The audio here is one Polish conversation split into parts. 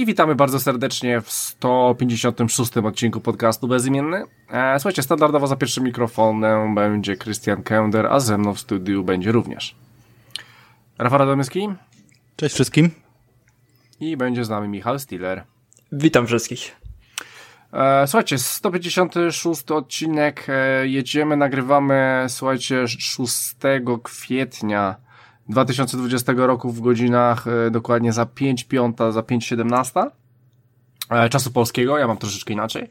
I witamy bardzo serdecznie w 156. odcinku podcastu Bezimienny. Słuchajcie, standardowo za pierwszym mikrofonem będzie Krystian Kender, a ze mną w studiu będzie również Rafał Radomyski. Cześć wszystkim. I będzie z nami Michał Stiller. Witam wszystkich. Słuchajcie, 156 odcinek, jedziemy, nagrywamy, słuchajcie, 6 kwietnia 2020 roku w godzinach dokładnie za 5:05, za 5:17 czasu polskiego, ja mam troszeczkę inaczej.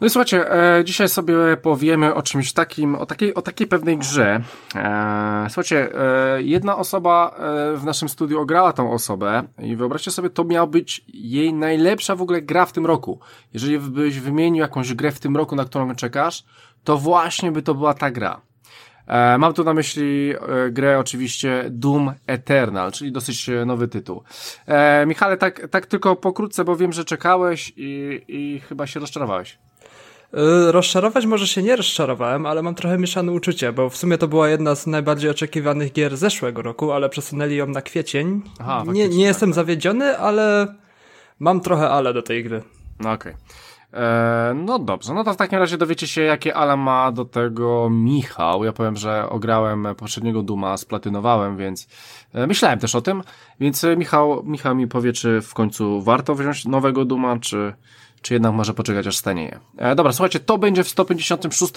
No i słuchajcie, dzisiaj sobie powiemy o czymś takim, o takiej pewnej grze. Słuchajcie, jedna osoba w naszym studiu ograła tą osobę i wyobraźcie sobie, to miała być jej najlepsza w ogóle gra w tym roku. Jeżeli byś wymienił jakąś grę w tym roku, na którą czekasz, to właśnie by to była ta gra. Mam tu na myśli grę oczywiście Doom Eternal, czyli dosyć nowy tytuł. Michale, tak tylko pokrótce, bo wiem, że czekałeś i chyba się rozczarowałeś. Rozczarować może się nie rozczarowałem, ale mam trochę mieszane uczucie, bo w sumie to była jedna z najbardziej oczekiwanych gier zeszłego roku, ale przesunęli ją na kwiecień. Aha, nie jestem zawiedziony, ale mam trochę ale do tej gry. No okej. No dobrze, no to w takim razie dowiecie się, jakie ale ma do tego Michał. Ja powiem, że ograłem poprzedniego Dooma, splatynowałem, więc myślałem też o tym, więc Michał mi powie, czy w końcu warto wziąć nowego Dooma, czy jednak może poczekać, aż stanieje. Dobra, słuchajcie, to będzie w 156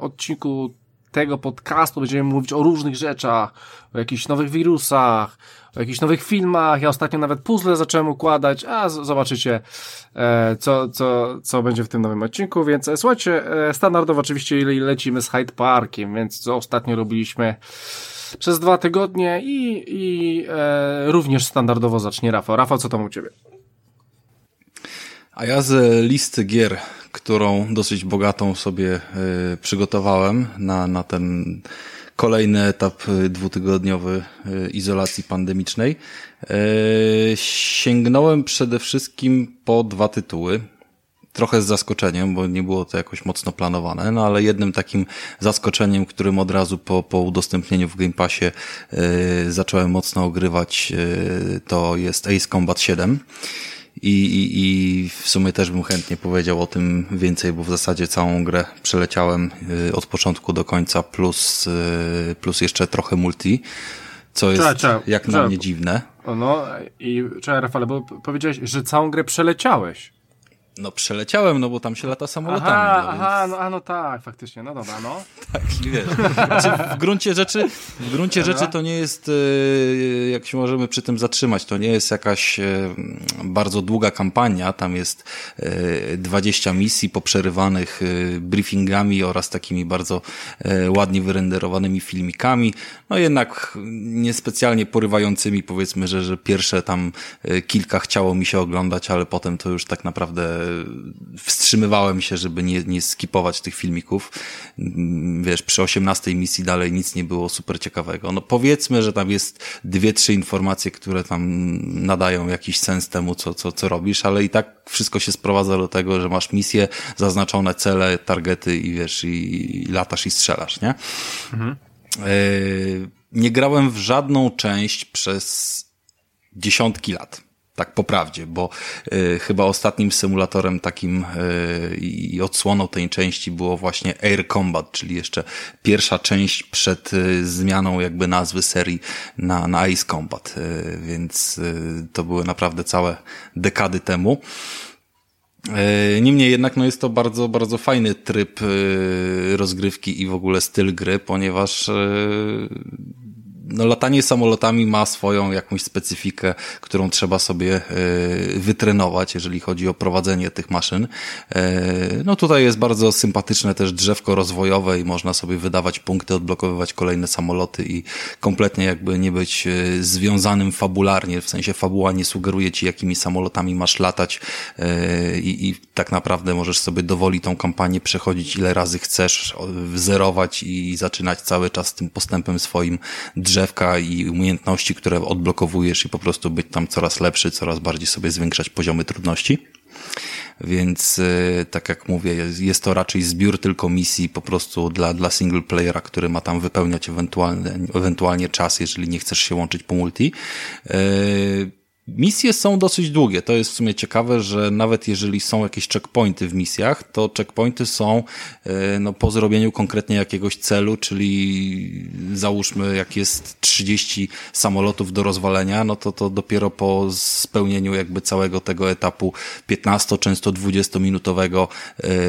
odcinku tego podcastu. Będziemy mówić o różnych rzeczach, o jakichś nowych wirusach, o jakichś nowych filmach. Ja ostatnio nawet puzzle zacząłem układać, a zobaczycie, co będzie w tym nowym odcinku. Więc słuchajcie, standardowo oczywiście lecimy z Hyde Parkiem, więc co ostatnio robiliśmy przez 2 tygodnie i również standardowo zacznie Rafał. Rafał, co tam u ciebie? A ja z listy gier, którą dosyć bogatą sobie przygotowałem na ten kolejny etap 2-tygodniowy izolacji pandemicznej, sięgnąłem przede wszystkim po 2 tytuły. Trochę z zaskoczeniem, bo nie było to jakoś mocno planowane, no ale jednym takim zaskoczeniem, którym od razu po udostępnieniu w Game Passie zacząłem mocno ogrywać, to jest Ace Combat 7. I w sumie też bym chętnie powiedział o tym więcej, bo w zasadzie całą grę przeleciałem od początku do końca, plus jeszcze trochę multi, co jest jak na mnie dziwne. No i czekaj, Rafale, bo powiedziałeś, że całą grę przeleciałeś. No przeleciałem, no bo tam się lata samolotami. No tak, faktycznie, no dobra, no. Tak, wiesz, znaczy w gruncie rzeczy to nie jest, jak się możemy przy tym zatrzymać, to nie jest jakaś bardzo długa kampania, tam jest 20 misji poprzerywanych briefingami oraz takimi bardzo ładnie wyrenderowanymi filmikami, no jednak niespecjalnie porywającymi, powiedzmy, że pierwsze tam kilka chciało mi się oglądać, ale potem to już tak naprawdę wstrzymywałem się, żeby nie skipować tych filmików. Wiesz, przy 18 misji dalej nic nie było super ciekawego. No powiedzmy, że tam jest 2-3 informacje, które tam nadają jakiś sens temu, co robisz, ale i tak wszystko się sprowadza do tego, że masz misje, zaznaczone cele, targety i wiesz, i latasz i strzelasz, nie? Mhm. Nie grałem w żadną część przez dziesiątki lat. Tak po prawdzie, bo chyba ostatnim symulatorem takim i odsłoną tej części było właśnie Air Combat, czyli jeszcze pierwsza część przed zmianą jakby nazwy serii na Ace Combat, więc to były naprawdę całe dekady temu. Niemniej jednak no jest to bardzo, bardzo fajny tryb rozgrywki i w ogóle styl gry, ponieważ no latanie samolotami ma swoją jakąś specyfikę, którą trzeba sobie wytrenować, jeżeli chodzi o prowadzenie tych maszyn. No tutaj jest bardzo sympatyczne też drzewko rozwojowe i można sobie wydawać punkty, odblokowywać kolejne samoloty i kompletnie jakby nie być związanym fabularnie, w sensie fabuła nie sugeruje ci, jakimi samolotami masz latać i tak naprawdę możesz sobie dowoli tą kampanię przechodzić ile razy chcesz, zerować i zaczynać cały czas tym postępem swoim drzewka i umiejętności, które odblokowujesz i po prostu być tam coraz lepszy, coraz bardziej sobie zwiększać poziomy trudności. Więc tak jak mówię, jest to raczej zbiór tylko misji po prostu dla single playera, który ma tam wypełniać ewentualnie czas, jeżeli nie chcesz się łączyć po multi. Misje są dosyć długie. To jest w sumie ciekawe, że nawet jeżeli są jakieś checkpointy w misjach, to checkpointy są po zrobieniu konkretnie jakiegoś celu, czyli załóżmy jak jest 30 samolotów do rozwalenia, no to dopiero po spełnieniu jakby całego tego etapu 15, często 20-minutowego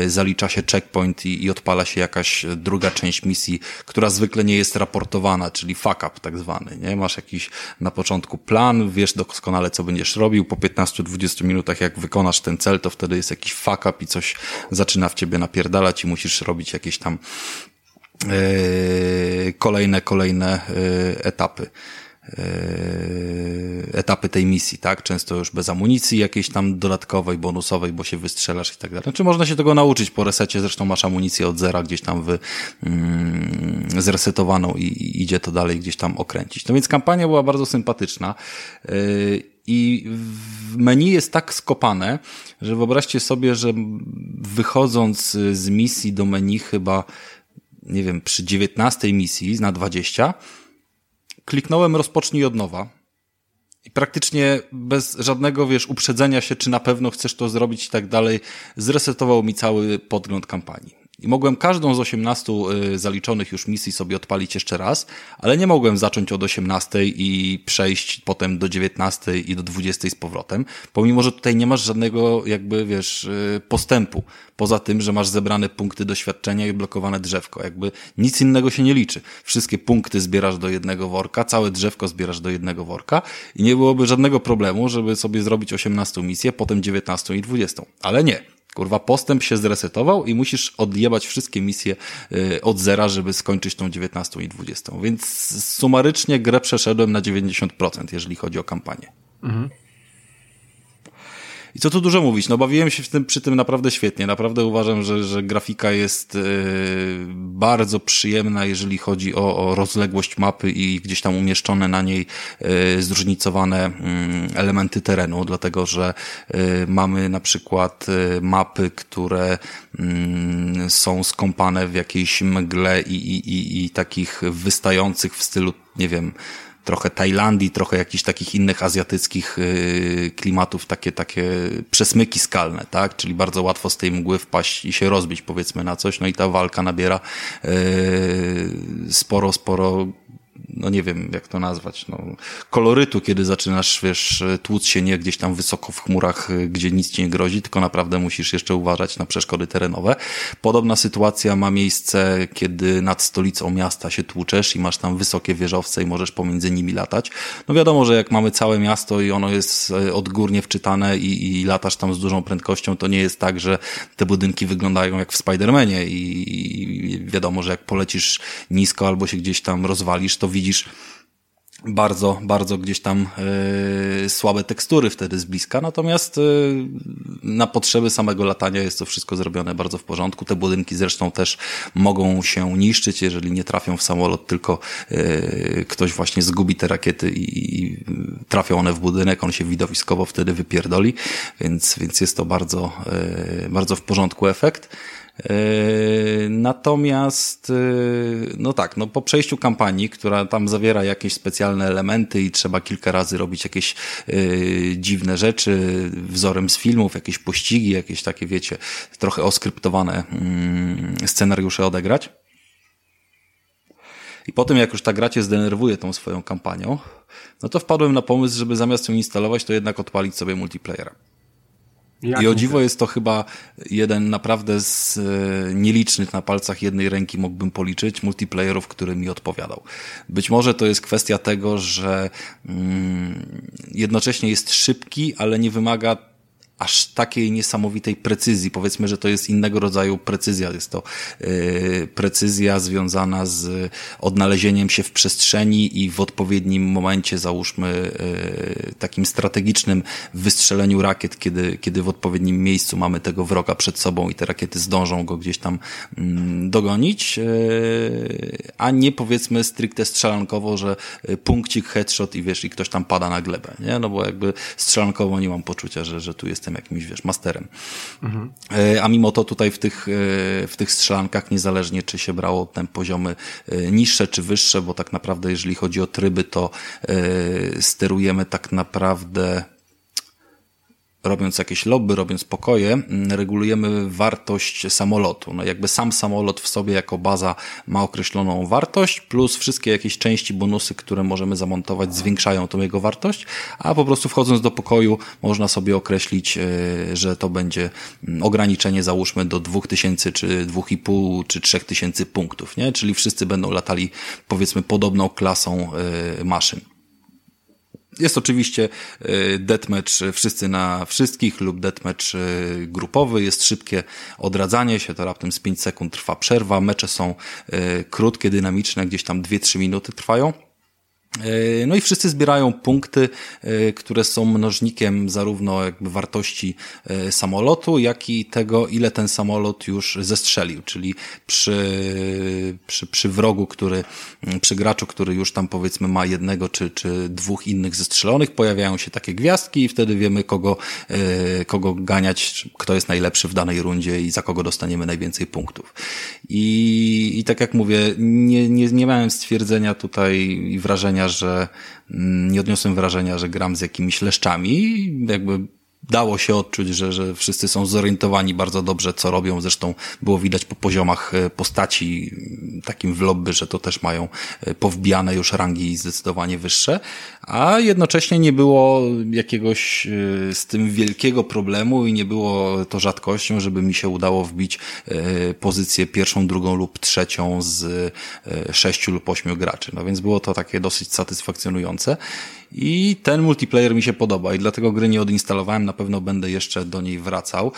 zalicza się checkpoint i odpala się jakaś druga część misji, która zwykle nie jest raportowana, czyli fuck up tak zwany, nie? Masz jakiś na początku plan, wiesz doskonale co będziesz robił, po 15-20 minutach jak wykonasz ten cel, to wtedy jest jakiś fuck up i coś zaczyna w ciebie napierdalać i musisz robić jakieś tam kolejne etapy. Etapy tej misji, tak? Często już bez amunicji jakiejś tam dodatkowej, bonusowej, bo się wystrzelasz i tak dalej. Znaczy można się tego nauczyć po resecie, zresztą masz amunicję od zera gdzieś tam zresetowaną i idzie to dalej gdzieś tam okręcić. No więc kampania była bardzo sympatyczna i menu jest tak skopane, że wyobraźcie sobie, że wychodząc z misji do menu chyba, nie wiem, przy 19 misji na 20 kliknąłem rozpocznij od nowa i praktycznie bez żadnego, uprzedzenia się, czy na pewno chcesz to zrobić i tak dalej, zresetował mi cały podgląd kampanii. I mogłem każdą z 18 zaliczonych już misji sobie odpalić jeszcze raz, ale nie mogłem zacząć od 18 i przejść potem do 19 i do 20 z powrotem, pomimo, że tutaj nie masz żadnego postępu, poza tym, że masz zebrane punkty doświadczenia i blokowane drzewko, nic innego się nie liczy. Wszystkie punkty zbierasz do jednego worka, całe drzewko zbierasz do jednego worka i nie byłoby żadnego problemu, żeby sobie zrobić 18 misję, potem 19 i 20, ale nie. Kurwa, postęp się zresetował i musisz odjebać wszystkie misje od zera, żeby skończyć tą 19 i 20. Więc sumarycznie grę przeszedłem na 90%, jeżeli chodzi o kampanię. Mhm. I co tu dużo mówić, bawiłem się przy tym naprawdę świetnie, naprawdę uważam, że grafika jest bardzo przyjemna, jeżeli chodzi o rozległość mapy i gdzieś tam umieszczone na niej zróżnicowane elementy terenu, dlatego, że mamy na przykład mapy, które są skąpane w jakiejś mgle i takich wystających w stylu, nie wiem, trochę Tajlandii, trochę jakichś takich innych azjatyckich klimatów, takie przesmyki skalne, tak? Czyli bardzo łatwo z tej mgły wpaść i się rozbić, powiedzmy, na coś. No i ta walka nabiera sporo, no nie wiem, jak to nazwać, kolorytu, kiedy zaczynasz, tłuc się nie gdzieś tam wysoko w chmurach, gdzie nic ci nie grozi, tylko naprawdę musisz jeszcze uważać na przeszkody terenowe. Podobna sytuacja ma miejsce, kiedy nad stolicą miasta się tłuczesz i masz tam wysokie wieżowce i możesz pomiędzy nimi latać. No wiadomo, że jak mamy całe miasto i ono jest odgórnie wczytane i latasz tam z dużą prędkością, to nie jest tak, że te budynki wyglądają jak w Spidermanie i wiadomo, że jak polecisz nisko albo się gdzieś tam rozwalisz, to widzisz bardzo, bardzo gdzieś tam słabe tekstury wtedy z bliska, natomiast na potrzeby samego latania jest to wszystko zrobione bardzo w porządku. Te budynki zresztą też mogą się niszczyć, jeżeli nie trafią w samolot, tylko ktoś właśnie zgubi te rakiety i trafią one w budynek, on się widowiskowo wtedy wypierdoli, więc jest to bardzo, bardzo w porządku efekt. Natomiast po przejściu kampanii, która tam zawiera jakieś specjalne elementy i trzeba kilka razy robić jakieś dziwne rzeczy wzorem z filmów, jakieś pościgi, jakieś takie trochę oskryptowane scenariusze odegrać. I po tym, jak już ta gra cię zdenerwuje tą swoją kampanią, no to wpadłem na pomysł, żeby zamiast ją instalować, to jednak odpalić sobie multiplayera. I o dziwo jest to chyba jeden naprawdę z nielicznych na palcach jednej ręki mógłbym policzyć multiplayerów, który mi odpowiadał. Być może to jest kwestia tego, że jednocześnie jest szybki, ale nie wymaga aż takiej niesamowitej precyzji. Powiedzmy, że to jest innego rodzaju precyzja. Jest to precyzja związana z odnalezieniem się w przestrzeni i w odpowiednim momencie, załóżmy, takim strategicznym wystrzeleniu rakiet, kiedy w odpowiednim miejscu mamy tego wroga przed sobą i te rakiety zdążą go gdzieś tam dogonić, a nie powiedzmy stricte strzelankowo, że punkcik, headshot i ktoś tam pada na glebę, nie? No bo strzelankowo nie mam poczucia, że tu jestem tym jakimś, wiesz, masterem. Mhm. A mimo to tutaj w tych strzelankach, niezależnie czy się brało tam poziomy niższe czy wyższe, bo tak naprawdę jeżeli chodzi o tryby, to sterujemy tak naprawdę, robiąc jakieś lobby, robiąc pokoje, regulujemy wartość samolotu. No jakby sam samolot w sobie jako baza ma określoną wartość, plus wszystkie jakieś części, bonusy, które możemy zamontować, zwiększają tą jego wartość, a po prostu wchodząc do pokoju można sobie określić, że to będzie ograniczenie, załóżmy, do 2000 czy 2,5 czy 3000 punktów, nie? Czyli wszyscy będą latali, powiedzmy, podobną klasą maszyn. Jest oczywiście deathmatch wszyscy na wszystkich lub deathmatch grupowy, jest szybkie odradzanie się, to raptem z 5 sekund trwa przerwa, mecze są krótkie, dynamiczne, gdzieś tam 2-3 minuty trwają. No i wszyscy zbierają punkty, które są mnożnikiem zarówno jakby wartości samolotu, jak i tego, ile ten samolot już zestrzelił, czyli przy wrogu, przy graczu, który już tam, powiedzmy, ma jednego czy dwóch innych zestrzelonych, pojawiają się takie gwiazdki i wtedy wiemy, kogo ganiać, kto jest najlepszy w danej rundzie i za kogo dostaniemy najwięcej punktów. I tak jak mówię, nie miałem stwierdzenia tutaj i wrażenia, że nie odniosłem wrażenia, że gram z jakimiś leszczami. Jakby dało się odczuć, że wszyscy są zorientowani bardzo dobrze, co robią. Zresztą było widać po poziomach postaci takim w lobby, że to też mają powbijane już rangi zdecydowanie wyższe, a jednocześnie nie było jakiegoś z tym wielkiego problemu i nie było to rzadkością, żeby mi się udało wbić pozycję pierwszą, drugą lub trzecią z 6 lub 8 graczy. No więc było to takie dosyć satysfakcjonujące. I ten multiplayer mi się podoba i dlatego gry nie odinstalowałem, na pewno będę jeszcze do niej wracał.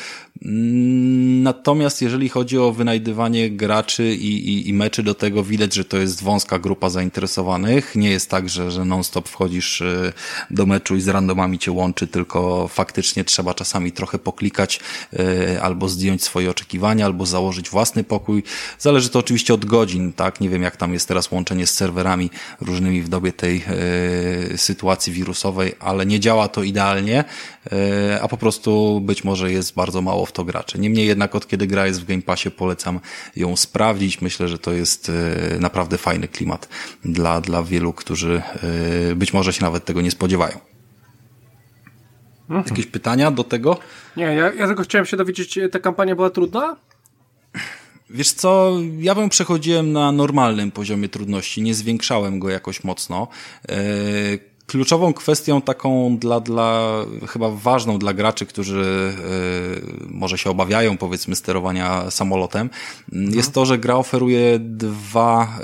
Natomiast jeżeli chodzi o wynajdywanie graczy i meczy, do tego widać, że to jest wąska grupa zainteresowanych. Nie jest tak, że non-stop wchodzisz do meczu i z randomami cię łączy, tylko faktycznie trzeba czasami trochę poklikać, albo zdjąć swoje oczekiwania, albo założyć własny pokój. Zależy to oczywiście od godzin, tak? Nie wiem, jak tam jest teraz łączenie z serwerami różnymi w dobie tej sytuacji wirusowej, ale nie działa to idealnie, a po prostu być może jest bardzo mało w to graczy. Niemniej jednak od kiedy gra jest w Game Passie, polecam ją sprawdzić. Myślę, że to jest naprawdę fajny klimat dla wielu, którzy być może się nawet tego nie spodziewają. Mhm. Jakieś pytania do tego? Nie, ja tylko chciałem się dowiedzieć, ta kampania była trudna? Wiesz co, ja bym przechodziłem na normalnym poziomie trudności, nie zwiększałem go jakoś mocno. Kluczową kwestią taką chyba ważną dla graczy, którzy może się obawiają, powiedzmy, sterowania samolotem, jest to, że gra oferuje dwa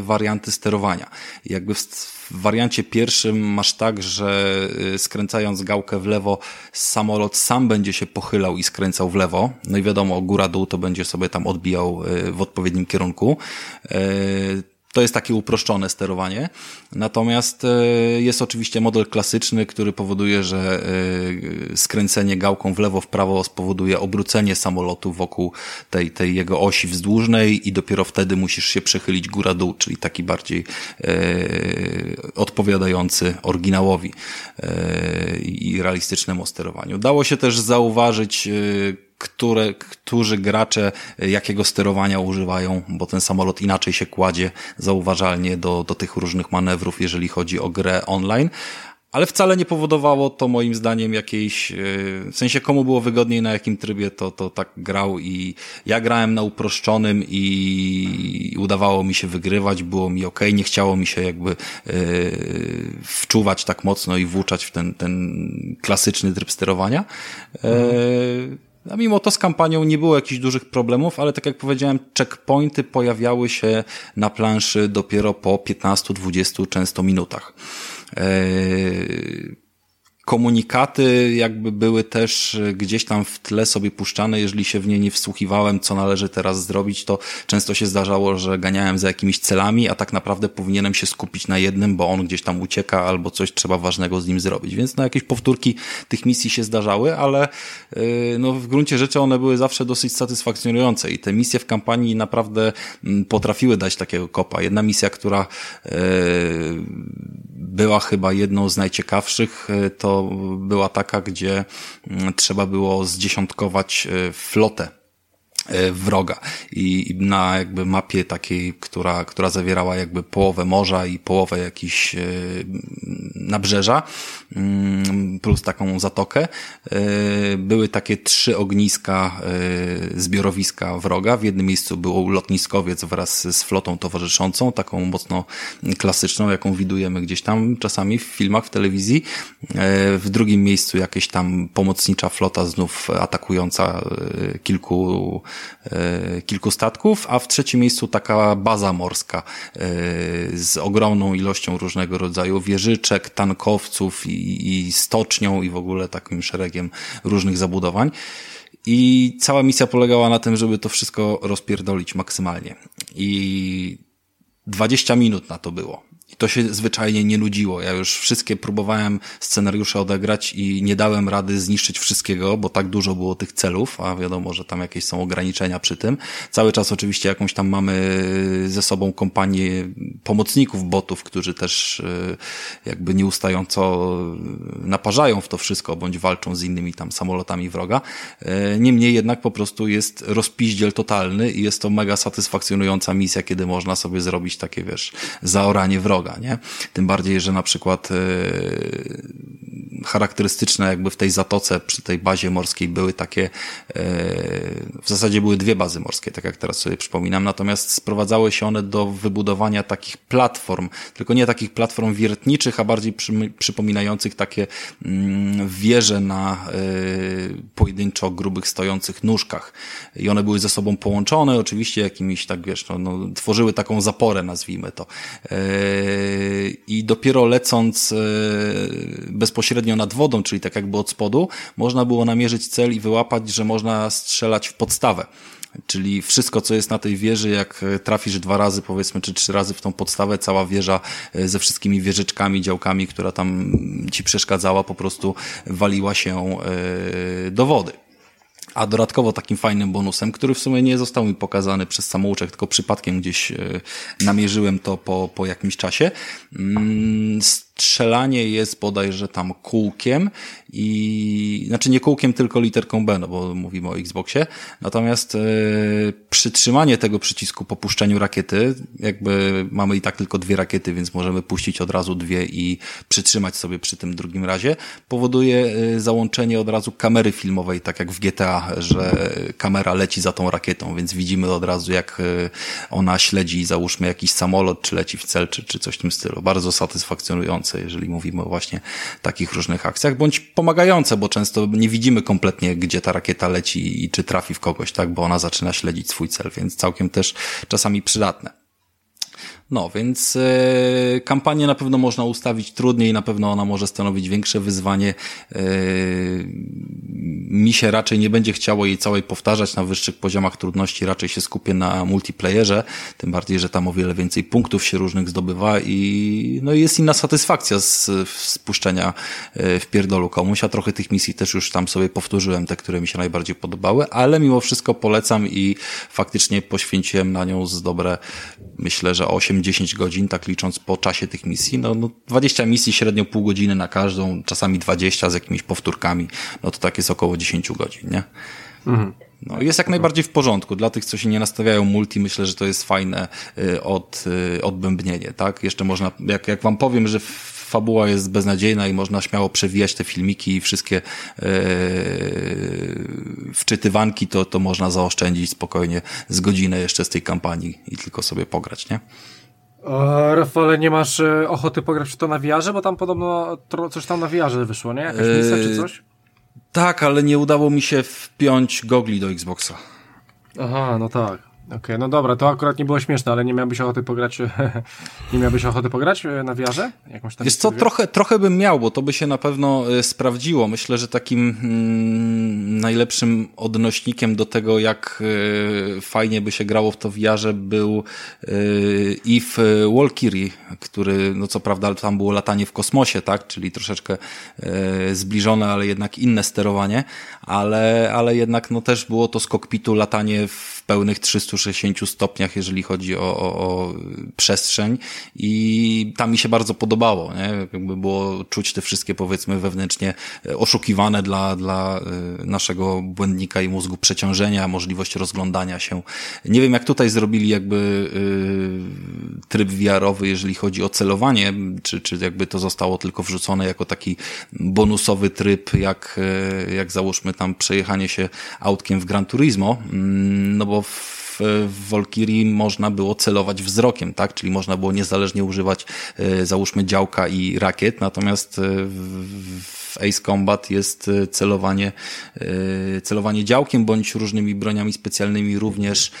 warianty sterowania. Jakby w wariancie pierwszym masz tak, że skręcając gałkę w lewo, samolot sam będzie się pochylał i skręcał w lewo. No i wiadomo, góra-dół to będzie sobie tam odbijał w odpowiednim kierunku. To jest takie uproszczone sterowanie. Natomiast jest oczywiście model klasyczny, który powoduje, że skręcenie gałką w lewo, w prawo spowoduje obrócenie samolotu wokół tej jego osi wzdłużnej i dopiero wtedy musisz się przechylić góra-dół, czyli taki bardziej odpowiadający oryginałowi i realistycznemu sterowaniu. Dało się też zauważyć, którzy gracze jakiego sterowania używają, bo ten samolot inaczej się kładzie zauważalnie do tych różnych manewrów, jeżeli chodzi o grę online. Ale wcale nie powodowało to, moim zdaniem, jakiejś, w sensie, komu było wygodniej, na jakim trybie, to tak grał. I ja grałem na uproszczonym i udawało mi się wygrywać, było mi okej, nie chciało mi się jakby wczuwać tak mocno i włóczać w ten klasyczny tryb sterowania. A mimo to z kampanią nie było jakichś dużych problemów, ale tak jak powiedziałem, checkpointy pojawiały się na planszy dopiero po 15, 20 często minutach. Komunikaty jakby były też gdzieś tam w tle sobie puszczane, jeżeli się w nie nie wsłuchiwałem, co należy teraz zrobić, to często się zdarzało, że ganiałem za jakimiś celami, a tak naprawdę powinienem się skupić na jednym, bo on gdzieś tam ucieka albo coś trzeba ważnego z nim zrobić, więc jakieś powtórki tych misji się zdarzały, ale no w gruncie rzeczy one były zawsze dosyć satysfakcjonujące i te misje w kampanii naprawdę potrafiły dać takiego kopa. Jedna misja, która była chyba jedną z najciekawszych. To była taka, gdzie trzeba było zdziesiątkować flotę wroga i na jakby mapie takiej, która zawierała jakby połowę morza i połowę jakiś nabrzeża plus taką zatokę, były takie trzy ogniska, zbiorowiska wroga. W jednym miejscu był lotniskowiec wraz z flotą towarzyszącą, taką mocno klasyczną, jaką widujemy gdzieś tam czasami w filmach, w telewizji. W drugim miejscu jakieś tam pomocnicza flota znów atakująca kilku statków, a w trzecim miejscu taka baza morska z ogromną ilością różnego rodzaju wieżyczek, tankowców i stocznią i w ogóle takim szeregiem różnych zabudowań. I cała misja polegała na tym, żeby to wszystko rozpierdolić maksymalnie. I 20 minut na to było. I to się zwyczajnie nie nudziło. Ja już wszystkie próbowałem scenariusze odegrać i nie dałem rady zniszczyć wszystkiego, bo tak dużo było tych celów, a wiadomo, że tam jakieś są ograniczenia przy tym. Cały czas oczywiście jakąś tam mamy ze sobą kompanię pomocników, botów, którzy też jakby nieustająco naparzają w to wszystko, bądź walczą z innymi tam samolotami wroga. Niemniej jednak po prostu jest rozpiździel totalny i jest to mega satysfakcjonująca misja, kiedy można sobie zrobić takie, wiesz, zaoranie wroga. Nie? Tym bardziej, że na przykład charakterystyczne jakby w tej zatoce przy tej bazie morskiej były takie w zasadzie były dwie bazy morskie, tak jak teraz sobie przypominam, natomiast sprowadzały się one do wybudowania takich platform, tylko nie takich platform wiertniczych, a bardziej przypominających takie wieże na pojedynczo grubych stojących nóżkach i one były ze sobą połączone oczywiście jakimiś, tak wiesz, no, tworzyły taką zaporę, nazwijmy to, i dopiero lecąc bezpośrednio nad wodą, czyli tak jakby od spodu, można było namierzyć cel i wyłapać, że można strzelać w podstawę. Czyli wszystko, co jest na tej wieży, jak trafisz dwa razy, powiedzmy, czy trzy razy w tą podstawę, cała wieża ze wszystkimi wieżyczkami, działkami, która tam ci przeszkadzała, po prostu waliła się do wody. A dodatkowo takim fajnym bonusem, który w sumie nie został mi pokazany przez samouczek, tylko przypadkiem gdzieś namierzyłem to po jakimś czasie. Strzelanie jest bodajże tam kółkiem i, znaczy nie kółkiem, tylko literką B, no bo mówimy o Xboxie. Natomiast przytrzymanie tego przycisku po puszczeniu rakiety, jakby mamy i tak tylko dwie rakiety, więc możemy puścić od razu dwie i przytrzymać sobie przy tym drugim razie, powoduje załączenie od razu kamery filmowej, tak jak w GTA, że kamera leci za tą rakietą, więc widzimy od razu, jak ona śledzi, załóżmy, jakiś samolot, czy leci w cel, czy coś w tym stylu. Bardzo satysfakcjonujące, jeżeli mówimy o właśnie takich różnych akcjach, bądź pomagające, bo często nie widzimy kompletnie, gdzie ta rakieta leci i czy trafi w kogoś, tak, bo ona zaczyna śledzić swój cel, więc całkiem też czasami przydatne. No, więc kampanię na pewno można ustawić trudniej, na pewno ona może stanowić większe wyzwanie. Mi się raczej nie będzie chciało jej całej powtarzać na wyższych poziomach trudności, raczej się skupię na multiplayerze, tym bardziej, że tam o wiele więcej punktów się różnych zdobywa i no jest inna satysfakcja z puszczenia w pierdolu komuś, a trochę tych misji też już tam sobie powtórzyłem, te, które mi się najbardziej podobały, ale mimo wszystko polecam i faktycznie poświęciłem na nią z dobre, myślę, że 8-10 godzin, tak licząc po czasie tych misji, no 20 misji, średnio pół godziny na każdą, czasami 20 z jakimiś powtórkami, no to tak jest około 10 godzin, nie? Mhm. No jest jak najbardziej w porządku, dla tych, co się nie nastawiają multi, myślę, że to jest fajne odbębnienie, tak? Jeszcze można, jak wam powiem, że fabuła jest beznadziejna i można śmiało przewijać te filmiki i wszystkie wczytywanki, to można zaoszczędzić spokojnie z godzinę jeszcze z tej kampanii i tylko sobie pograć, nie? O, Rafale, nie masz ochoty pograć w to na VR-ze? Bo tam podobno coś tam na VR-ze wyszło, nie? Jakaś misja czy coś? Tak, ale nie udało mi się wpiąć gogli do Xboxa. Aha, no tak. Okej, no dobra, to akurat nie było śmieszne, ale nie miałbyś ochoty pograć na VR-ze? Jakąś tam. Wiesz co, trochę bym miał, bo to by się na pewno sprawdziło. Myślę, że takim najlepszym odnośnikiem do tego, jak fajnie by się grało w to VR-ze, był Eve Walkiri, który, no co prawda tam było latanie w kosmosie, tak, czyli troszeczkę zbliżone, ale jednak inne sterowanie, ale jednak no też było to z kokpitu latanie w pełnych 300 360 stopniach, jeżeli chodzi o przestrzeń, i tam mi się bardzo podobało, nie? Jakby było czuć te wszystkie, powiedzmy, wewnętrznie oszukiwane dla naszego błędnika i mózgu przeciążenia, możliwość rozglądania się. Nie wiem, jak tutaj zrobili jakby tryb VR-owy, jeżeli chodzi o celowanie, czy jakby to zostało tylko wrzucone jako taki bonusowy tryb, jak załóżmy tam przejechanie się autkiem w Gran Turismo, no bo w Valkyrii można było celować wzrokiem, tak? Czyli można było niezależnie używać, załóżmy, działka i rakiet, natomiast w Ace Combat jest celowanie działkiem bądź różnymi broniami specjalnymi również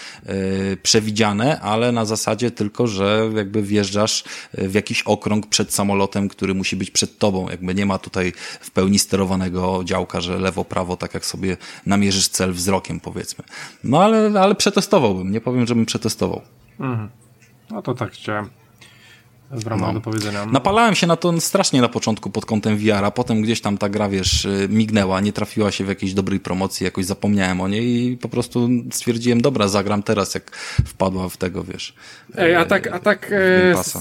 przewidziane, ale na zasadzie tylko, że jakby wjeżdżasz w jakiś okrąg przed samolotem, który musi być przed tobą. Jakby nie ma tutaj w pełni sterowanego działka, że lewo, prawo, tak jak sobie namierzysz cel wzrokiem, powiedzmy. No ale przetestowałbym. Nie powiem, żebym przetestował. Mhm. No to tak chciałem. W ramach do powiedzenia. Napalałem się na to strasznie na początku pod kątem VR-a, potem gdzieś tam ta gra, wiesz, mignęła, nie trafiła się w jakiejś dobrej promocji, jakoś zapomniałem o niej i po prostu stwierdziłem, dobra, zagram teraz, jak wpadła w tego, wiesz. Ej, a tak z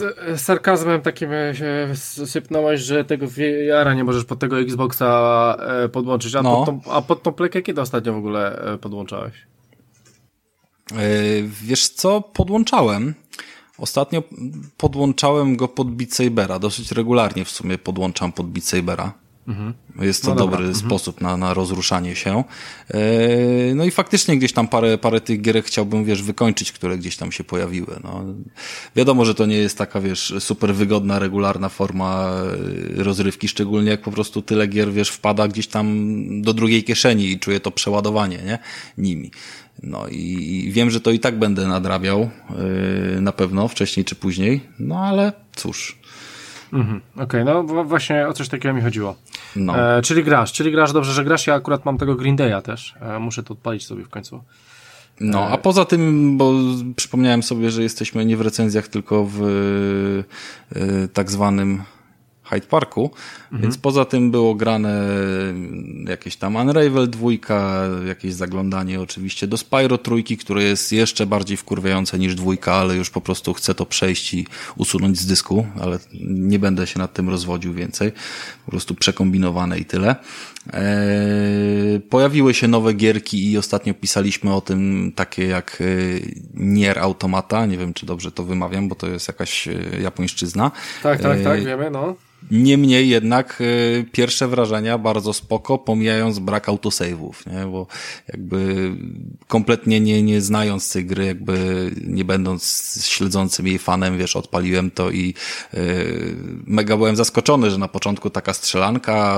sarkazmem takim się sypnąłeś, że tego VR-a nie możesz pod tego Xboxa podłączyć, pod tą plekę kiedy ostatnio w ogóle podłączałeś? Wiesz co, podłączałem. Ostatnio podłączałem go pod Beat Sabera. Dosyć regularnie w sumie podłączam pod Beat Sabera. Mhm. Jest to dobry sposób na rozruszanie się. No i faktycznie gdzieś tam parę tych gierek chciałbym, wiesz, wykończyć, które gdzieś tam się pojawiły. No. Wiadomo, że to nie jest taka, wiesz, super wygodna, regularna forma rozrywki, szczególnie jak po prostu tyle gier, wiesz, wpada gdzieś tam do drugiej kieszeni i czuję to przeładowanie, nie? Nimi. No i wiem, że to i tak będę nadrabiał na pewno, wcześniej czy później, no ale cóż. Okej, no właśnie o coś takiego mi chodziło. No. Czyli grasz, dobrze, że grasz, ja akurat mam tego Green Day'a też, muszę to odpalić sobie w końcu. No, a poza tym, bo przypomniałem sobie, że jesteśmy nie w recenzjach, tylko w tak zwanym Hyde Parku, więc poza tym było grane jakieś tam Unravel 2, jakieś zaglądanie oczywiście do Spyro 3, które jest jeszcze bardziej wkurwiające niż 2, ale już po prostu chcę to przejść i usunąć z dysku, ale nie będę się nad tym rozwodził więcej, po prostu przekombinowane i tyle. Pojawiły się nowe gierki i ostatnio pisaliśmy o tym, takie jak Nier Automata, nie wiem, czy dobrze to wymawiam, bo to jest jakaś japońszczyzna. Tak, wiemy, no. Niemniej jednak pierwsze wrażenia bardzo spoko, pomijając brak autosave'ów, nie? Bo jakby kompletnie nie znając tej gry, jakby nie będąc śledzącym jej fanem, wiesz, odpaliłem to i mega byłem zaskoczony, że na początku taka strzelanka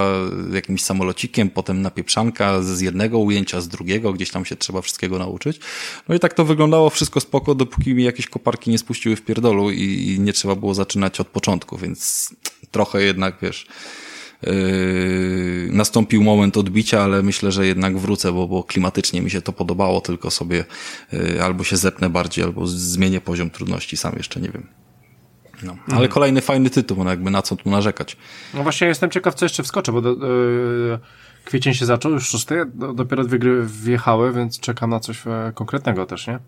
jakimś samolocikiem, potem napieprzanka z jednego ujęcia, z drugiego, gdzieś tam się trzeba wszystkiego nauczyć. No i tak to wyglądało wszystko spoko, dopóki mi jakieś koparki nie spuściły w pierdolu i nie trzeba było zaczynać od początku, więc trochę jednak, wiesz, nastąpił moment odbicia, ale myślę, że jednak wrócę, bo klimatycznie mi się to podobało, tylko sobie albo się zepnę bardziej, albo zmienię poziom trudności, sam jeszcze nie wiem. No, ale kolejny fajny tytuł, no jakby na co tu narzekać. No właśnie jestem ciekaw, co jeszcze wskoczę, bo kwiecień się zaczął, już 6, dopiero 2 gry wjechały, więc czekam na coś konkretnego też, nie?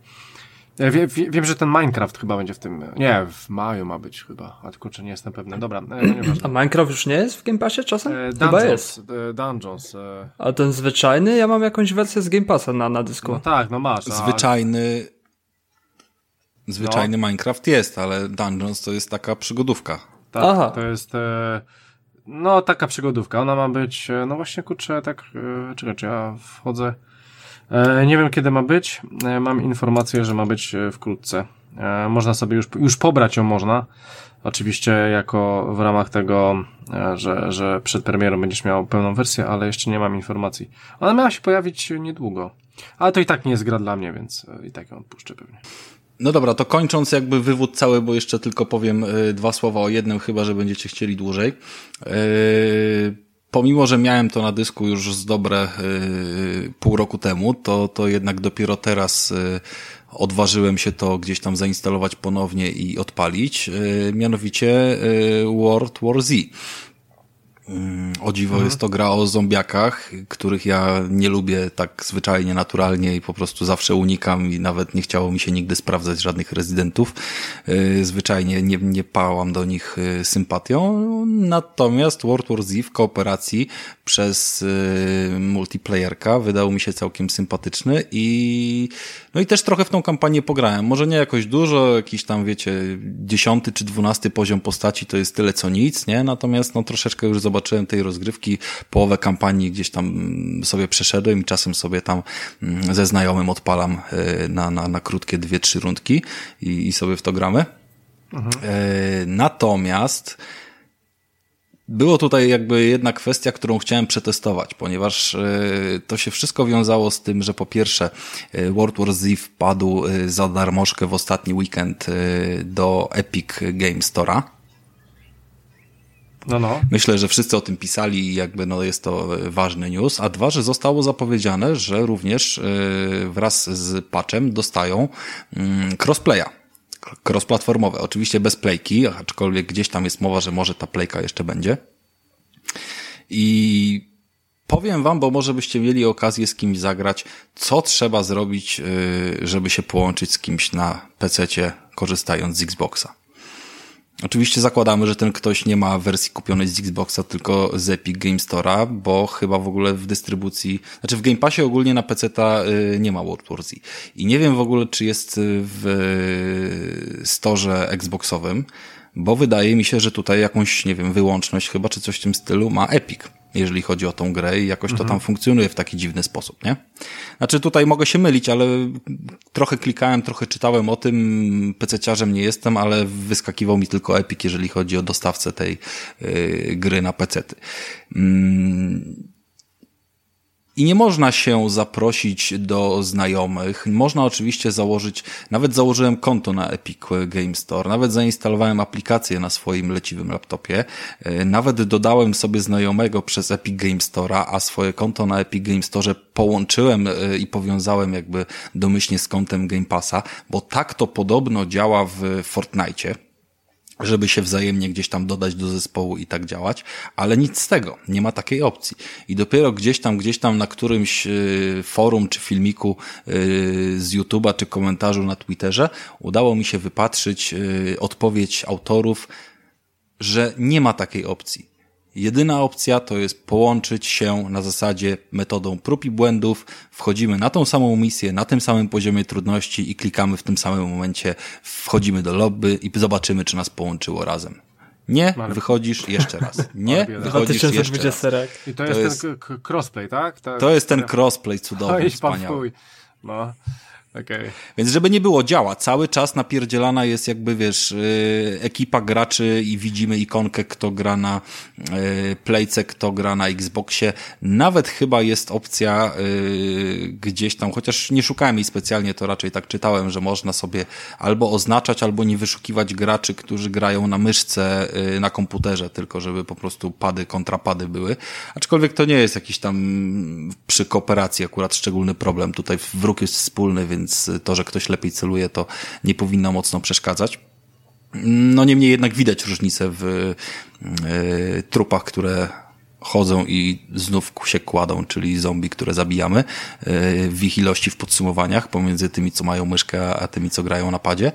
Wiem, że ten Minecraft chyba będzie w tym... Nie, w maju ma być chyba. A tylko, czy nie jestem pewny. Dobra, nieważne. A Minecraft już nie jest w Game Passie czasem? Chyba jest. Dungeons. A ten zwyczajny? Ja mam jakąś wersję z Game Passa na dysku. No tak, no masz. Zwyczajny Minecraft jest, ale Dungeons to jest taka przygodówka. Tak, aha. To jest... No, taka przygodówka. Ona ma być... No właśnie, kurczę, tak... Czekaj, czy ja wchodzę... Nie wiem, kiedy ma być. Mam informację, że ma być wkrótce. Można sobie już pobrać ją można. Oczywiście jako w ramach tego, że przed premierą będziesz miał pełną wersję, ale jeszcze nie mam informacji. Ona miała się pojawić niedługo. Ale to i tak nie jest gra dla mnie, więc i tak ją odpuszczę pewnie. No dobra, to kończąc jakby wywód cały, bo jeszcze tylko powiem 2 słowa o jednym, chyba że będziecie chcieli dłużej. Pomimo, że miałem to na dysku już z dobre pół roku temu, to jednak dopiero teraz odważyłem się to gdzieś tam zainstalować ponownie i odpalić, mianowicie World War Z. O dziwo jest to gra o zombiakach, których ja nie lubię tak zwyczajnie, naturalnie i po prostu zawsze unikam i nawet nie chciało mi się nigdy sprawdzać żadnych rezydentów. Zwyczajnie nie pałam do nich sympatią. Natomiast World War Z w kooperacji przez multiplayerka wydał mi się całkiem sympatyczny i no i też trochę w tą kampanię pograłem. Może nie jakoś dużo, jakiś tam wiecie 10. czy 12. poziom postaci to jest tyle co nic, nie? Natomiast no troszeczkę już zobaczyłem tej rozgrywki, połowę kampanii gdzieś tam sobie przeszedłem i czasem sobie tam ze znajomym odpalam na krótkie 2-3 rundki i sobie w to gramy. Mhm. Natomiast było tutaj jakby jedna kwestia, którą chciałem przetestować, ponieważ to się wszystko wiązało z tym, że po pierwsze World War Z wpadł za darmożkę w ostatni weekend do Epic Games Store'a. No. Myślę, że wszyscy o tym pisali i jakby no jest to ważny news. A dwa, że zostało zapowiedziane, że również wraz z patchem dostają crossplaya. Crossplatformowe. Oczywiście bez playki, aczkolwiek gdzieś tam jest mowa, że może ta playka jeszcze będzie. I powiem wam, bo może byście mieli okazję z kimś zagrać, co trzeba zrobić, żeby się połączyć z kimś na PC-cie, korzystając z Xboxa. Oczywiście zakładamy, że ten ktoś nie ma wersji kupionej z Xboxa, tylko z Epic Games Store'a, bo chyba w ogóle w dystrybucji, znaczy w Game Passie ogólnie na PC-ta nie ma World War Z. I nie wiem w ogóle, czy jest w storze Xboxowym, bo wydaje mi się, że tutaj jakąś, nie wiem, wyłączność chyba, czy coś w tym stylu ma Epic, jeżeli chodzi o tą grę i jakoś to tam funkcjonuje w taki dziwny sposób, nie? Znaczy tutaj mogę się mylić, ale trochę klikałem, trochę czytałem o tym, PC-ciarzem nie jestem, ale wyskakiwał mi tylko Epic, jeżeli chodzi o dostawcę tej gry na PC-ty. I nie można się zaprosić do znajomych. Można oczywiście założyć, nawet założyłem konto na Epic Games Store, nawet zainstalowałem aplikację na swoim leciwym laptopie, nawet dodałem sobie znajomego przez Epic Games Store'a, a swoje konto na Epic Games Store połączyłem i powiązałem jakby domyślnie z kontem Game Passa, bo tak to podobno działa w Fortnite'cie, żeby się wzajemnie gdzieś tam dodać do zespołu i tak działać, ale nic z tego, nie ma takiej opcji. I dopiero gdzieś tam na którymś forum czy filmiku z YouTube'a czy komentarzu na Twitterze udało mi się wypatrzyć odpowiedź autorów, że nie ma takiej opcji. Jedyna opcja to jest połączyć się na zasadzie metodą prób i błędów, wchodzimy na tą samą misję, na tym samym poziomie trudności i klikamy w tym samym momencie, wchodzimy do lobby i zobaczymy, czy nas połączyło razem. Nie, wychodzisz jeszcze raz. Nie, wychodzisz jeszcze raz. I to jest ten crossplay, tak? To jest ten crossplay cudowny, wspaniały. No. Okay. Więc żeby nie było, działa. Cały czas napierdzielana jest jakby, wiesz, ekipa graczy i widzimy ikonkę, kto gra na playce, kto gra na Xboxie. Nawet chyba jest opcja gdzieś tam, chociaż nie szukałem jej specjalnie, to raczej tak czytałem, że można sobie albo oznaczać, albo nie wyszukiwać graczy, którzy grają na myszce na komputerze, tylko żeby po prostu pady, kontrapady były. Aczkolwiek to nie jest jakiś tam przy kooperacji akurat szczególny problem. Tutaj wróg jest wspólny, więc to, że ktoś lepiej celuje, to nie powinno mocno przeszkadzać. No niemniej jednak widać różnicę w trupach, które chodzą i znów się kładą, czyli zombie, które zabijamy, w ich ilości w podsumowaniach pomiędzy tymi, co mają myszkę, a tymi, co grają na padzie.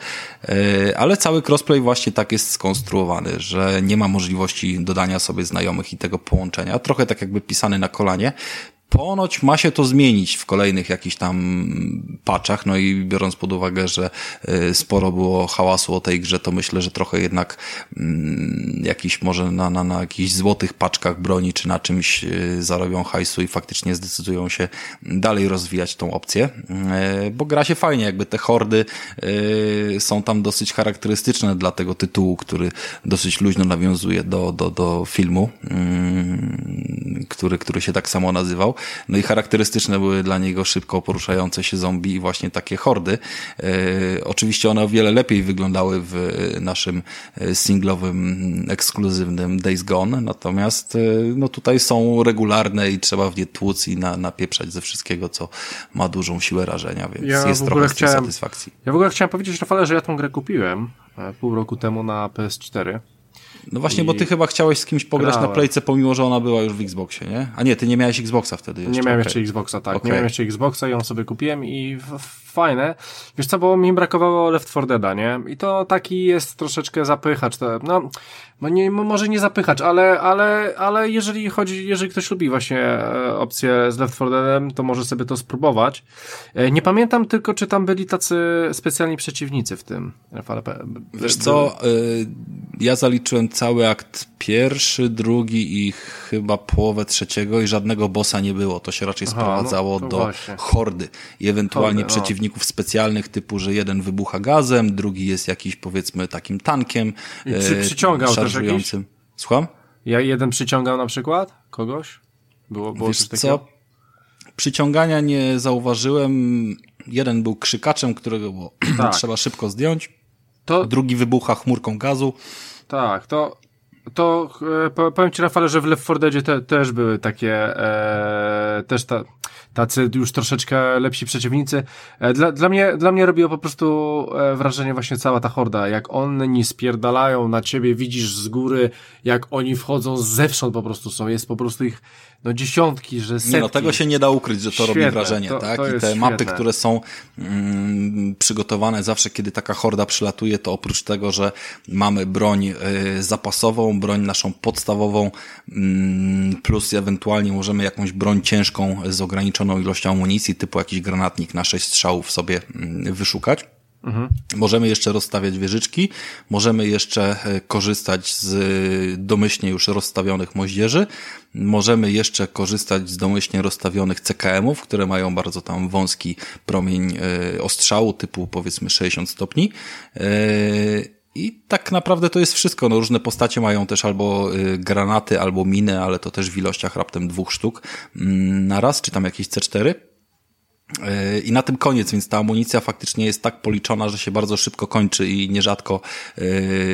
Ale cały crossplay właśnie tak jest skonstruowany, że nie ma możliwości dodania sobie znajomych i tego połączenia. Trochę tak jakby pisany na kolanie. Ponoć ma się to zmienić w kolejnych jakichś tam patchach, no i biorąc pod uwagę, że sporo było hałasu o tej grze, to myślę, że trochę jednak jakiś może na jakichś złotych paczkach broni czy na czymś zarobią hajsu i faktycznie zdecydują się dalej rozwijać tą opcję, bo gra się fajnie, jakby te hordy są tam dosyć charakterystyczne dla tego tytułu, który dosyć luźno nawiązuje do filmu, który się tak samo nazywał. No i charakterystyczne były dla niego szybko poruszające się zombie i właśnie takie hordy. Oczywiście one o wiele lepiej wyglądały w naszym singlowym, ekskluzywnym Days Gone, natomiast no tutaj są regularne i trzeba w nie tłuc i napieprzać ze wszystkiego, co ma dużą siłę rażenia, więc jest trochę z tej satysfakcji. Ja w ogóle chciałem powiedzieć, Rafale, że ja tą grę kupiłem pół roku temu na PS4. No właśnie, bo ty chyba chciałeś z kimś pograć na Playce, pomimo że ona była już w Xboxie, nie? A nie, ty nie miałeś Xboxa wtedy jeszcze. Nie miałem jeszcze Xboxa, tak. Okay. Nie miałem jeszcze Xboxa i ją sobie kupiłem i fajne. Wiesz co, bo mi brakowało Left 4 Deada, nie? I to taki jest troszeczkę zapychacz. No, nie, może nie zapychacz, ale jeżeli chodzi, jeżeli ktoś lubi właśnie opcję z Left 4 Deadem, to może sobie to spróbować. Nie pamiętam tylko, czy tam byli tacy specjalni przeciwnicy w tym. Wiesz co, ja zaliczyłem cały akt pierwszy, drugi i chyba połowę trzeciego i żadnego bossa nie było. To się raczej sprowadzało do właśnie hordy i ewentualnie przeciwników specjalnych typu, że jeden wybucha gazem, drugi jest jakiś powiedzmy takim tankiem. I przyciągał też jakiś? Słucham? Ja jeden przyciągał na przykład kogoś? Było wiesz coś takiego? Co? Przyciągania nie zauważyłem. Jeden był krzykaczem, którego było trzeba szybko zdjąć. Drugi wybucha chmurką gazu. Tak, to powiem ci, Rafale, że w Left 4 Deadzie też były takie też tacy już troszeczkę lepsi przeciwnicy. Dla mnie robiło po prostu wrażenie właśnie cała ta horda, jak oni spierdalają na ciebie, widzisz z góry, jak oni wchodzą zewsząd, po prostu są, jest po prostu ich dziesiątki, że setki. Nie, tego się nie da ukryć, że to robi wrażenie, tak? To i te mapy, które są przygotowane zawsze, kiedy taka horda przylatuje, to oprócz tego, że mamy broń zapasową, broń naszą podstawową, plus ewentualnie możemy jakąś broń ciężką z ograniczoną ilością amunicji, typu jakiś granatnik na 6 strzałów sobie wyszukać. Mhm. Możemy jeszcze rozstawiać wieżyczki, możemy jeszcze korzystać z domyślnie już rozstawionych moździerzy, możemy jeszcze korzystać z domyślnie rozstawionych CKM-ów, które mają bardzo tam wąski promień ostrzału typu powiedzmy 60 stopni. I tak naprawdę to jest wszystko. No, różne postacie mają też albo granaty, albo miny, ale to też w ilościach raptem 2 sztuk na raz, czy tam jakieś C4. I na tym koniec, więc ta amunicja faktycznie jest tak policzona, że się bardzo szybko kończy i nierzadko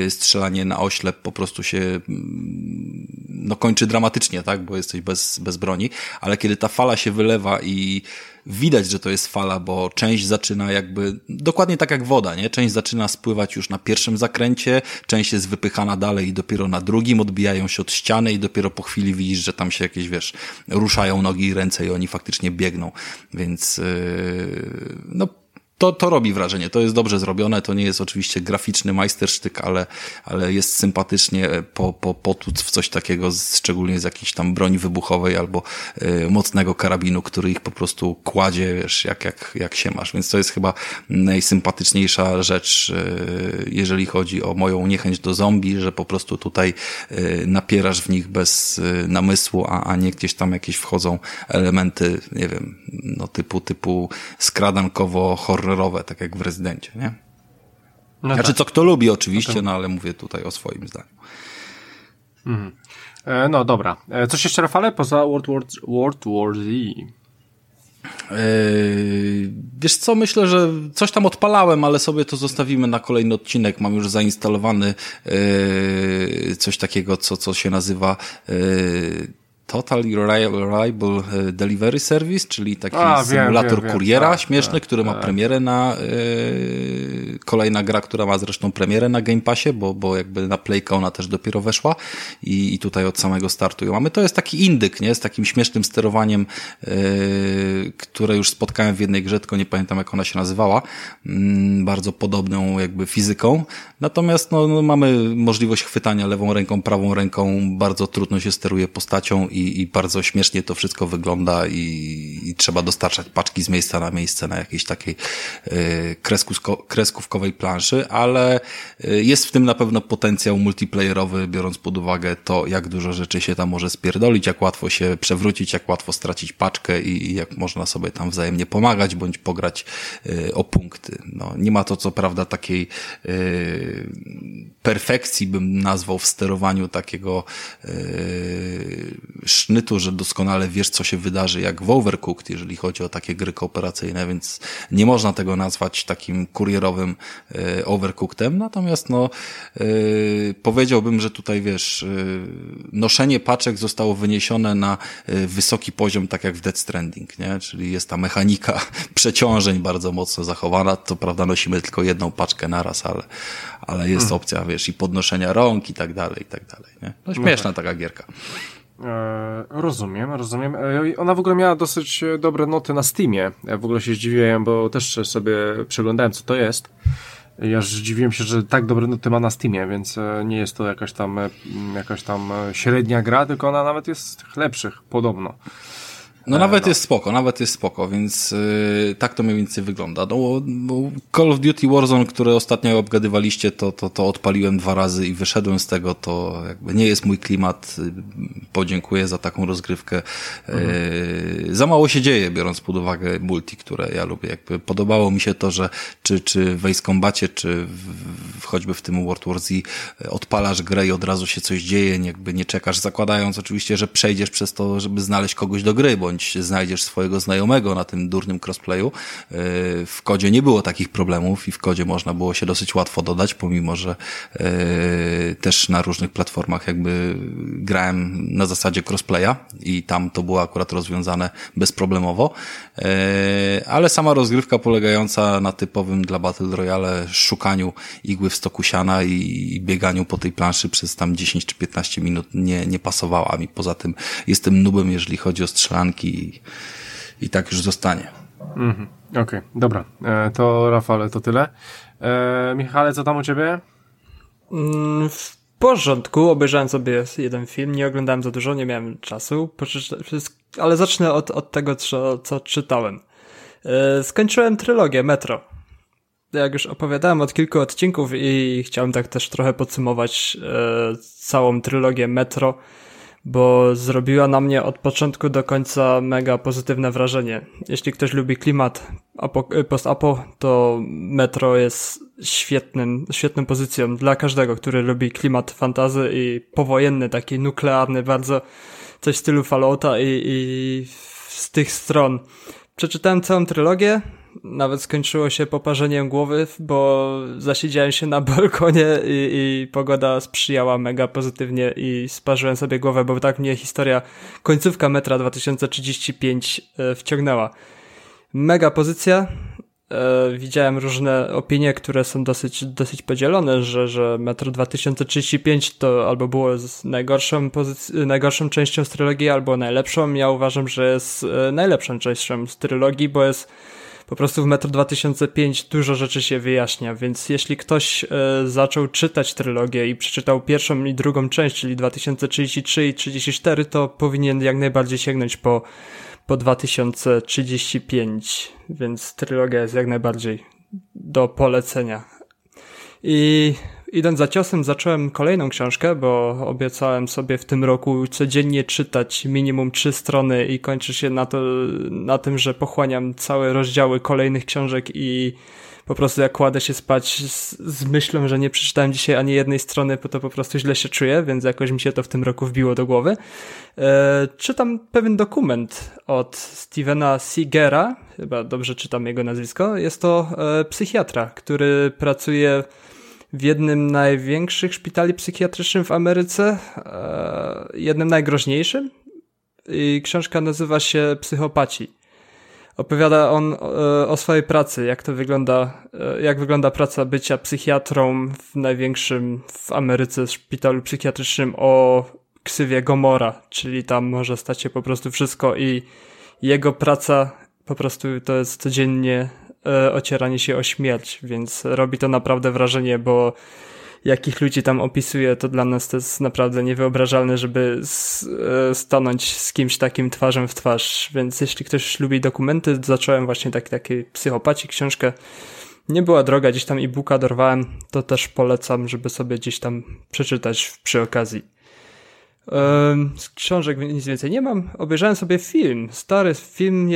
strzelanie na oślep po prostu się kończy dramatycznie, tak, bo jesteś bez broni, ale kiedy ta fala się wylewa i widać, że to jest fala, bo część zaczyna jakby, dokładnie tak jak woda, nie? Część zaczyna spływać już na pierwszym zakręcie, część jest wypychana dalej i dopiero na drugim, odbijają się od ściany i dopiero po chwili widzisz, że tam się jakieś, wiesz, ruszają nogi i ręce i oni faktycznie biegną, więc to robi wrażenie, to jest dobrze zrobione, to nie jest oczywiście graficzny majstersztyk, ale jest sympatycznie potłuc w coś takiego, szczególnie z jakiejś tam broni wybuchowej albo mocnego karabinu, który ich po prostu kładzie, wiesz, jak się masz, więc to jest chyba najsympatyczniejsza rzecz, jeżeli chodzi o moją niechęć do zombie, że po prostu tutaj napierasz w nich bez namysłu, a nie gdzieś tam jakieś wchodzą elementy, nie wiem, typu skradankowo-horror, tak jak w Rezydencie, nie? No znaczy, co kto lubi oczywiście, okay. Ale mówię tutaj o swoim zdaniu. Mhm. No dobra. Coś jeszcze, Rafale, poza World War Z? Wiesz co, myślę, że coś tam odpalałem, ale sobie to zostawimy na kolejny odcinek. Mam już zainstalowany coś takiego, co się nazywa Total Reliable Delivery Service, czyli taki symulator kuriera śmieszny, który ma premierę na kolejna gra, która ma zresztą premierę na Game Passie, bo jakby na Playka ona też dopiero weszła i tutaj od samego startu ją mamy. To jest taki indyk, nie? Z takim śmiesznym sterowaniem, które już spotkałem w jednej grze, tylko nie pamiętam jak ona się nazywała. Bardzo podobną jakby fizyką. Natomiast mamy możliwość chwytania lewą ręką, prawą ręką. Bardzo trudno się steruje postacią i bardzo śmiesznie to wszystko wygląda i trzeba dostarczać paczki z miejsca na miejsce na jakiejś takiej kreskówkowej planszy, ale jest w tym na pewno potencjał multiplayerowy, biorąc pod uwagę to, jak dużo rzeczy się tam może spierdolić, jak łatwo się przewrócić, jak łatwo stracić paczkę i jak można sobie tam wzajemnie pomagać, bądź pograć o punkty. Nie ma to co prawda takiej perfekcji, bym nazwał, w sterowaniu takiego sznytu, że doskonale wiesz, co się wydarzy, jak w Overcooked, jeżeli chodzi o takie gry kooperacyjne, więc nie można tego nazwać takim kurierowym Overcookedem, natomiast powiedziałbym, że tutaj, wiesz, noszenie paczek zostało wyniesione na wysoki poziom, tak jak w Death Stranding, nie? Czyli jest ta mechanika przeciążeń bardzo mocno zachowana, to prawda, nosimy tylko jedną paczkę naraz, ale jest opcja wiesz, i podnoszenia rąk i tak dalej, nie? No śmieszna taka gierka. Rozumiem. Ona w ogóle miała dosyć dobre noty na Steamie. Ja w ogóle się zdziwiłem, bo też sobie przeglądałem, co to jest. Ja zdziwiłem się, że tak dobre noty ma na Steamie, więc nie jest to jakaś tam średnia gra, tylko ona nawet jest lepszych, podobno. No nawet jest spoko, więc tak to mniej więcej wygląda. No, Call of Duty Warzone, które ostatnio obgadywaliście, to odpaliłem 2 razy i wyszedłem z tego, to jakby nie jest mój klimat, podziękuję za taką rozgrywkę. Za mało się dzieje, biorąc pod uwagę multi, które ja lubię. Jakby podobało mi się to, że czy w Ace Combacie, czy choćby w tym World War Z odpalasz grę i od razu się coś dzieje, jakby nie czekasz, zakładając oczywiście, że przejdziesz przez to, żeby znaleźć kogoś do gry, bądź znajdziesz swojego znajomego na tym durnym crossplayu. W kodzie nie było takich problemów i w kodzie można było się dosyć łatwo dodać, pomimo że też na różnych platformach jakby grałem na zasadzie crossplaya i tam to było akurat rozwiązane bezproblemowo. Ale sama rozgrywka polegająca na typowym dla Battle Royale szukaniu igły w stoku siana i bieganiu po tej planszy przez tam 10 czy 15 minut nie pasowała mi. Poza tym jestem noobem, jeżeli chodzi o strzelankę i tak już zostanie. Okej, dobra. To Rafale, to tyle. Michale, co tam u ciebie? W porządku, obejrzałem sobie jeden film, nie oglądałem za dużo, nie miałem czasu, ale zacznę od tego, co czytałem. Skończyłem trylogię Metro. Jak już opowiadałem od kilku odcinków i chciałem tak też trochę podsumować całą trylogię Metro, bo zrobiła na mnie od początku do końca mega pozytywne wrażenie. Jeśli ktoś lubi klimat post-apo, to Metro jest świetną pozycją dla każdego, który lubi klimat fantasy i powojenny, taki nuklearny bardzo, coś w stylu Fallouta i z tych stron. Przeczytałem całą trylogię, nawet skończyło się poparzeniem głowy, bo zasiedziałem się na balkonie i pogoda sprzyjała mega pozytywnie i sparzyłem sobie głowę, bo tak mnie historia, końcówka Metra 2035 wciągnęła. Mega pozycja. Widziałem różne opinie, które są dosyć podzielone, że Metro 2035 to albo było najgorszą częścią z trylogii, albo najlepszą. Ja uważam, że jest najlepszą częścią z trylogii, bo jest po prostu w Metro 2005 dużo rzeczy się wyjaśnia, więc jeśli ktoś zaczął czytać trylogię i przeczytał pierwszą i drugą część, czyli 2033 i 34, to powinien jak najbardziej sięgnąć po 2035, więc trylogia jest jak najbardziej do polecenia. I idąc za ciosem, zacząłem kolejną książkę, bo obiecałem sobie w tym roku codziennie czytać minimum 3 strony i kończy się na tym, że pochłaniam całe rozdziały kolejnych książek i po prostu jak kładę się spać z myślą, że nie przeczytałem dzisiaj ani jednej strony, bo to po prostu źle się czuję, więc jakoś mi się to w tym roku wbiło do głowy. Czytam pewien dokument od Stevena Seagera, chyba dobrze czytam jego nazwisko. Jest to psychiatra, który pracuje w jednym z największych szpitali psychiatrycznych w Ameryce, jednym najgroźniejszym, i książka nazywa się Psychopaci. Opowiada on o swojej pracy, jak wygląda praca bycia psychiatrą w największym w Ameryce szpitalu psychiatrycznym o ksywie Gomora, czyli tam może stać się po prostu wszystko i jego praca po prostu to jest codziennie ocieranie się o śmierć, więc robi to naprawdę wrażenie, bo jakich ludzi tam opisuje, to dla nas to jest naprawdę niewyobrażalne, żeby stanąć z kimś takim twarzą w twarz, więc jeśli ktoś lubi dokumenty, zacząłem właśnie taki Psychopaci książkę, nie była droga, gdzieś tam e-booka dorwałem, to też polecam, żeby sobie gdzieś tam przeczytać przy okazji. Z książek nic więcej nie mam. Obejrzałem sobie film, stary film,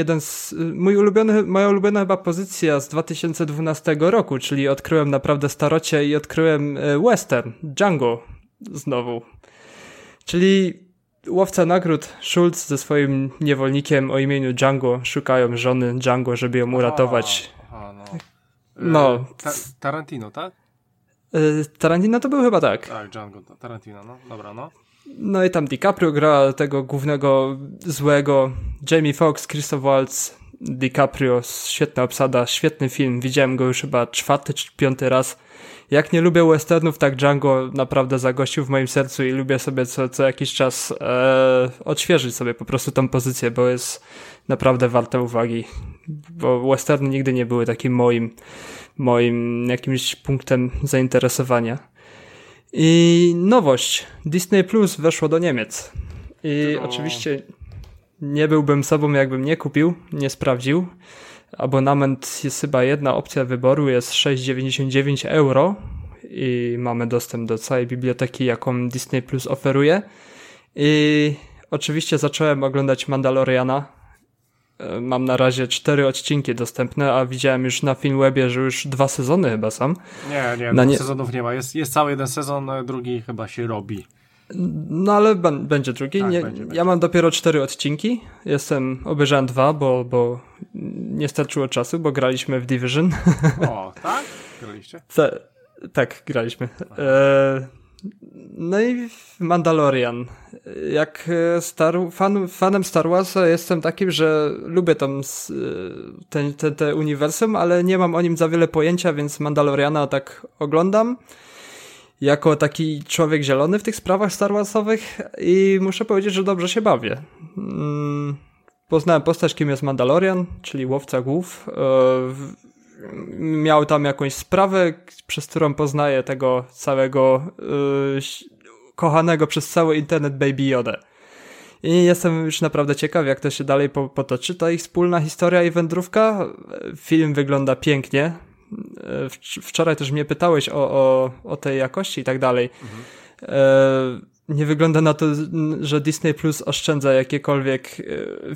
moja ulubiona chyba pozycja z 2012 roku, czyli odkryłem naprawdę starocie i odkryłem western, Django znowu, czyli łowca nagród Schultz ze swoim niewolnikiem o imieniu Django szukają żony Django, żeby ją uratować. No. Tarantino, tak? Tarantino to był chyba tak. Tak, Django, Tarantino, no dobra, no. No i tam DiCaprio gra tego głównego złego, Jamie Foxx, Christoph Waltz, DiCaprio, świetna obsada, świetny film, widziałem go już chyba 4. czy 5. raz Jak nie lubię westernów, tak Django naprawdę zagościł w moim sercu i lubię sobie co jakiś czas odświeżyć sobie po prostu tą pozycję, bo jest naprawdę warte uwagi, bo westerny nigdy nie były takim moim jakimś punktem zainteresowania. I nowość, Disney Plus weszło do Niemiec i oczywiście nie byłbym sobą, jakbym nie kupił, nie sprawdził. Abonament jest chyba jedna opcja wyboru, jest 6,99 euro i mamy dostęp do całej biblioteki, jaką Disney Plus oferuje. I oczywiście zacząłem oglądać Mandaloriana. Mam na razie 4 odcinki dostępne, a widziałem już na Filmwebie, że już 2 sezony chyba są. Nie, sezonów nie ma. Jest cały jeden sezon, drugi chyba się robi. No ale będzie drugi. Tak, będzie. Ja mam dopiero 4 odcinki. Obejrzałem 2, bo nie starczyło czasu, bo graliśmy w Division. O, tak? Graliście? Tak, graliśmy. No i Mandalorian. Jak fanem Star Warsa jestem takim, że lubię te uniwersum, ale nie mam o nim za wiele pojęcia, więc Mandaloriana tak oglądam. Jako taki człowiek zielony w tych sprawach Star Warsowych i muszę powiedzieć, że dobrze się bawię. Poznałem postać, kim jest Mandalorian, czyli łowca głów. Miał tam jakąś sprawę, przez którą poznaje tego całego kochanego przez cały internet Baby Yoda. I jestem już naprawdę ciekaw, jak to się dalej potoczy. Ta ich wspólna historia i wędrówka. Film wygląda pięknie. Wczoraj też mnie pytałeś o tej jakości i tak dalej. Nie wygląda na to, że Disney Plus oszczędza jakiekolwiek,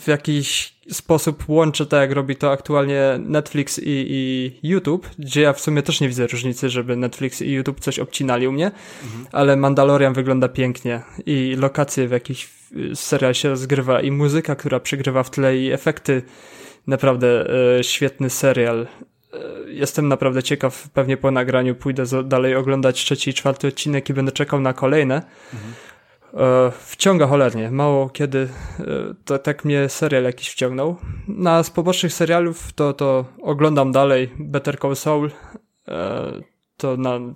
w jakiś sposób łączy to, jak robi to aktualnie Netflix i YouTube, gdzie ja w sumie też nie widzę różnicy, żeby Netflix i YouTube coś obcinali u mnie, ale Mandalorian wygląda pięknie i lokacje, w jakich serial się rozgrywa i muzyka, która przygrywa w tle i efekty. Naprawdę świetny serial. Jestem naprawdę ciekaw, pewnie po nagraniu pójdę dalej oglądać 3. i 4. odcinek i będę czekał na kolejne. Wciąga cholernie, mało kiedy tak mnie serial jakiś wciągnął. Z pobocznych serialów to oglądam dalej Better Call Saul.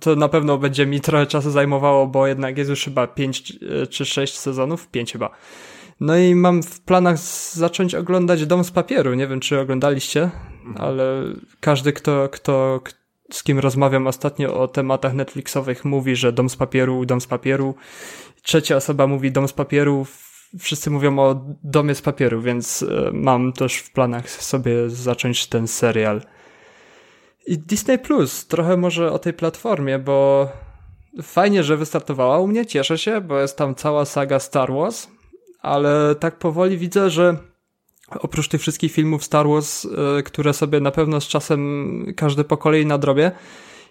To na pewno będzie mi trochę czasu zajmowało, bo jednak jest już chyba 5 czy 6 sezonów, 5 chyba. No i mam w planach zacząć oglądać Dom z Papieru. Nie wiem, czy oglądaliście, ale każdy, kto z kim rozmawiam ostatnio o tematach Netflixowych, mówi, że Dom z Papieru. Trzecia osoba mówi Dom z Papieru. Wszyscy mówią o Domie z Papieru, więc mam też w planach sobie zacząć ten serial. I Disney Plus, trochę może o tej platformie, bo fajnie, że wystartowała u mnie, cieszę się, bo jest tam cała saga Star Wars. Ale tak powoli widzę, że oprócz tych wszystkich filmów Star Wars, które sobie na pewno z czasem każdy po kolei nadrobię,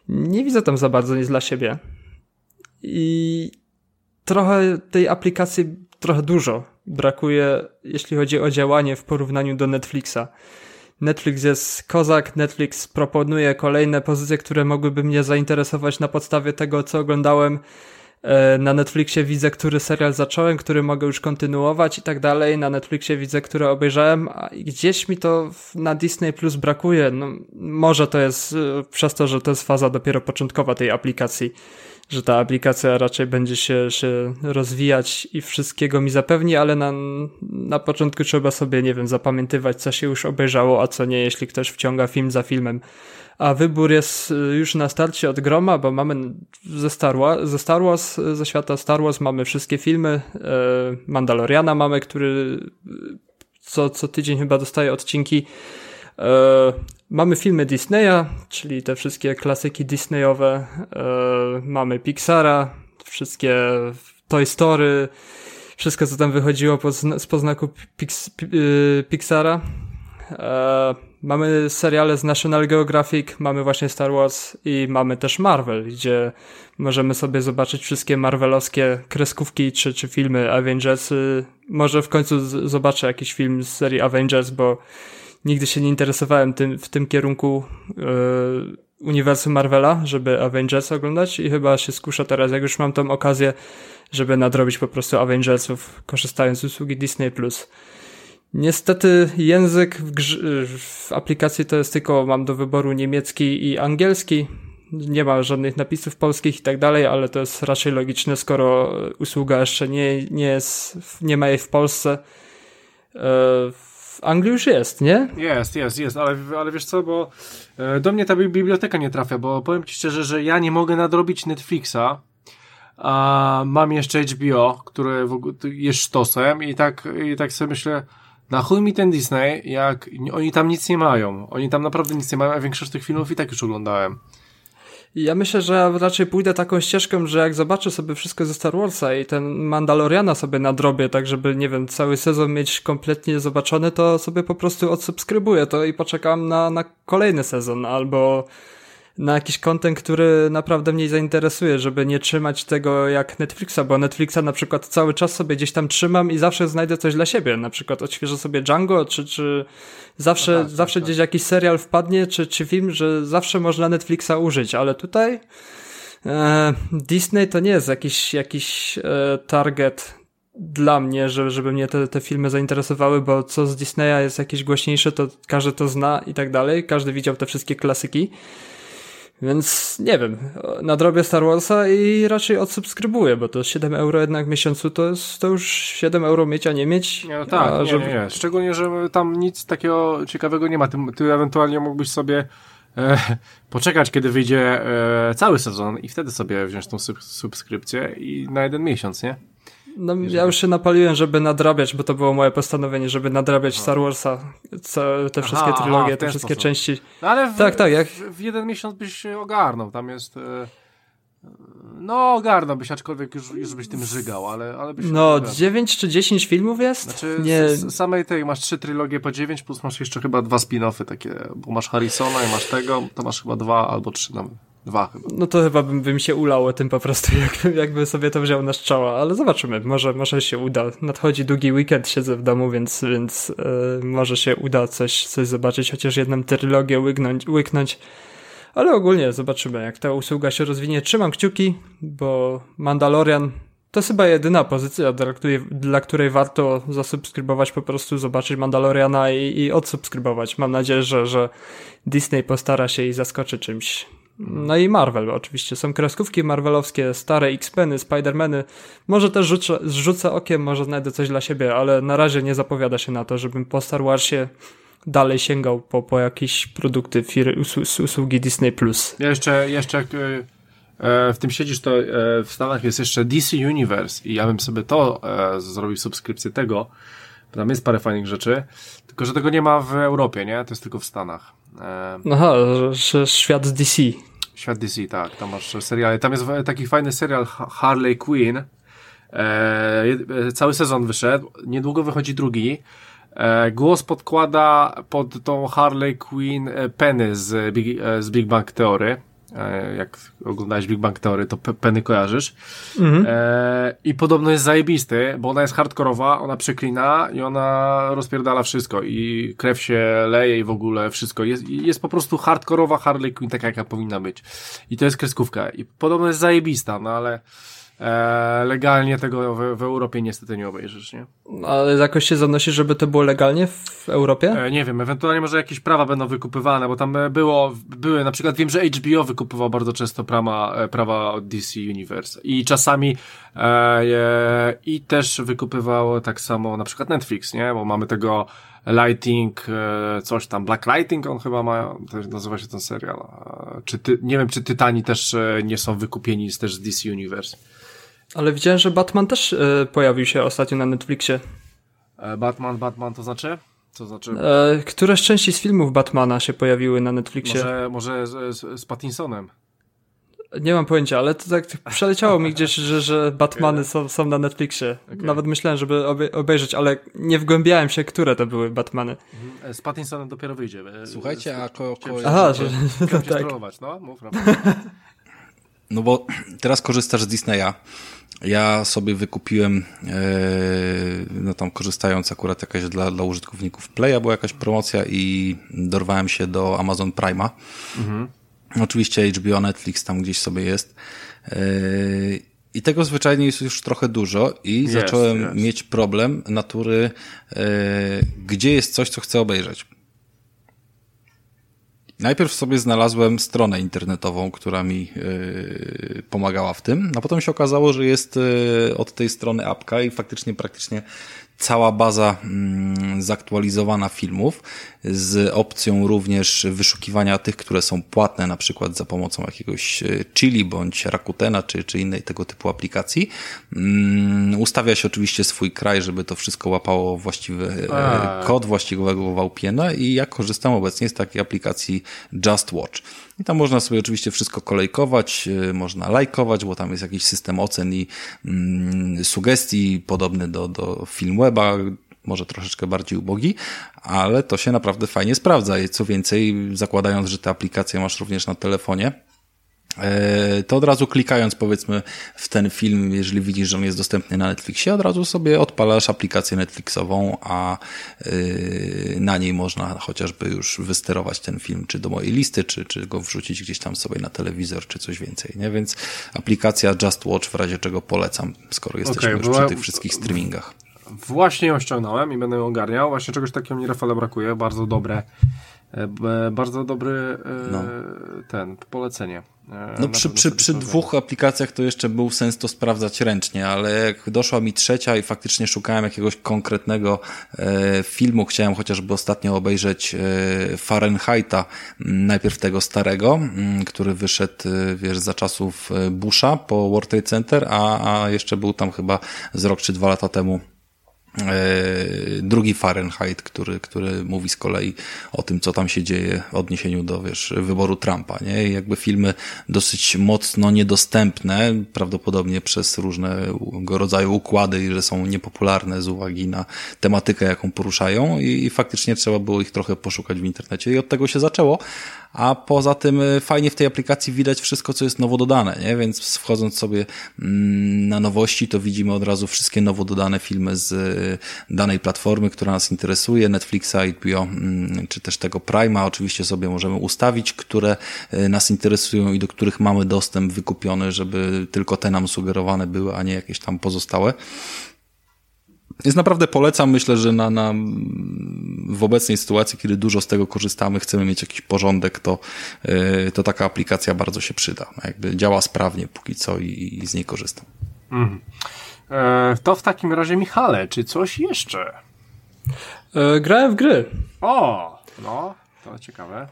nie widzę tam za bardzo nic dla siebie. I trochę tej aplikacji, trochę dużo brakuje, jeśli chodzi o działanie w porównaniu do Netflixa. Netflix jest kozak, Netflix proponuje kolejne pozycje, które mogłyby mnie zainteresować na podstawie tego, co oglądałem. Na Netflixie widzę, który serial zacząłem, który mogę już kontynuować i tak dalej. Na Netflixie widzę, który obejrzałem, a gdzieś mi to na Disney Plus brakuje. No, może to jest przez to, że to jest faza dopiero początkowa tej aplikacji, że ta aplikacja raczej będzie się rozwijać i wszystkiego mi zapewni, ale na początku trzeba sobie, nie wiem, zapamiętywać, co się już obejrzało, a co nie, jeśli ktoś wciąga film za filmem. A wybór jest już na starcie od groma, bo mamy ze świata Star Wars mamy wszystkie filmy, Mandaloriana mamy, który co tydzień chyba dostaje odcinki. Mamy filmy Disneya, czyli te wszystkie klasyki Disneyowe, mamy Pixara, wszystkie Toy Story, wszystko co tam wychodziło spod znaku Pixara. Mamy seriale z National Geographic, mamy właśnie Star Wars i mamy też Marvel, gdzie możemy sobie zobaczyć wszystkie marvelowskie kreskówki czy filmy Avengers. Może w końcu zobaczę jakiś film z serii Avengers, bo nigdy się nie interesowałem w tym kierunku uniwersum Marvela, żeby Avengers oglądać i chyba się skuszę teraz, jak już mam tą okazję, żeby nadrobić po prostu Avengersów, korzystając z usługi Disney+. Niestety język w aplikacji to jest tylko, mam do wyboru niemiecki i angielski, nie ma żadnych napisów polskich i tak dalej, ale to jest raczej logiczne, skoro usługa jeszcze nie ma jej w Polsce. W Anglii już jest, nie? Jest, ale wiesz co, bo do mnie ta biblioteka nie trafia, bo powiem ci szczerze, że ja nie mogę nadrobić Netflixa, a mam jeszcze HBO, które jest sztosem i tak sobie myślę, na chuj mi ten Disney, jak oni tam nic nie mają. Oni tam naprawdę nic nie mają, a większość tych filmów i tak już oglądałem. Ja myślę, że raczej pójdę taką ścieżką, że jak zobaczę sobie wszystko ze Star Warsa i ten Mandaloriana sobie nadrobię, tak żeby, nie wiem, cały sezon mieć kompletnie zobaczony, to sobie po prostu odsubskrybuję to i poczekam na kolejny sezon albo na jakiś content, który naprawdę mnie zainteresuje, żeby nie trzymać tego jak Netflixa, bo Netflixa na przykład cały czas sobie gdzieś tam trzymam i zawsze znajdę coś dla siebie, na przykład odświeżę sobie Django, czy zawsze, no tak, zawsze tak, gdzieś tak. Jakiś serial wpadnie, czy film, że zawsze można Netflixa użyć, ale tutaj Disney to nie jest jakiś target dla mnie, żeby mnie te filmy zainteresowały, bo co z Disneya jest jakieś głośniejsze, to każdy to zna i tak dalej, każdy widział te wszystkie klasyki. Więc nie wiem, nadrobię Star Warsa i raczej odsubskrybuję, bo to 7 euro jednak w miesiącu to już 7 euro mieć, a nie mieć. No tak, nie. Szczególnie, że tam nic takiego ciekawego nie ma. Ty ewentualnie mógłbyś sobie poczekać, kiedy wyjdzie cały sezon i wtedy sobie wziąć tą subskrypcję i na jeden miesiąc, nie? No, ja już się napaliłem, żeby nadrabiać, bo to było moje postanowienie, żeby nadrabiać Star Warsa, te wszystkie trylogie, te wszystkie sposób. Części. No ale w jeden miesiąc byś ogarnął, tam jest... No ogarnąłbyś, aczkolwiek już byś tym żygał, ale byś... No 9 czy 10 filmów jest? Znaczy nie. Z samej tej masz 3 trylogie po 9, plus masz jeszcze chyba 2 spin-offy takie, bo masz Harrisona i masz tego, to masz chyba 2 albo 3 tam. 2 chyba. No to chyba bym się ulało tym po prostu, jakby sobie to wziął na strzała, ale zobaczymy, może się uda. Nadchodzi długi weekend, siedzę w domu, więc może się uda coś zobaczyć, chociaż jedną trylogię łyknąć. Ale ogólnie zobaczymy, jak ta usługa się rozwinie. Trzymam kciuki, bo Mandalorian to chyba jedyna pozycja, dla której warto zasubskrybować, po prostu zobaczyć Mandaloriana i odsubskrybować. Mam nadzieję, że Disney postara się i zaskoczy czymś. No i Marvel oczywiście. Są kreskówki marvelowskie, stare X-Meny, Spider-Many. Może też rzucę okiem, może znajdę coś dla siebie, ale na razie nie zapowiada się na to, żebym po Star Warsie dalej sięgał po jakieś produkty usługi Disney+. Ja jeszcze w tym siedzisz, to w Stanach jest jeszcze DC Universe i ja bym sobie to zrobił subskrypcję tego. Tam jest parę fajnych rzeczy, tylko że tego nie ma w Europie, nie? To jest tylko w Stanach. Aha, że świat DC. Świat DC, tak, tam masz seriale. Tam jest taki fajny serial Harley Quinn. Cały sezon wyszedł, niedługo wychodzi drugi. Głos podkłada pod tą Harley Quinn Penny z Big Bang Theory. Jak oglądałeś Big Bang Theory, to Penny kojarzysz. Mhm. I podobno jest zajebisty, bo ona jest hardkorowa, ona przeklina i ona rozpierdala wszystko i krew się leje i w ogóle wszystko. Jest po prostu hardkorowa Harley Quinn, taka jaka powinna być. I to jest kreskówka. I podobno jest zajebista, no ale legalnie tego w Europie niestety nie obejrzysz, nie? Ale jakoś się zanosi, żeby to było legalnie w Europie? Nie wiem, ewentualnie może jakieś prawa będą wykupywane, bo tam były, na przykład wiem, że HBO wykupywał bardzo często prawa od DC Universe i czasami i też wykupywał tak samo na przykład Netflix, nie? Bo mamy tego Lighting, coś tam, Black Lighting on chyba ma, nazywa się ten serial. Nie wiem, czy Tytani też nie są wykupieni też z DC Universe. Ale widziałem, że Batman też pojawił się ostatnio na Netflixie. Batman to znaczy? Co znaczy? Któreś części z filmów Batmana się pojawiły na Netflixie. Może z Pattinsonem? Nie mam pojęcia, ale to tak przeleciało mi gdzieś, że Batmany są na Netflixie. Okay. Nawet myślałem, żeby obejrzeć, ale nie wgłębiałem się, które to były Batmany. Z Pattinsonem dopiero wyjdzie. Słuchajcie, a mów. No bo teraz korzystasz z Disneya. Ja sobie wykupiłem, no tam korzystając akurat jakaś dla użytkowników Playa była jakaś promocja i dorwałem się do Amazon Prime'a. Mhm. Oczywiście HBO, Netflix tam gdzieś sobie jest. I tego zwyczajnie jest już trochę dużo i zacząłem mieć problem natury, gdzie jest coś, co chcę obejrzeć. Najpierw sobie znalazłem stronę internetową, która mi pomagała w tym, a potem się okazało, że jest od tej strony apka i faktycznie praktycznie cała baza zaktualizowana filmów z opcją również wyszukiwania tych, które są płatne, na przykład za pomocą jakiegoś Chili bądź Rakutena czy innej tego typu aplikacji. Ustawia się oczywiście swój kraj, żeby to wszystko łapało właściwy kod właściwego VPN-a i ja korzystam obecnie z takiej aplikacji Just Watch. I tam można sobie oczywiście wszystko kolejkować, można lajkować, bo tam jest jakiś system ocen i sugestii podobny do Filmweba, może troszeczkę bardziej ubogi, ale to się naprawdę fajnie sprawdza. I co więcej, zakładając, że tę aplikację masz również na telefonie, to od razu klikając powiedzmy w ten film, jeżeli widzisz, że on jest dostępny na Netflixie, od razu sobie odpalasz aplikację Netflixową, a na niej można chociażby już wysterować ten film czy do mojej listy, czy go wrzucić gdzieś tam sobie na telewizor, czy coś więcej, nie? Więc aplikacja Just Watch w razie czego polecam, skoro jesteśmy już przy tych wszystkich streamingach. Właśnie ją ściągnąłem i będę ją ogarniał. Właśnie czegoś takiego mi, Rafale, brakuje. Bardzo dobry polecenie. No przy dwóch aplikacjach to jeszcze był sens to sprawdzać ręcznie, ale jak doszła mi trzecia i faktycznie szukałem jakiegoś konkretnego filmu, chciałem chociażby ostatnio obejrzeć Fahrenheita, najpierw tego starego, który wyszedł za czasów Busha po World Trade Center, a jeszcze był tam chyba z rok czy 2 lata temu drugi Fahrenheit, który mówi z kolei o tym, co tam się dzieje w odniesieniu do, wyboru Trumpa, nie? I jakby filmy dosyć mocno niedostępne, prawdopodobnie przez różnego rodzaju układy, że są niepopularne z uwagi na tematykę, jaką poruszają i faktycznie trzeba było ich trochę poszukać w internecie i od tego się zaczęło. A poza tym fajnie w tej aplikacji widać wszystko, co jest nowo dodane, nie? Więc wchodząc sobie na nowości, to widzimy od razu wszystkie nowo dodane filmy z danej platformy, która nas interesuje, Netflixa, HBO, czy też tego Prime'a. Oczywiście sobie możemy ustawić, które nas interesują i do których mamy dostęp wykupiony, żeby tylko te nam sugerowane były, a nie jakieś tam pozostałe. Więc naprawdę polecam, myślę, że w obecnej sytuacji, kiedy dużo z tego korzystamy, chcemy mieć jakiś porządek, to taka aplikacja bardzo się przyda. Jakby działa sprawnie póki co i z niej korzystam. To w takim razie, Michale, czy coś jeszcze? Grałem w gry. To ciekawe.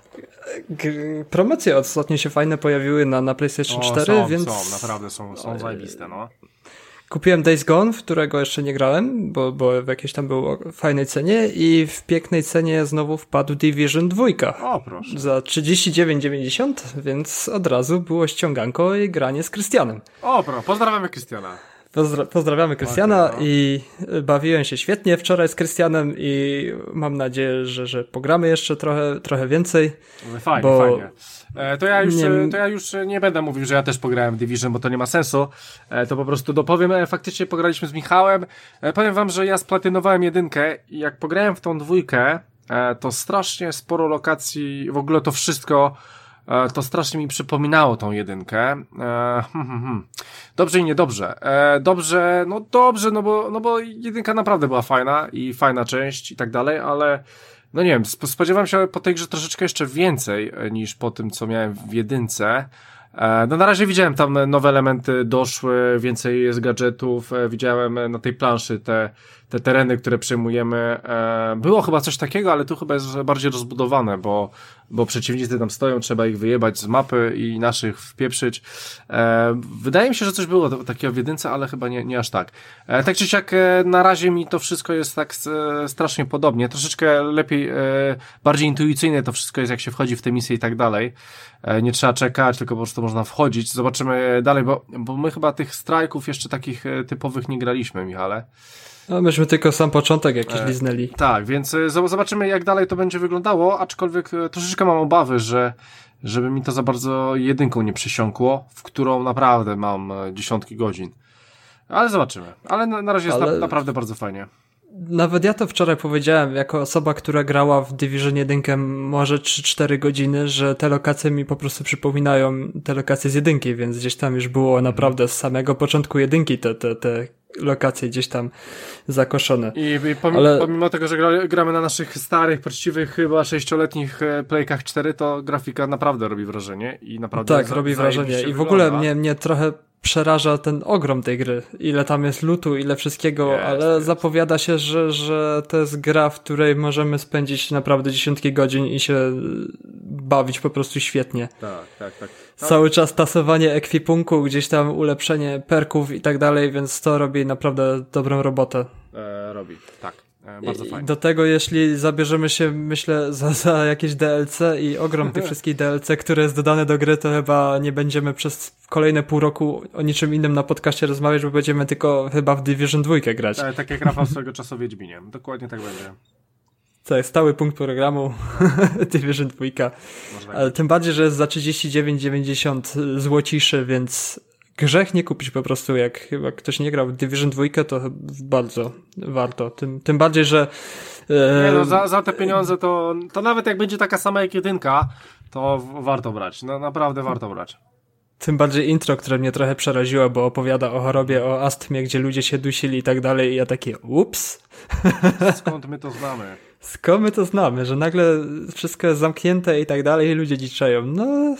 Promocje ostatnio się fajne pojawiły na PlayStation 4, więc... Są naprawdę zajebiste, no. Kupiłem Days Gone, w którego jeszcze nie grałem, bo w jakiejś tam było fajnej cenie i w pięknej cenie znowu wpadł Division 2. O, proszę. Za 39,90, więc od razu było ściąganko i granie z Krystianem. O, proszę, pozdrawiamy Krystiana. Pozdrawiamy Krystiana i bawiłem się świetnie wczoraj z Krystianem i mam nadzieję, że pogramy jeszcze trochę więcej. Fajnie. To ja już nie będę mówił, że ja też pograłem w Division, bo to nie ma sensu. To po prostu dopowiem. Faktycznie pograliśmy z Michałem. Powiem wam, że ja splatynowałem jedynkę i jak pograłem w tą dwójkę, to strasznie sporo lokacji, w ogóle to wszystko... To strasznie mi przypominało tą jedynkę. Dobrze i niedobrze. Dobrze, no bo jedynka naprawdę była fajna i fajna część i tak dalej, ale no nie wiem, spodziewam się po tej grze troszeczkę jeszcze więcej niż po tym, co miałem w jedynce. No na razie widziałem tam nowe elementy doszły, więcej jest gadżetów, widziałem na tej planszy te tereny, które przejmujemy. Było chyba coś takiego, ale tu chyba jest bardziej rozbudowane, bo przeciwnicy tam stoją, trzeba ich wyjebać z mapy i naszych wpieprzyć. Wydaje mi się, że coś było takiego w jedynce, ale chyba nie aż tak. Tak czy siak na razie mi to wszystko jest tak strasznie podobnie. Troszeczkę lepiej, bardziej intuicyjne to wszystko jest, jak się wchodzi w te misje i tak dalej. Nie trzeba czekać, tylko po prostu można wchodzić. Zobaczymy dalej, bo my chyba tych strajków jeszcze takich typowych nie graliśmy, Michale. No myśmy tylko sam początek jakiś liznęli. Tak, więc zobaczymy, jak dalej to będzie wyglądało, aczkolwiek troszeczkę mam obawy, żeby mi to za bardzo jedynką nie przysiąkło, w którą naprawdę mam dziesiątki godzin. Ale zobaczymy. Ale na razie jest naprawdę bardzo fajnie. Nawet ja to wczoraj powiedziałem, jako osoba, która grała w Division 1 może 3-4 godziny, że te lokacje mi po prostu przypominają te lokacje z jedynki, więc gdzieś tam już było naprawdę z samego początku jedynki te lokacje gdzieś tam zakoszone. Ale pomimo tego, że gramy na naszych starych, poczciwych, chyba 6-letnich Playkach 4, to grafika naprawdę robi wrażenie i naprawdę tak, robi wrażenie. I w ogóle mnie trochę przeraża ten ogrom tej gry. Ile tam jest lootu, ile wszystkiego, ale zapowiada się, że to jest gra, w której możemy spędzić naprawdę dziesiątki godzin i się bawić po prostu świetnie. Tak. Cały czas tasowanie ekwipunku, gdzieś tam ulepszenie perków i tak dalej, więc to robi naprawdę dobrą robotę. Bardzo fajnie. Do tego, jeśli zabierzemy się, myślę, za jakieś DLC i ogrom tych wszystkich DLC, które jest dodane do gry, to chyba nie będziemy przez kolejne pół roku o niczym innym na podcaście rozmawiać, bo będziemy tylko chyba w Division 2 grać. Tak jak Rafał swojego czasu w Wiedźminie. Dokładnie tak będzie. Tak, stały punkt programu Division 2. Ale tym bardziej, że jest za 39,90 złociszy, więc grzech nie kupić po prostu, jak chyba ktoś nie grał w Division 2, to bardzo warto. Tym bardziej, że... za te pieniądze to nawet jak będzie taka sama jak jedynka, to warto brać. No, naprawdę warto brać. Tym bardziej intro, które mnie trochę przeraziło, bo opowiada o chorobie, o astmie, gdzie ludzie się dusili i tak dalej i ja takie ups. Skąd my to znamy? Że nagle wszystko jest zamknięte i tak dalej i ludzie dziczeją. No...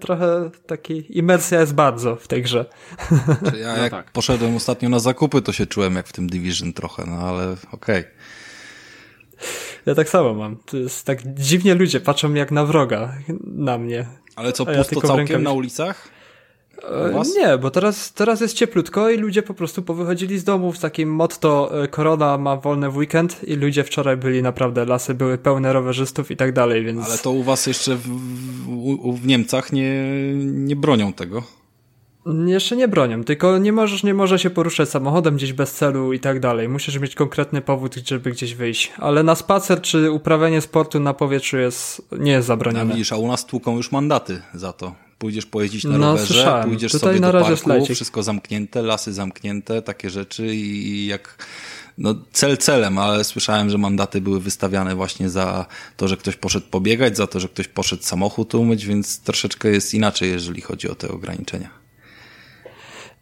Trochę taki... Imersja jest bardzo w tej grze. Ja jak poszedłem ostatnio na zakupy, to się czułem jak w tym Division trochę, no ale okej. Ja tak samo mam. To jest tak dziwnie, ludzie patrzą jak na wroga na mnie. Ale co, pusto całkiem na ulicach? Nie, bo teraz jest cieplutko i ludzie po prostu powychodzili z domów. Takim motto, korona ma wolne w weekend i ludzie wczoraj byli naprawdę, lasy były pełne rowerzystów i tak dalej, więc... Ale to u was jeszcze w Niemcach nie bronią tego? Jeszcze nie bronią, tylko nie możesz się poruszać samochodem gdzieś bez celu i tak dalej. Musisz mieć konkretny powód, żeby gdzieś wyjść. Ale na spacer czy uprawianie sportu na powietrzu nie jest zabronione. A u nas tłuką już mandaty za to. Pójdziesz pojeździć na rowerze, słyszałem. Pójdziesz tutaj sobie na do parku, wszystko zamknięte, lasy zamknięte, takie rzeczy i jak... No cel celem, ale słyszałem, że mandaty były wystawiane właśnie za to, że ktoś poszedł pobiegać, za to, że ktoś poszedł samochód umyć, więc troszeczkę jest inaczej, jeżeli chodzi o te ograniczenia.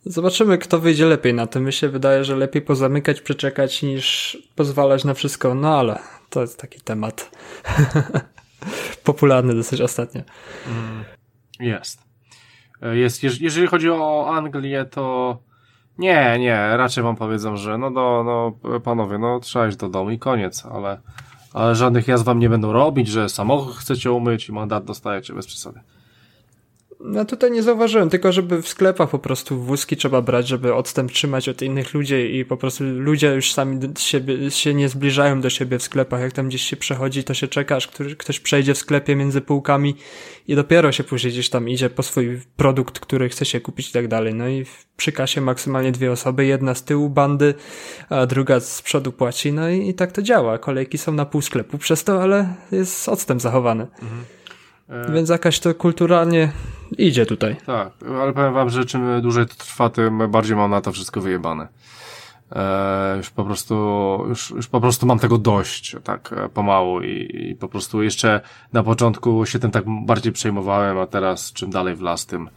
Zobaczymy, kto wyjdzie lepiej na tym. Mi się wydaje, że lepiej pozamykać, przeczekać niż pozwalać na wszystko, no ale to jest taki temat popularny dosyć ostatnio. Jest. Jeżeli chodzi o Anglię, to nie, raczej wam powiedzą, że panowie, trzeba iść do domu i koniec, ale żadnych jazd wam nie będą robić, że samochód chcecie umyć i mandat dostajecie bez przesady. No tutaj nie zauważyłem, tylko żeby w sklepach po prostu wózki trzeba brać, żeby odstęp trzymać od innych ludzi i po prostu ludzie już sami się nie zbliżają do siebie w sklepach. Jak tam gdzieś się przechodzi, to się czeka, aż ktoś przejdzie w sklepie między półkami i dopiero się później gdzieś tam idzie po swój produkt, który chce się kupić i tak dalej. No i przy kasie maksymalnie dwie osoby, jedna z tyłu bandy, a druga z przodu płaci, no i tak to działa. Kolejki są na pół sklepu przez to, ale jest odstęp zachowany. Więc jakaś to kulturalnie idzie tutaj. Tak, ale powiem wam, że czym dłużej to trwa, tym bardziej mam na to wszystko wyjebane. Już po prostu mam tego dość, tak pomału i po prostu jeszcze na początku się tym tak bardziej przejmowałem, a teraz czym dalej w las, tym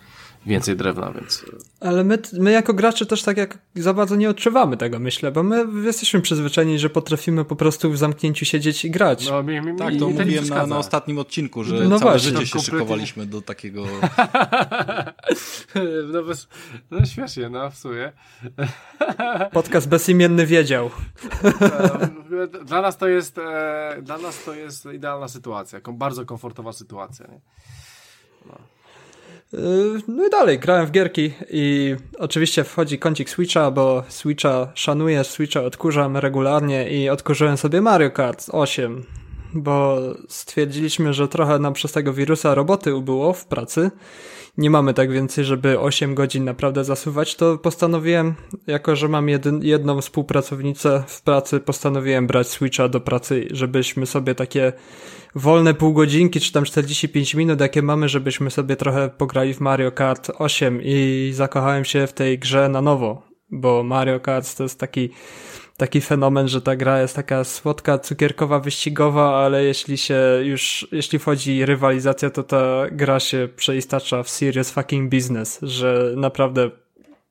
więcej drewna, więc... Ale my jako gracze też tak jak za bardzo nie odczuwamy tego, myślę, bo my jesteśmy przyzwyczajeni, że potrafimy po prostu w zamknięciu siedzieć i grać. To mówiłem na ostatnim odcinku, że całe życie się szykowaliśmy do takiego... Śmiesznie, psuję. Podcast Bezimienny wiedział. Dla nas to jest idealna sytuacja, bardzo komfortowa sytuacja, nie? No i dalej, grałem w gierki i oczywiście wchodzi kącik Switcha, bo Switcha szanuję, Switcha odkurzam regularnie i odkurzyłem sobie Mario Kart 8, bo stwierdziliśmy, że trochę nam przez tego wirusa roboty ubyło w pracy. Nie mamy tak więcej, żeby 8 godzin naprawdę zasuwać, to postanowiłem, jako że mam jedną współpracownicę w pracy, postanowiłem brać Switcha do pracy, żebyśmy sobie takie wolne pół godzinki, czy tam 45 minut, jakie mamy, żebyśmy sobie trochę pograli w Mario Kart 8 i zakochałem się w tej grze na nowo, bo Mario Kart to jest taki fenomen, że ta gra jest taka słodka, cukierkowa, wyścigowa, ale jeśli wchodzi rywalizacja, to ta gra się przeistacza w serious fucking business, że naprawdę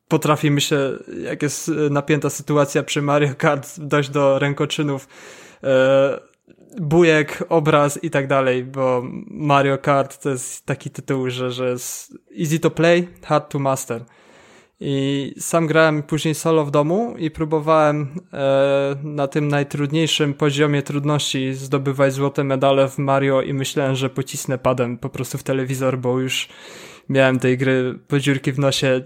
potrafi, myślę, jak jest napięta sytuacja przy Mario Kart, dojść do rękoczynów, bujek, obraz i tak dalej, bo Mario Kart to jest taki tytuł, że jest easy to play, hard to master. I sam grałem później solo w domu i próbowałem na tym najtrudniejszym poziomie trudności zdobywać złote medale w Mario i myślałem, że pocisnę padem po prostu w telewizor, bo już miałem tej gry po dziurki w nosie.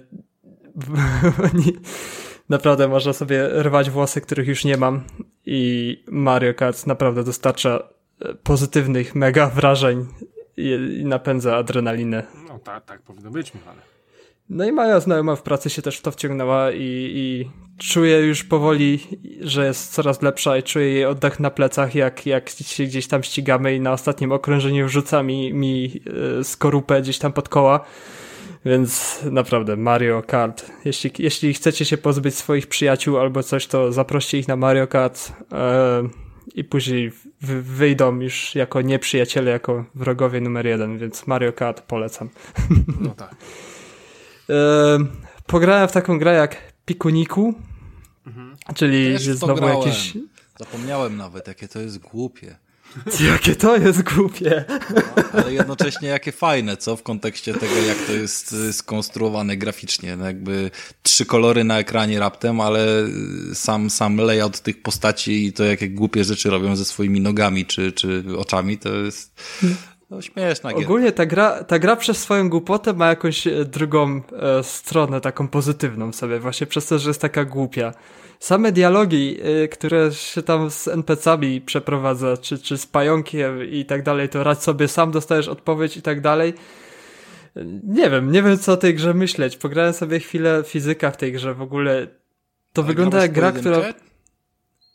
Naprawdę można sobie rwać włosy, których już nie mam, i Mario Kart naprawdę dostarcza pozytywnych mega wrażeń i napędza adrenalinę. No tak, tak powinno być, Michale. No i moja znajoma w pracy się też w to wciągnęła i czuję już powoli, że jest coraz lepsza i czuję jej oddech na plecach, jak się gdzieś tam ścigamy i na ostatnim okrążeniu wrzuca mi skorupę gdzieś tam pod koła. Więc naprawdę Mario Kart, jeśli chcecie się pozbyć swoich przyjaciół albo coś, to zaproście ich na Mario Kart i później wyjdą już jako nieprzyjaciele, jako wrogowie numer jeden, więc Mario Kart polecam. No tak. Pograłem w taką grę jak Pikuniku, czyli jest znowu jakiś... Zapomniałem nawet, jakie to jest głupie. Jakie to jest głupie. No, ale jednocześnie jakie fajne, co? W kontekście tego, jak to jest skonstruowane graficznie. No jakby trzy kolory na ekranie raptem, ale sam layout tych postaci i to, jakie głupie rzeczy robią ze swoimi nogami czy oczami, to jest... No, śmieszna gier. Ogólnie ta gra przez swoją głupotę ma jakąś drugą stronę, taką pozytywną sobie, właśnie przez to, że jest taka głupia. Same dialogi, które się tam z NPC-ami przeprowadza, czy z pająkiem i tak dalej, to radź sobie, sam dostajesz odpowiedź i tak dalej. Nie wiem co o tej grze myśleć. Pograłem sobie chwilę fizyka w tej grze w ogóle. To wygląda jak gra, która...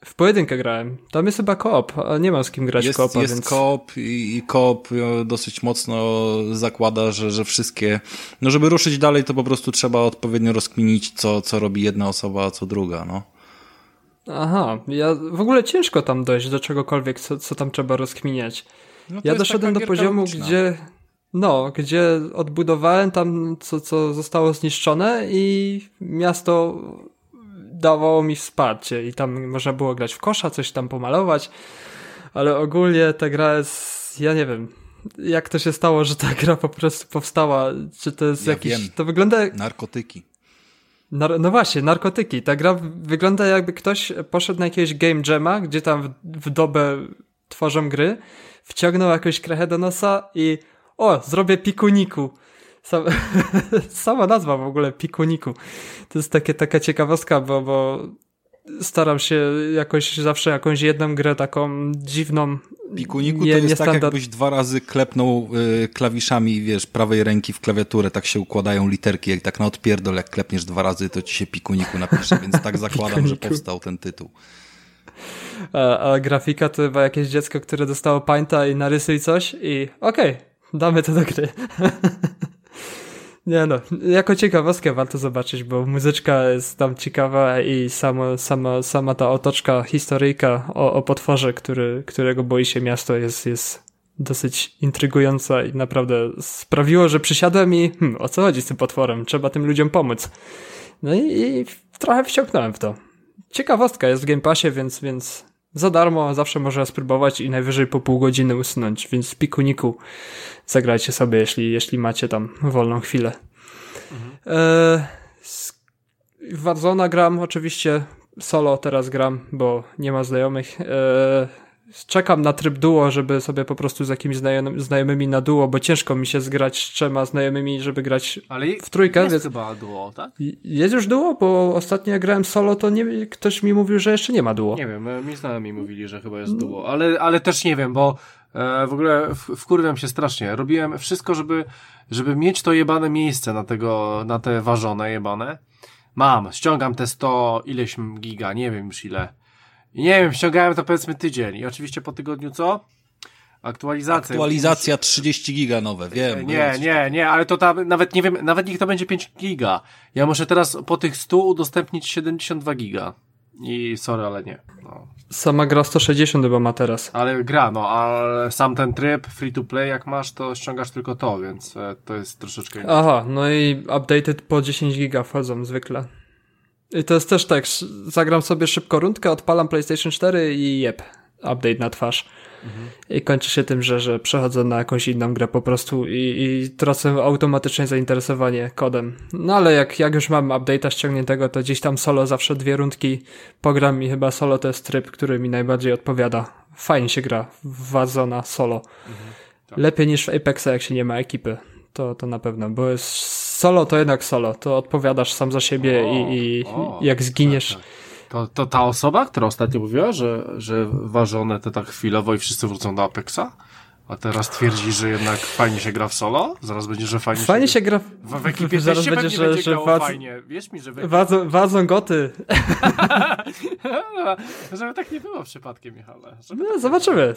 W pojedynkę grałem. Tam jest chyba koop, a nie mam z kim grać koopa. Jest więc... koop i koop dosyć mocno zakłada, że wszystkie... No żeby ruszyć dalej, to po prostu trzeba odpowiednio rozkminić, co robi jedna osoba, a co druga, no. Aha, ja w ogóle ciężko tam dojść do czegokolwiek, co tam trzeba rozkminiać. No ja doszedłem do poziomu, gdzie odbudowałem tam, co zostało zniszczone i miasto... dawało mi wsparcie i tam można było grać w kosza, coś tam pomalować, ale ogólnie ta gra jest, ja nie wiem, jak to się stało, że ta gra po prostu powstała, czy to jest wiem. To wygląda... Narkotyki. No właśnie, narkotyki. Ta gra wygląda, jakby ktoś poszedł na jakiegoś game jama, gdzie tam w dobę tworzą gry, wciągnął jakąś krechę do nosa i zrobię pikuniku. Sama nazwa w ogóle, Pikuniku. To jest taka ciekawostka, bo staram się jakoś zawsze jakąś jedną grę taką dziwną. Pikuniku to jest tak, jakbyś dwa razy klepnął klawiszami, wiesz, prawej ręki w klawiaturę, tak się układają literki, jak tak na odpierdol, jak klepniesz dwa razy, to ci się Pikuniku napisze, więc tak zakładam, że powstał ten tytuł. A grafika to chyba jakieś dziecko, które dostało painta i narysuj coś i okej, damy to do gry. Nie no, jako ciekawostkę warto zobaczyć, bo muzyczka jest tam ciekawa i sama ta otoczka, historyjka o potworze, którego boi się miasto, jest dosyć intrygująca i naprawdę sprawiło, że przysiadłem i o co chodzi z tym potworem, trzeba tym ludziom pomóc. No i trochę wciągnąłem w to. Ciekawostka jest w Game Passie, więc za darmo zawsze można spróbować i najwyżej po pół godziny usunąć, więc w Pikuniku zagrajcie sobie, jeśli macie tam wolną chwilę. W Warzona gram, oczywiście solo teraz gram, bo nie ma znajomych. Czekam na tryb duo, żeby sobie po prostu z jakimiś znajomymi na duo, bo ciężko mi się zgrać z trzema znajomymi, żeby grać w trójkę. Ale jest chyba duo, tak? Jest już duo, bo ostatnio jak grałem solo, to ktoś mi mówił, że jeszcze nie ma duo. Nie wiem, mi znajomi mówili, że chyba jest duo, ale też nie wiem, bo w ogóle wkurwiam się strasznie. Robiłem wszystko, żeby mieć to jebane miejsce na te Warzone jebane. Ściągam te 100 ileś giga, nie wiem już ile. I nie wiem, ściągałem to powiedzmy tydzień i oczywiście po tygodniu co? Aktualizacja już... 30 giga nowe, wiem. Nie, ale to tam, nawet niech to będzie 5 giga. Ja muszę teraz po tych 100 udostępnić 72 giga. I sorry, ale nie. No. Sama gra 160 chyba ma teraz. Ale gra, no, a sam ten tryb free to play jak masz, to ściągasz tylko to, więc to jest troszeczkę inne. Aha, no i updated po 10 giga wchodzą zwykle. I to jest też tak, zagram sobie szybko rundkę, odpalam PlayStation 4 i jeb, update na twarz. Mhm. I kończy się tym, że przechodzę na jakąś inną grę po prostu i tracę automatycznie zainteresowanie kodem. No ale jak już mam update'a ściągniętego, to gdzieś tam solo zawsze 2 rundki pogram i chyba solo to jest tryb, który mi najbardziej odpowiada. Fajnie się gra w Warzona solo. Mhm, tak. Lepiej niż w Apexa, jak się nie ma ekipy. To na pewno, bo jest solo to jednak solo. To odpowiadasz sam za siebie i jak zginiesz... Tak, tak. To ta osoba, która ostatnio mówiła, że ważone to tak chwilowo i wszyscy wrócą do Apexa, a teraz twierdzi, że jednak fajnie się gra w solo? Zaraz będzie, że fajnie się gra w ekipie, zaraz będzie, że grało fajnie. Wierz mi, że wadzą goty. Żeby tak nie było przypadkiem, Michale. No, zobaczymy.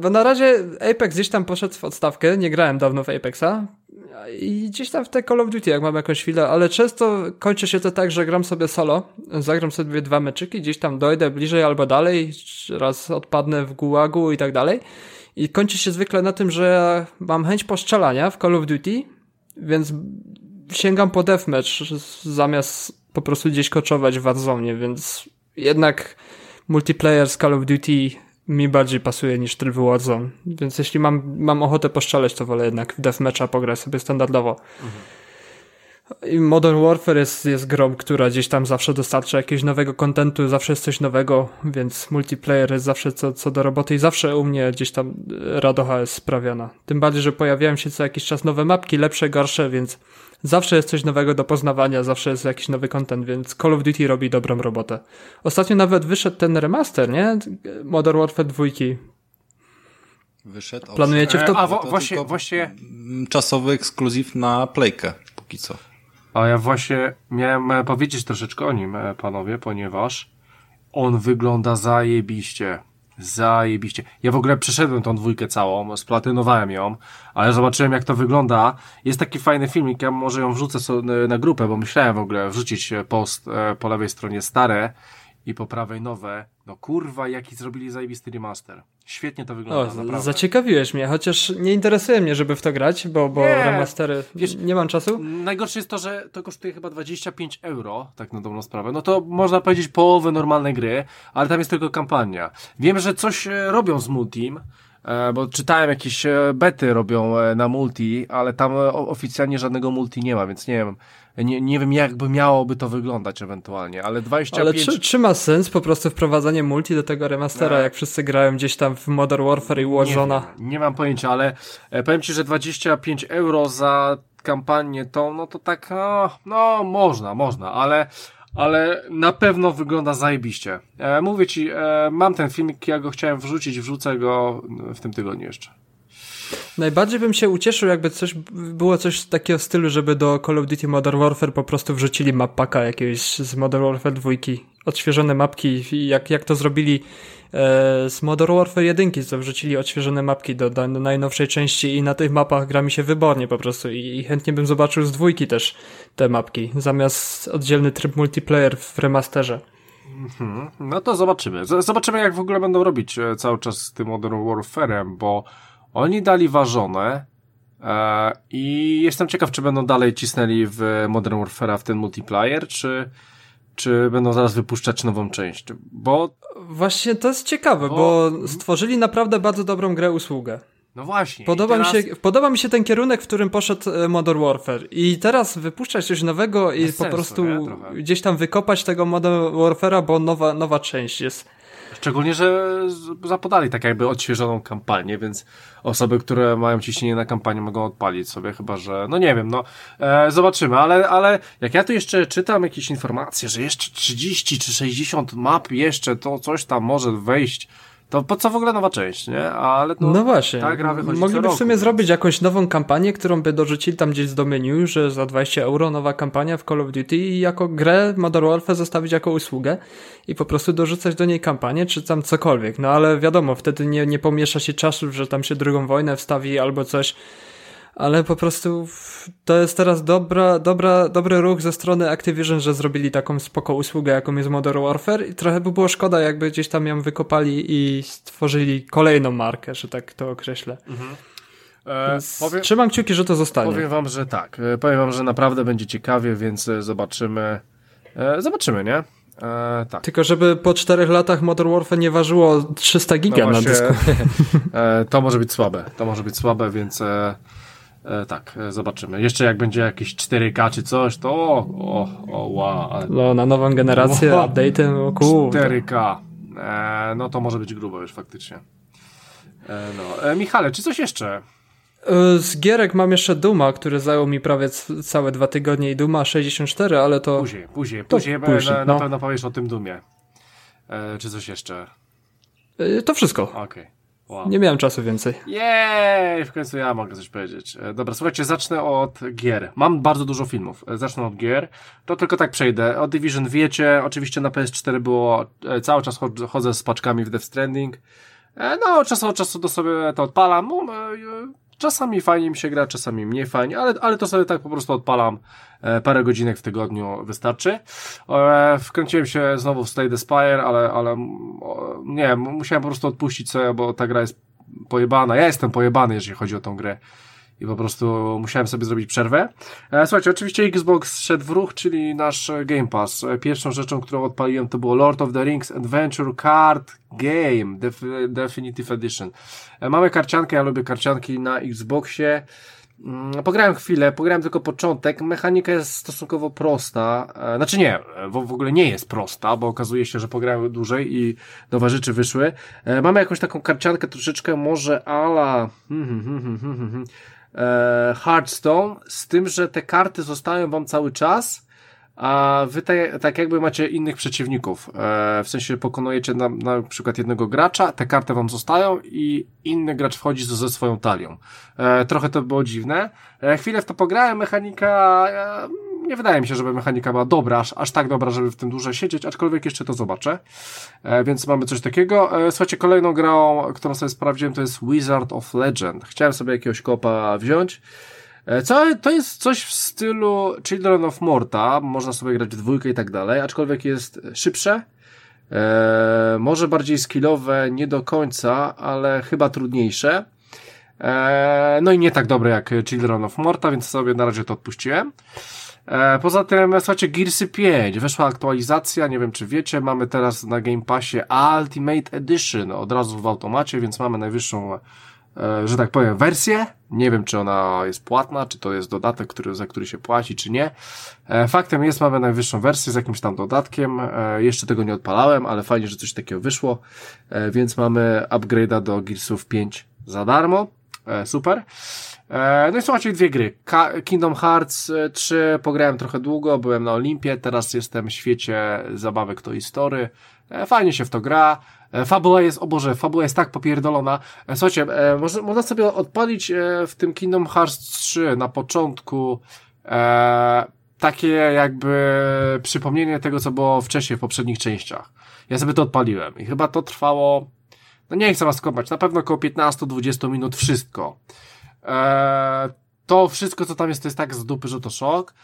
Bo na razie Apex gdzieś tam poszedł w odstawkę, nie grałem dawno w Apexa. I gdzieś tam w te Call of Duty, jak mam jakąś chwilę, ale często kończy się to tak, że gram sobie solo, zagram sobie 2 meczyki, gdzieś tam dojdę bliżej albo dalej, raz odpadnę w gułagu i tak dalej. I kończy się zwykle na tym, że mam chęć postrzelania w Call of Duty, więc sięgam po deathmatch, zamiast po prostu gdzieś koczować w Warzone, więc jednak multiplayer z Call of Duty mi bardziej pasuje niż tryb Warzone, więc jeśli mam ochotę postrzelać, to wolę jednak w deathmatcha pograć sobie standardowo. I Modern Warfare jest grą, która gdzieś tam zawsze dostarcza jakiegoś nowego kontentu, zawsze jest coś nowego, więc multiplayer jest zawsze co do roboty i zawsze u mnie gdzieś tam radocha jest sprawiana. Tym bardziej, że pojawiają się co jakiś czas nowe mapki, lepsze, gorsze, więc zawsze jest coś nowego do poznawania, zawsze jest jakiś nowy content, więc Call of Duty robi dobrą robotę. Ostatnio nawet wyszedł ten remaster, nie? Modern Warfare 2. Wyszedł. Planujecie w to? Właśnie... Czasowy ekskluzyw na Playkę, póki co. A ja właśnie miałem powiedzieć troszeczkę o nim, panowie, ponieważ on wygląda zajebiście. Zajebiście. Ja w ogóle przeszedłem tą 2 całą, splatynowałem ją, ale zobaczyłem, jak to wygląda. Jest taki fajny filmik, ja może ją wrzucę na grupę, bo myślałem w ogóle wrzucić post po lewej stronie stare i po prawej nowe. No kurwa, jaki zrobili zajebisty remaster. Świetnie to wygląda, naprawdę. Zaciekawiłeś mnie, chociaż nie interesuje mnie, żeby w to grać, bo remastery, wiesz, nie mam czasu. Najgorsze jest to, że to kosztuje chyba 25 euro, tak na dobrą sprawę. No to można powiedzieć połowę normalnej gry, ale tam jest tylko kampania. Wiem, że coś robią z multim, bo czytałem, jakieś bety robią na multi, ale tam oficjalnie żadnego multi nie ma, więc nie wiem. Nie wiem, jakby miałoby to wyglądać ewentualnie, ale 25... Ale czy ma sens po prostu wprowadzanie multi do tego remastera, jak wszyscy grają gdzieś tam w Modern Warfare i Warzone'a? Nie mam pojęcia, ale powiem ci, że 25 euro za kampanię tą, no to tak, no można, ale na pewno wygląda zajebiście. Mówię ci, mam ten filmik, ja go chciałem wrzucić, wrzucę go w tym tygodniu jeszcze. Najbardziej bym się ucieszył, jakby było coś takiego stylu, żeby do Call of Duty Modern Warfare po prostu wrzucili map packa jakiegoś z Modern Warfare 2, odświeżone mapki, jak to zrobili z Modern Warfare 1, co wrzucili odświeżone mapki do najnowszej części i na tych mapach gra mi się wybornie po prostu i chętnie bym zobaczył z 2 też te mapki, zamiast oddzielny tryb multiplayer w remasterze. No to zobaczymy. Zobaczymy, jak w ogóle będą robić cały czas z tym Modern Warfare'em, bo oni dali Warzone i jestem ciekaw, czy będą dalej cisnęli w Modern Warfare'a w ten multiplayer, czy będą zaraz wypuszczać nową część, bo... Właśnie to jest ciekawe, bo stworzyli naprawdę bardzo dobrą grę, usługę. No właśnie. Podoba mi się ten kierunek, w którym poszedł Modern Warfare i teraz wypuszczać coś nowego i po prostu gdzieś tam wykopać tego Modern Warfare'a, bo nowa część jest... Szczególnie, że zapodali tak jakby odświeżoną kampanię, więc osoby, które mają ciśnienie na kampanię, mogą odpalić sobie, chyba że, no nie wiem, zobaczymy, ale jak ja tu jeszcze czytam jakieś informacje, że jeszcze 30 czy 60 map jeszcze to coś tam może wejść, to po co w ogóle nowa część, nie? Ale to, no właśnie, ta gra wychodzi mogliby w sumie zrobić jakąś nową kampanię, którą by dorzucili tam gdzieś do menu, że za 20 euro nowa kampania w Call of Duty i jako grę Modern Warfare zostawić jako usługę i po prostu dorzucać do niej kampanię czy tam cokolwiek, no ale wiadomo, wtedy nie pomiesza się czasów, że tam się drugą wojnę wstawi albo coś, ale po prostu to jest teraz dobry ruch ze strony Activision, że zrobili taką spoko usługę, jaką jest Modern Warfare, i trochę by było szkoda, jakby gdzieś tam ją wykopali i stworzyli kolejną markę, że tak to określę. Mhm. Trzymam kciuki, że to zostanie. Powiem wam, że tak. Powiem wam, że naprawdę będzie ciekawie, więc zobaczymy. Zobaczymy, nie? Tak. Tylko żeby po 4 latach Modern Warfare nie ważyło 300 giga no właśnie, na dysku. To może być słabe. To może być słabe, więc tak, zobaczymy. Jeszcze jak będzie jakieś 4K czy coś, to wow. No, na nową generację, wow, update'em około 4K. No to może być grubo już faktycznie. Michale, czy coś jeszcze? Z gierek mam jeszcze Dooma, który zajął mi prawie całe 2 tygodnie, i Dooma 64, ale to... Później. Na pewno powiesz o tym Doomie. Czy coś jeszcze? To wszystko. Okej. Wow. Nie miałem czasu więcej. Jej, w końcu ja mogę coś powiedzieć. Dobra, słuchajcie, zacznę od gier. Mam bardzo dużo filmów. Zacznę od gier. To tylko tak przejdę. O Division wiecie, oczywiście na PS4 było... Cały czas chodzę z paczkami w Death Stranding. No, czas od czasu to sobie to odpalam. Czasami fajnie mi się gra, czasami mniej fajnie, ale to sobie tak po prostu odpalam. Parę godzinek w tygodniu wystarczy. Wkręciłem się znowu w Slay the Spire, ale nie, musiałem po prostu odpuścić sobie, bo ta gra jest pojebana. Ja jestem pojebany, jeżeli chodzi o tą grę. I po prostu musiałem sobie zrobić przerwę. Słuchajcie, oczywiście Xbox szedł w ruch, czyli nasz Game Pass. Pierwszą rzeczą, którą odpaliłem, to było Lord of the Rings Adventure Card Game Definitive Edition. Mamy karciankę, ja lubię karcianki na Xboxie. Pograłem chwilę, pograłem tylko początek. Mechanika jest stosunkowo prosta. Znaczy nie, w ogóle nie jest prosta, bo okazuje się, że pograłem dłużej i nowe rzeczy wyszły. Mamy jakąś taką karciankę troszeczkę może ala... Hearthstone, z tym, że te karty zostają wam cały czas, a wy tak jakby macie innych przeciwników, w sensie pokonujecie na przykład jednego gracza, te karty wam zostają i inny gracz wchodzi ze swoją talią. Trochę to było dziwne. Chwilę w to pograłem, mechanika nie wydaje mi się, żeby mechanika była dobra, aż tak dobra, żeby w tym dłużej siedzieć, aczkolwiek jeszcze to zobaczę. Więc mamy coś takiego. Słuchajcie, kolejną grą, którą sobie sprawdziłem, to jest Wizard of Legend. Chciałem sobie jakiegoś kopa wziąć. To jest coś w stylu Children of Morta. Można sobie grać w 2 i tak dalej, aczkolwiek jest szybsze. Może bardziej skillowe, nie do końca, ale chyba trudniejsze. No i nie tak dobre jak Children of Morta, więc sobie na razie to odpuściłem. Poza tym, słuchajcie, Gearsy 5, weszła aktualizacja, nie wiem czy wiecie, mamy teraz na Game Passie Ultimate Edition, od razu w automacie, więc mamy najwyższą, że tak powiem, wersję, nie wiem czy ona jest płatna, czy to jest dodatek, za który się płaci, czy nie. Faktem jest, mamy najwyższą wersję z jakimś tam dodatkiem, jeszcze tego nie odpalałem, ale fajnie, że coś takiego wyszło, więc mamy upgrade'a do Gearsów 5 za darmo. Super. No i słuchajcie, 2 gry. Kingdom Hearts 3 pograłem trochę długo, byłem na Olimpie, teraz jestem w świecie zabawek Toy Story. Fajnie się w to gra. Fabuła jest tak popierdolona. Słuchajcie, można sobie odpalić w tym Kingdom Hearts 3 na początku takie jakby przypomnienie tego, co było wcześniej w poprzednich częściach. Ja sobie to odpaliłem i chyba to trwało... No nie chcę was kopać, na pewno około 15-20 minut wszystko. To wszystko, co tam jest, to jest tak z dupy, że to szok.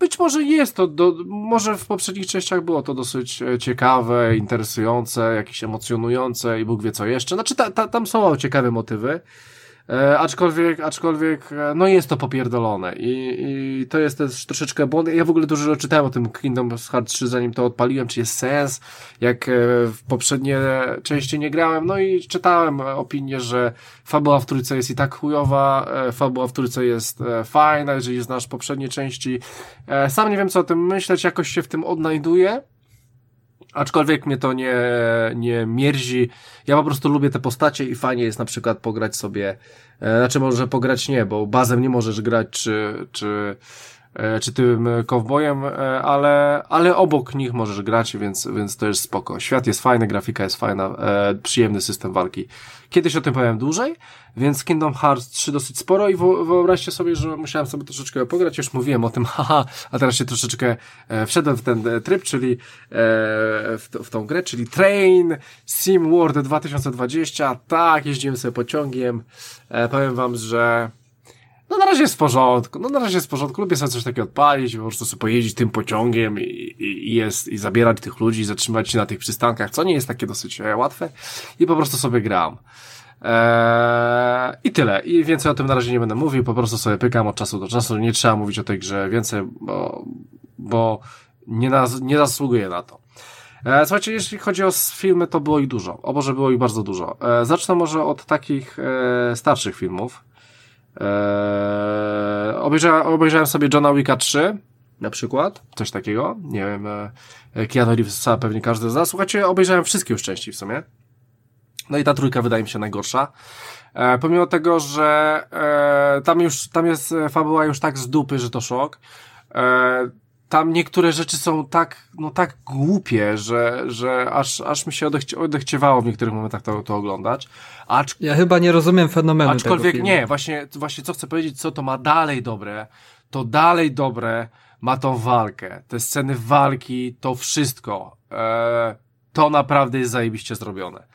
Być może jest to, może w poprzednich częściach było to dosyć ciekawe, interesujące, jakieś emocjonujące i Bóg wie co jeszcze. Znaczy tam są ciekawe motywy, aczkolwiek no jest to popierdolone i to jest też troszeczkę błąd. Ja w ogóle dużo czytałem o tym Kingdom Hearts 3, zanim to odpaliłem, czy jest sens, jak w poprzednie części nie grałem, no i czytałem opinię, że fabuła w trójce jest i tak chujowa, fabuła w trójce jest fajna, jeżeli znasz poprzednie części. Sam nie wiem co o tym myśleć, jakoś się w tym odnajduję. Aczkolwiek mnie to nie mierzi. Ja po prostu lubię te postacie i fajnie jest na przykład pograć sobie, znaczy może pograć nie, bo bazem nie możesz grać czy tym kowbojem, ale obok nich możesz grać, więc to jest spoko. Świat jest fajny, grafika jest fajna, przyjemny system walki. Kiedyś o tym powiem dłużej, więc Kingdom Hearts 3 dosyć sporo i wyobraźcie sobie, że musiałem sobie troszeczkę pograć, już mówiłem o tym, a teraz się troszeczkę wszedłem w ten tryb, czyli w tą grę, czyli Train Sim World 2020, tak, jeździłem sobie pociągiem, powiem wam, że no na razie jest w porządku, lubię sobie coś takiego odpalić, po prostu sobie pojeździć tym pociągiem i zabierać tych ludzi, zatrzymać się na tych przystankach, co nie jest takie dosyć łatwe, i po prostu sobie gram. I tyle. I więcej o tym na razie nie będę mówił, po prostu sobie pykam od czasu do czasu, nie trzeba mówić o tej grze więcej, bo nie zasługuje na to. Słuchajcie, jeśli chodzi o filmy, to było ich dużo. O Boże, było ich bardzo dużo. Zacznę może od takich starszych filmów. Obejrzałem sobie Johna Wicka 3 na przykład, coś takiego, nie wiem, Keanu Reevesa pewnie każdy zna. Słuchajcie, obejrzałem wszystkie już części w sumie, no i ta trójka wydaje mi się najgorsza, pomimo tego, że tam jest fabuła już tak z dupy, że to szok. Tam niektóre rzeczy są tak głupie, że aż mi się odechciewało w niektórych momentach to oglądać. Ja chyba nie rozumiem fenomenu aczkolwiek tego filmu. Nie, właśnie co chcę powiedzieć, co to ma dalej dobre, to dalej dobre ma tą walkę. Te sceny walki, to wszystko. To naprawdę jest zajebiście zrobione.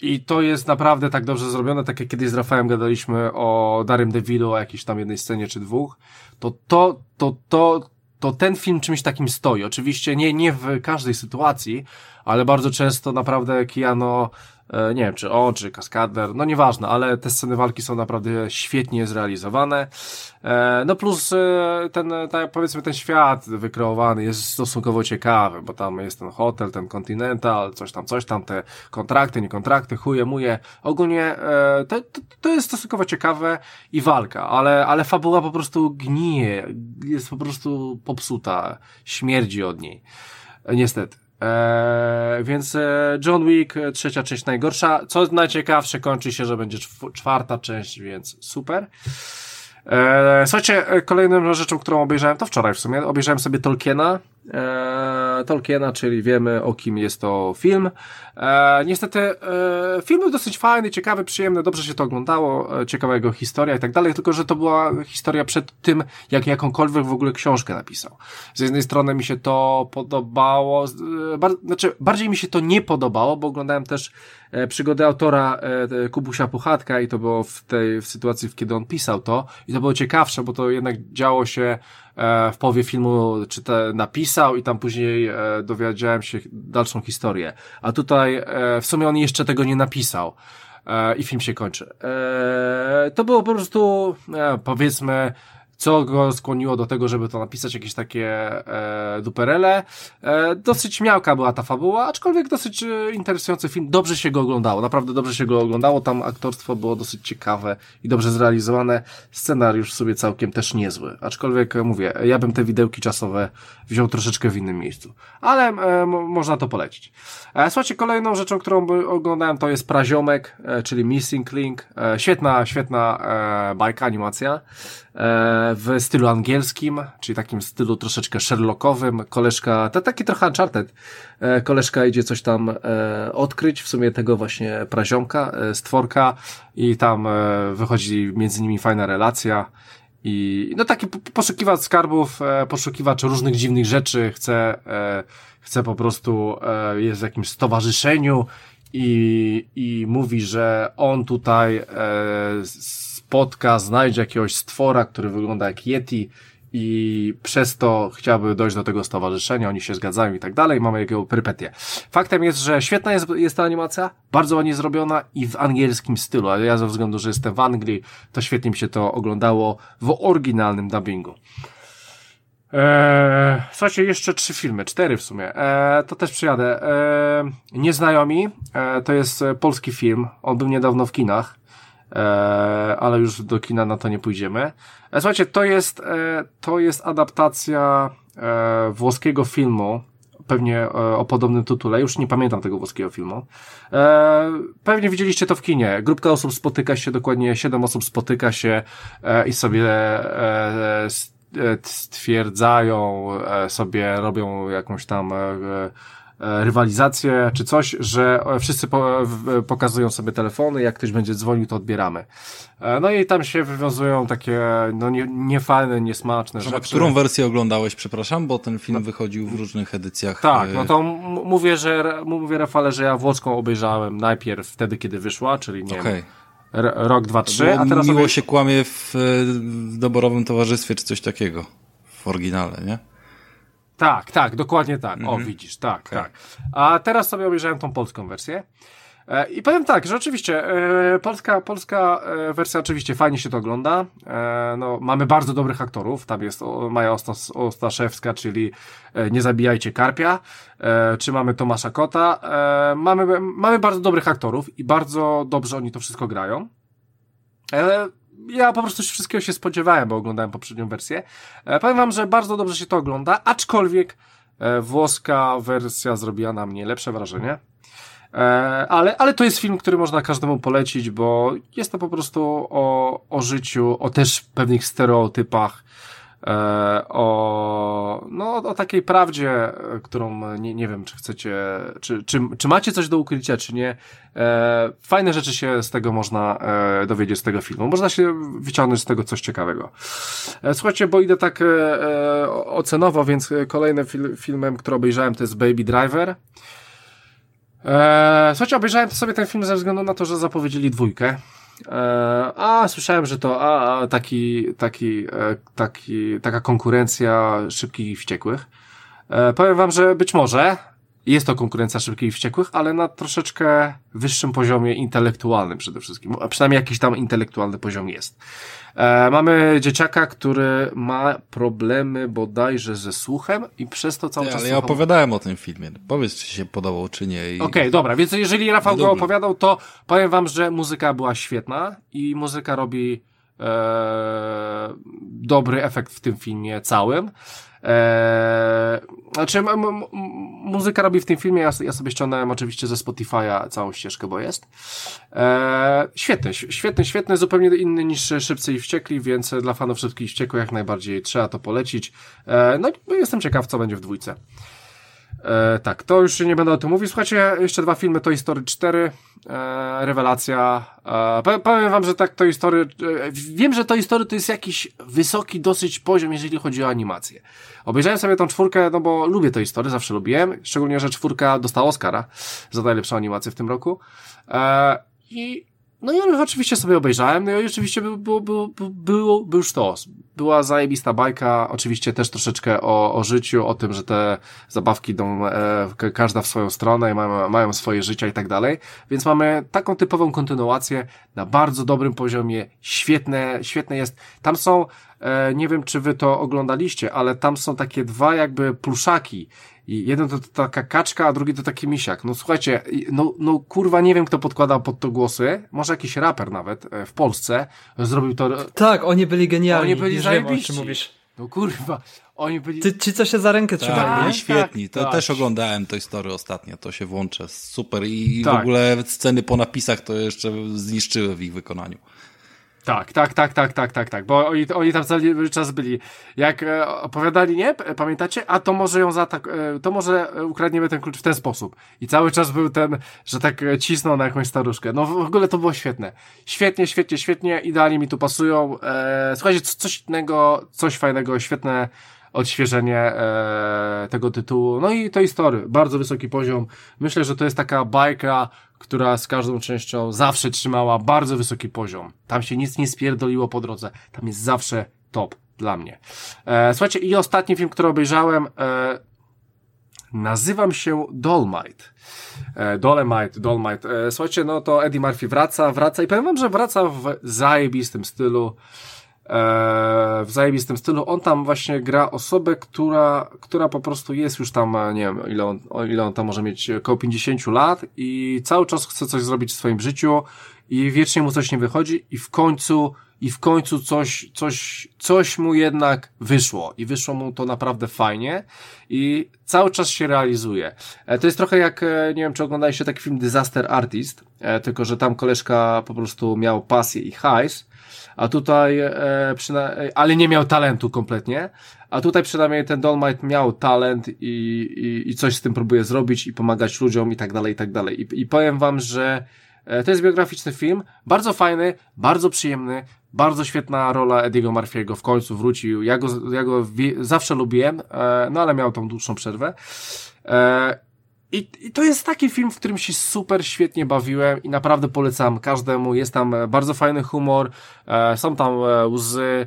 I to jest naprawdę tak dobrze zrobione, tak jak kiedyś z Rafałem gadaliśmy o Darym DeVillu, o jakiejś tam jednej scenie czy dwóch. To ten film czymś takim stoi. Oczywiście nie w każdej sytuacji, ale bardzo często naprawdę Keanu, nie wiem, czy on, czy kaskader, no nieważne, ale te sceny walki są naprawdę świetnie zrealizowane. No plus ten świat wykreowany jest stosunkowo ciekawy, bo tam jest ten hotel, ten Continental, coś tam, te kontrakty, nie kontrakty, chuje, muje. Ogólnie to jest stosunkowo ciekawe i walka, ale fabuła po prostu gnije, jest po prostu popsuta, śmierdzi od niej. Niestety. Więc John Wick, trzecia część najgorsza. Co najciekawsze, kończy się, że będzie czwarta część, więc super. Słuchajcie, kolejną rzeczą, którą obejrzałem, to wczoraj w sumie, obejrzałem sobie Tolkiena. Czyli wiemy, o kim jest to film. Niestety film był dosyć fajny, ciekawy, przyjemny, dobrze się to oglądało, ciekawa jego historia i tak dalej, tylko że to była historia przed tym, jak jakąkolwiek w ogóle książkę napisał. Z jednej strony mi się to podobało, bardziej mi się to nie podobało, bo oglądałem też przygodę autora Kubusia Puchatka i to było w sytuacji, kiedy on pisał to, i to było ciekawsze, bo to jednak działo się w połowie filmu, czy napisał, i tam później dowiedziałem się dalszą historię. A tutaj w sumie on jeszcze tego nie napisał i film się kończy. To było po prostu, powiedzmy, co go skłoniło do tego, żeby to napisać, jakieś takie duperele. Dosyć miałka była ta fabuła, aczkolwiek dosyć interesujący film. Dobrze się go oglądało, naprawdę dobrze się go oglądało. Tam aktorstwo było dosyć ciekawe i dobrze zrealizowane. Scenariusz sobie całkiem też niezły. Aczkolwiek mówię, ja bym te widełki czasowe wziął troszeczkę w innym miejscu. Ale można to polecić. Słuchajcie, kolejną rzeczą, którą oglądałem, to jest Praziomek, czyli Missing Link. Świetna bajka, animacja. W stylu angielskim, czyli takim stylu troszeczkę sherlockowym. Koleżka, to taki trochę Uncharted, koleżka idzie coś tam odkryć, w sumie tego właśnie praziomka, stworka, i tam wychodzi między nimi fajna relacja i no taki poszukiwacz skarbów, poszukiwacz różnych dziwnych rzeczy, chce po prostu, jest w jakimś stowarzyszeniu i mówi, że on tutaj spotka, znajdzie jakiegoś stwora, który wygląda jak Yeti, i przez to chciałby dojść do tego stowarzyszenia, oni się zgadzają i tak dalej, mamy jego perypetię. Faktem jest, że świetna jest ta animacja, bardzo ładnie zrobiona i w angielskim stylu, ale ja ze względu, że jestem w Anglii, to świetnie mi się to oglądało w oryginalnym dubbingu. Słuchajcie, jeszcze 4 w sumie, to też przyjadę. Nieznajomi, to jest polski film, on był niedawno w kinach, ale już do kina na to nie pójdziemy. Słuchajcie, to jest adaptacja włoskiego filmu, pewnie o podobnym tytule, już nie pamiętam tego włoskiego filmu. Pewnie widzieliście to w kinie. Grupka osób spotyka się, dokładnie 7 osób spotyka się i sobie stwierdzają, sobie robią jakąś tam rywalizację czy coś, że wszyscy pokazują sobie telefony, jak ktoś będzie dzwonił, to odbieramy. No i tam się wywiązują takie no niefajne, niesmaczne rzeczy. A którą wersję oglądałeś, przepraszam, bo ten film wychodził w różnych edycjach. Tak, no to mówię, Rafale, że ja włoską obejrzałem najpierw wtedy, kiedy wyszła, czyli nie wiem, Rok, dwa, trzy, a teraz... Miło się kłamie w doborowym towarzystwie, czy coś takiego w oryginale, nie? Tak, tak, dokładnie tak. Mm-hmm. O, widzisz, tak, okay. Tak. A teraz sobie obejrzałem tą polską wersję. I powiem tak, że oczywiście polska wersja oczywiście fajnie się to ogląda. No, mamy bardzo dobrych aktorów. Tam jest Maja Ostaszewska, czyli Nie zabijajcie karpia. Czy mamy Tomasza Kota. Mamy bardzo dobrych aktorów i bardzo dobrze oni to wszystko grają. Ja po prostu wszystkiego się spodziewałem, bo oglądałem poprzednią wersję. Powiem wam, że bardzo dobrze się to ogląda, aczkolwiek włoska wersja zrobiła na mnie lepsze wrażenie. Ale to jest film, który można każdemu polecić, bo jest to po prostu o życiu, o też pewnych stereotypach, o takiej prawdzie, którą nie wiem, czy chcecie, czy macie coś do ukrycia, czy nie. Fajne rzeczy się z tego można dowiedzieć, z tego filmu. Można się wyciągnąć z tego coś ciekawego. Słuchajcie, bo idę tak ocenowo, więc kolejnym filmem, który obejrzałem, to jest Baby Driver. Słuchajcie, obejrzałem sobie ten film ze względu na to, że zapowiedzieli 2. Słyszałem, że to taka konkurencja Szybkich i Wściekłych. Powiem wam, że być może jest to konkurencja Szybkich i Wściekłych, ale na troszeczkę wyższym poziomie intelektualnym przede wszystkim. A przynajmniej jakiś tam intelektualny poziom jest. Mamy dzieciaka, który ma problemy bodajże ze słuchem i przez to cały czas... Ale ja opowiadałem o tym filmie. Powiedz, czy się podobał, czy nie. Okej, dobra. Więc jeżeli Rafał go opowiadał, to powiem wam, że muzyka była świetna i muzyka robi dobry efekt w tym filmie całym. Muzyka robi w tym filmie, ja sobie ściągnąłem oczywiście ze Spotify'a całą ścieżkę, bo jest świetny, zupełnie inny niż Szybcy i Wściekli, więc dla fanów Szybkich i Wściekłych jak najbardziej trzeba to polecić. No jestem ciekaw, co będzie w 2. Tak, to już nie będę o tym mówił. Słuchajcie, jeszcze 2 filmy, Toy Story 4, rewelacja. Powiem wam, że tak, Toy Story, wiem, że Toy Story to jest jakiś wysoki dosyć poziom, jeżeli chodzi o animację. Obejrzałem sobie tą 4, no bo lubię Toy Story, zawsze lubiłem, szczególnie, że 4 dostała Oscara za najlepszą animację w tym roku. No i oczywiście sobie obejrzałem, no i oczywiście był sztos. Była zajebista bajka, oczywiście też troszeczkę o życiu, o tym, że te zabawki idą każda w swoją stronę i mają swoje życia i tak dalej. Więc mamy taką typową kontynuację na bardzo dobrym poziomie, świetne jest. Tam są, nie wiem, czy wy to oglądaliście, ale tam są takie 2 jakby pluszaki. I jeden to taka kaczka, a drugi to taki misiak. No słuchajcie, no kurwa, nie wiem, kto podkładał pod to głosy. Może jakiś raper nawet w Polsce zrobił to. Tak, oni byli genialni. Oni byli zajebiści. Mówisz. No kurwa, oni byli... Ci co się za rękę trzymali. Tak, byli świetni. To też oglądałem Toy Story ostatnio, to się włączę. Super. I w ogóle sceny po napisach to jeszcze zniszczyły w ich wykonaniu. Tak, bo oni tam cały czas byli, jak opowiadali, nie? Pamiętacie? A to może to może ukradniemy ten klucz w ten sposób. I cały czas był ten, że tak cisnął na jakąś staruszkę. No w ogóle to było świetne. Świetnie, idealnie mi tu pasują. Słuchajcie, coś fajnego, świetne odświeżenie tego tytułu. No i Toy Story, bardzo wysoki poziom. Myślę, że to jest taka bajka, która z każdą częścią zawsze trzymała bardzo wysoki poziom. Tam się nic nie spierdoliło po drodze. Tam jest zawsze top dla mnie. Słuchajcie, i ostatni film, który obejrzałem, nazywam się Dolemite. Słuchajcie, no to Eddie Murphy wraca i powiem wam, że wraca w zajebistym stylu. On tam właśnie gra osobę, która po prostu jest już tam, nie wiem, ile on tam może mieć, około 50 lat i cały czas chce coś zrobić w swoim życiu i wiecznie mu coś nie wychodzi i w końcu coś mu jednak wyszło i wyszło mu to naprawdę fajnie i cały czas się realizuje. To jest trochę jak, nie wiem, czy oglądaliście taki film Disaster Artist, tylko że tam koleżka po prostu miał pasję i hajs, a tutaj ale nie miał talentu kompletnie, a tutaj przynajmniej ten Dolemite miał talent i coś z tym próbuje zrobić i pomagać ludziom i tak dalej. I powiem wam, że to jest biograficzny film, bardzo fajny, bardzo przyjemny, bardzo świetna rola Eddie'ego Murphy'ego, w końcu wrócił, ja go zawsze lubiłem, no ale miał tą dłuższą przerwę. I to jest taki film, w którym się super świetnie bawiłem i naprawdę polecam każdemu. Jest tam bardzo fajny humor, są tam łzy,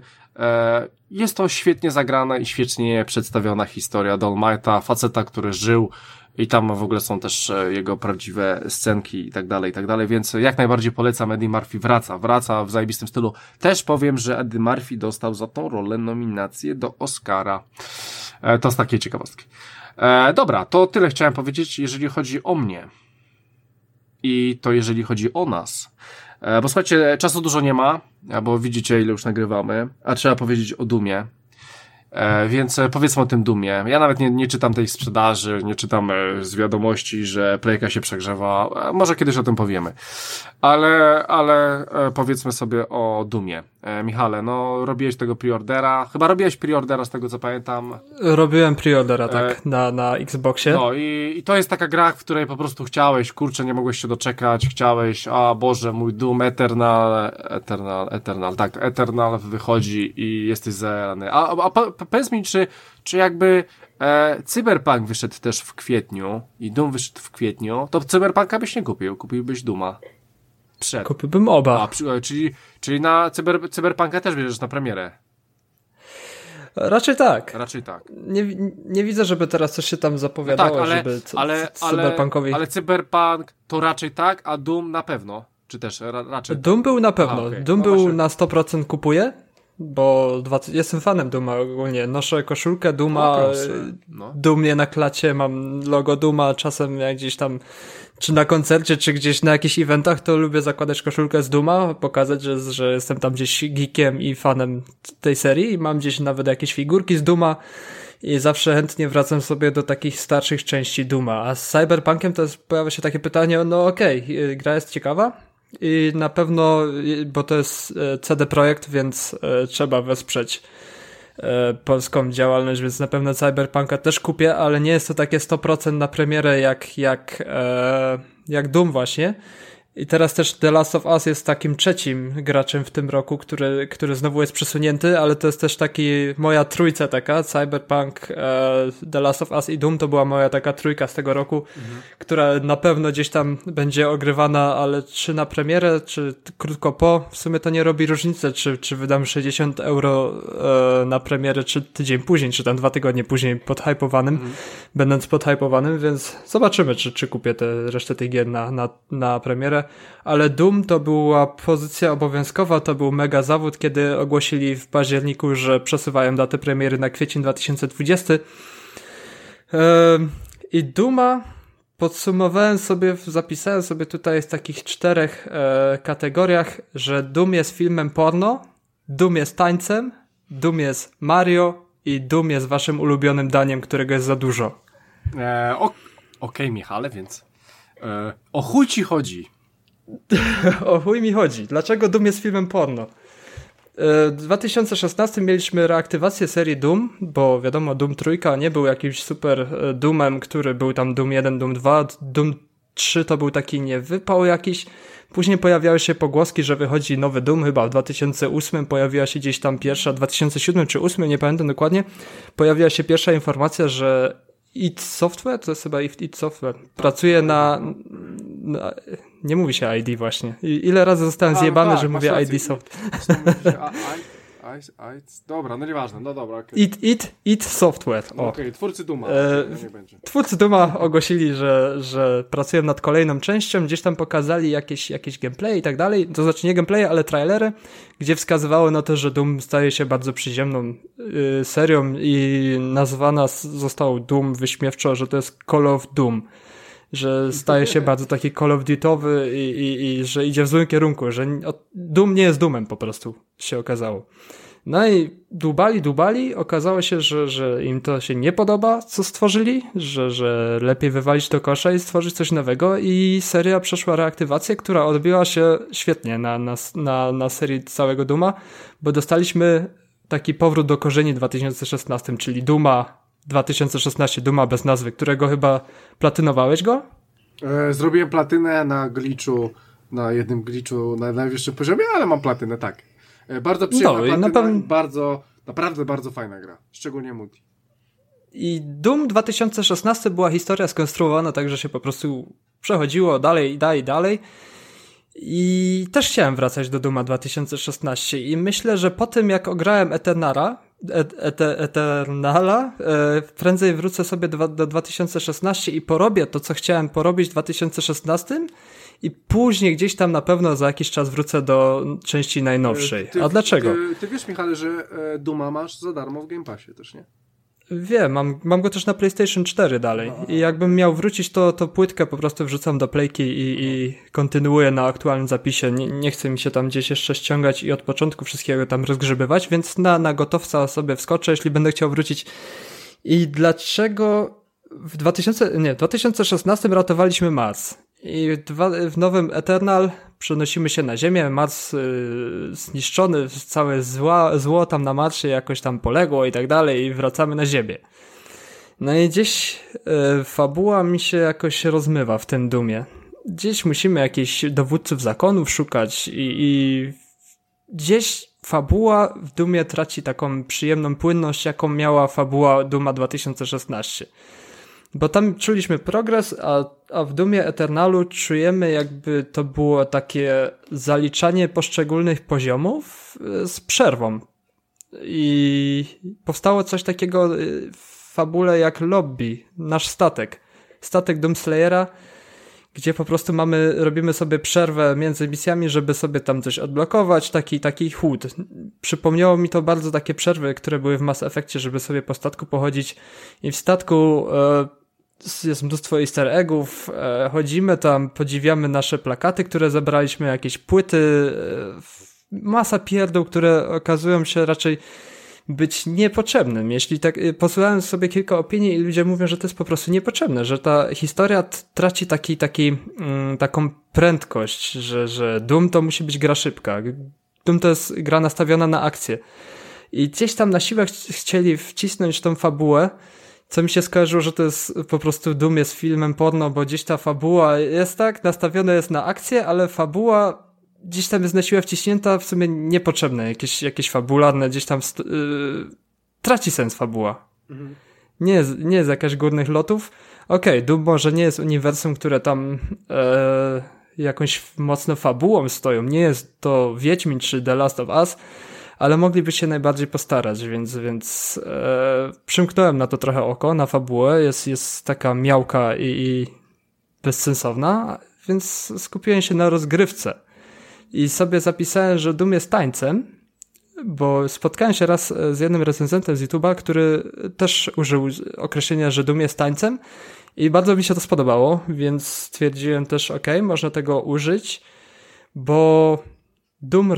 jest to świetnie zagrana i świetnie przedstawiona historia Dolemite'a, faceta, który żył, i tam w ogóle są też jego prawdziwe scenki i tak dalej, więc jak najbardziej polecam. Eddie Murphy wraca w zajebistym stylu. Też powiem, że Eddie Murphy dostał za tą rolę nominację do Oscara. To z takiej ciekawostki. Dobra, to tyle chciałem powiedzieć, jeżeli chodzi o mnie. I to jeżeli chodzi o nas. Bo słuchajcie, czasu dużo nie ma, bo widzicie, ile już nagrywamy, a trzeba powiedzieć o Doomie. Więc powiedzmy o tym Doomie. Ja nawet nie czytam tej sprzedaży, nie czytam z wiadomości, że prejka się przegrzewa. Może kiedyś o tym powiemy. Ale powiedzmy sobie o Doomie. Michale, no robiłeś tego preordera. Chyba robiłeś preordera, z tego co pamiętam. Robiłem preordera, tak, na Xboxie. No i to jest taka gra, w której po prostu chciałeś, kurczę, nie mogłeś się doczekać, chciałeś, a Boże, mój Doom Eternal wychodzi i jesteś zajarany. A powiedz mi, czy jakby Cyberpunk wyszedł też w kwietniu i Doom wyszedł w kwietniu, to Cyberpunka byś nie kupił, kupiłbyś Dooma. Kupiłbym oba. Czyli na Cyberpunka też bierzesz na premierę? Raczej tak. Nie widzę, żeby teraz coś się tam zapowiadało, no tak, Cyberpunkowi... Ale Cyberpunk to raczej tak, a Doom na pewno, czy też raczej... Doom był na pewno, okay. Doom był właśnie... na 100% kupuję, bo jestem fanem Dooma ogólnie, noszę koszulkę Dooma, no. Doomie na klacie, mam logo Dooma, czasem jak gdzieś tam czy na koncercie, czy gdzieś na jakichś eventach, to lubię zakładać koszulkę z Dooma, pokazać, że jestem tam gdzieś geekiem i fanem tej serii i mam gdzieś nawet jakieś figurki z Dooma i zawsze chętnie wracam sobie do takich starszych części Dooma, a z Cyberpunkiem to pojawia się takie pytanie, no okej, gra jest ciekawa, i na pewno, bo to jest CD Projekt, więc trzeba wesprzeć polską działalność, więc na pewno Cyberpunka też kupię, ale nie jest to takie 100% na premierę jak Doom właśnie. I teraz też The Last of Us jest takim trzecim graczem w tym roku, który znowu jest przesunięty, ale to jest też taki moja trójca taka, Cyberpunk, The Last of Us i Doom to była moja taka trójka z tego roku, która na pewno gdzieś tam będzie ogrywana, ale czy na premierę, czy krótko po, w sumie to nie robi różnicy, czy wydam 60 euro na premierę, czy tydzień później, czy tam 2 tygodnie później będąc podhypowanym, więc zobaczymy, czy kupię resztę tych gier na premierę. Ale Doom to była pozycja obowiązkowa, to był mega zawód, kiedy ogłosili w październiku, że przesuwają datę premiery na kwiecień 2020. I Dooma zapisałem sobie tutaj w takich 4 kategoriach, że Doom jest filmem porno, Doom jest tańcem, Doom jest Mario i Doom jest waszym ulubionym daniem, którego jest za dużo. Okej, Michale, więc o chuj ci chodzi? O chuj mi chodzi. Dlaczego Doom jest filmem porno? W 2016 mieliśmy reaktywację serii Doom, bo wiadomo, Doom 3 nie był jakimś super Doomem, który był tam Doom 1, Doom 2, Doom 3 to był taki niewypał jakiś. Później pojawiały się pogłoski, że wychodzi nowy Doom, chyba w 2008 pojawiła się gdzieś tam pierwsza, 2007 czy 2008, nie pamiętam dokładnie, pojawiła się pierwsza informacja, że id Software pracuje na nie mówi się ID właśnie. Ile razy zostałem zjebany, że mówię rację, ID Software. Dobra, no nieważne, no dobra. Okay. Id Software. Okej, twórcy Dooma. Twórcy Dooma ogłosili, że pracują nad kolejną częścią, gdzieś tam pokazali jakieś gameplay i tak dalej, to znaczy nie gameplay, ale trailery, gdzie wskazywały na to, że Doom staje się bardzo przyziemną serią i nazwana został Doom wyśmiewczo, że to jest Call of Doom. Że staje się bardzo taki Call of Duty'owy i że idzie w złym kierunku, że Doom nie jest Doomem, po prostu się okazało. No i dłubali, okazało się, że im to się nie podoba, co stworzyli, że lepiej wywalić do kosza i stworzyć coś nowego i seria przeszła reaktywację, która odbiła się świetnie na serii całego Dooma, bo dostaliśmy taki powrót do korzeni w 2016, czyli Dooma 2016, Dooma bez nazwy, którego chyba platynowałeś go? Zrobiłem platynę na jednym glitchu na najwyższym poziomie, ale mam platynę, tak. Bardzo przyjemna platyna, naprawdę bardzo fajna gra, szczególnie multi. I Doom 2016 była historia skonstruowana tak, że się po prostu przechodziło dalej i dalej i dalej. I też chciałem wracać do Dooma 2016 i myślę, że po tym jak ograłem Eternala, prędzej wrócę sobie do 2016 i porobię to, co chciałem porobić w 2016 i później gdzieś tam na pewno za jakiś czas wrócę do części najnowszej. A dlaczego? Ty wiesz, Michale, że Dooma masz za darmo w Game Passie też, nie? Wiem, mam go też na PlayStation 4 dalej. I jakbym miał wrócić, to płytkę po prostu wrzucam do playki i kontynuuję na aktualnym zapisie. Nie chce mi się tam gdzieś jeszcze ściągać i od początku wszystkiego tam rozgrzebywać, więc na gotowca sobie wskoczę, jeśli będę chciał wrócić. I dlaczego w 2016 ratowaliśmy Mars i w nowym Eternal przenosimy się na Ziemię, Mars zniszczony, całe zło tam na Marsie jakoś tam poległo i tak dalej i wracamy na Ziemię. No i gdzieś fabuła mi się jakoś rozmywa w tym Doomie. Gdzieś musimy jakichś dowódców zakonów szukać i gdzieś fabuła w Doomie traci taką przyjemną płynność, jaką miała fabuła Dooma 2016. Bo tam czuliśmy progres, a w Doomie Eternalu czujemy, jakby to było takie zaliczanie poszczególnych poziomów z przerwą. I powstało coś takiego w fabule jak lobby, nasz statek Doomslayera, gdzie po prostu robimy sobie przerwę między misjami, żeby sobie tam coś odblokować, taki chłód. Przypomniało mi to bardzo takie przerwy, które były w Mass Effectie, żeby sobie po statku pochodzić i w statku jest mnóstwo easter eggów, chodzimy tam, podziwiamy nasze plakaty, które zebraliśmy, jakieś płyty, masa pierdół, które okazują się raczej być niepotrzebnym. Jeśli tak, posłuchałem sobie kilka opinii i ludzie mówią, że to jest po prostu niepotrzebne, że ta historia traci taką prędkość, że Doom to musi być gra szybka. Doom to jest gra nastawiona na akcję. I gdzieś tam na siłę chcieli wcisnąć tą fabułę, co mi się skojarzyło, że to jest po prostu Doom jest filmem porno, bo gdzieś ta fabuła jest tak, nastawiona jest na akcję, ale fabuła gdzieś tam jest na siłę wciśnięta, w sumie niepotrzebne, jakieś fabularne, gdzieś tam traci sens fabuła. Mhm. Nie jest jakaś górnych lotów. Okej, Doom może nie jest uniwersum, które tam jakąś mocno fabułą stoją, nie jest to Wiedźmin czy The Last of Us, ale mogliby się najbardziej postarać, więc przymknąłem na to trochę oko, na fabułę, jest taka miałka i bezsensowna, więc skupiłem się na rozgrywce. I sobie zapisałem, że Doom jest tańcem, bo spotkałem się raz z jednym recenzentem z YouTube'a, który też użył określenia, że Doom jest tańcem i bardzo mi się to spodobało, więc stwierdziłem też, można tego użyć, bo Doom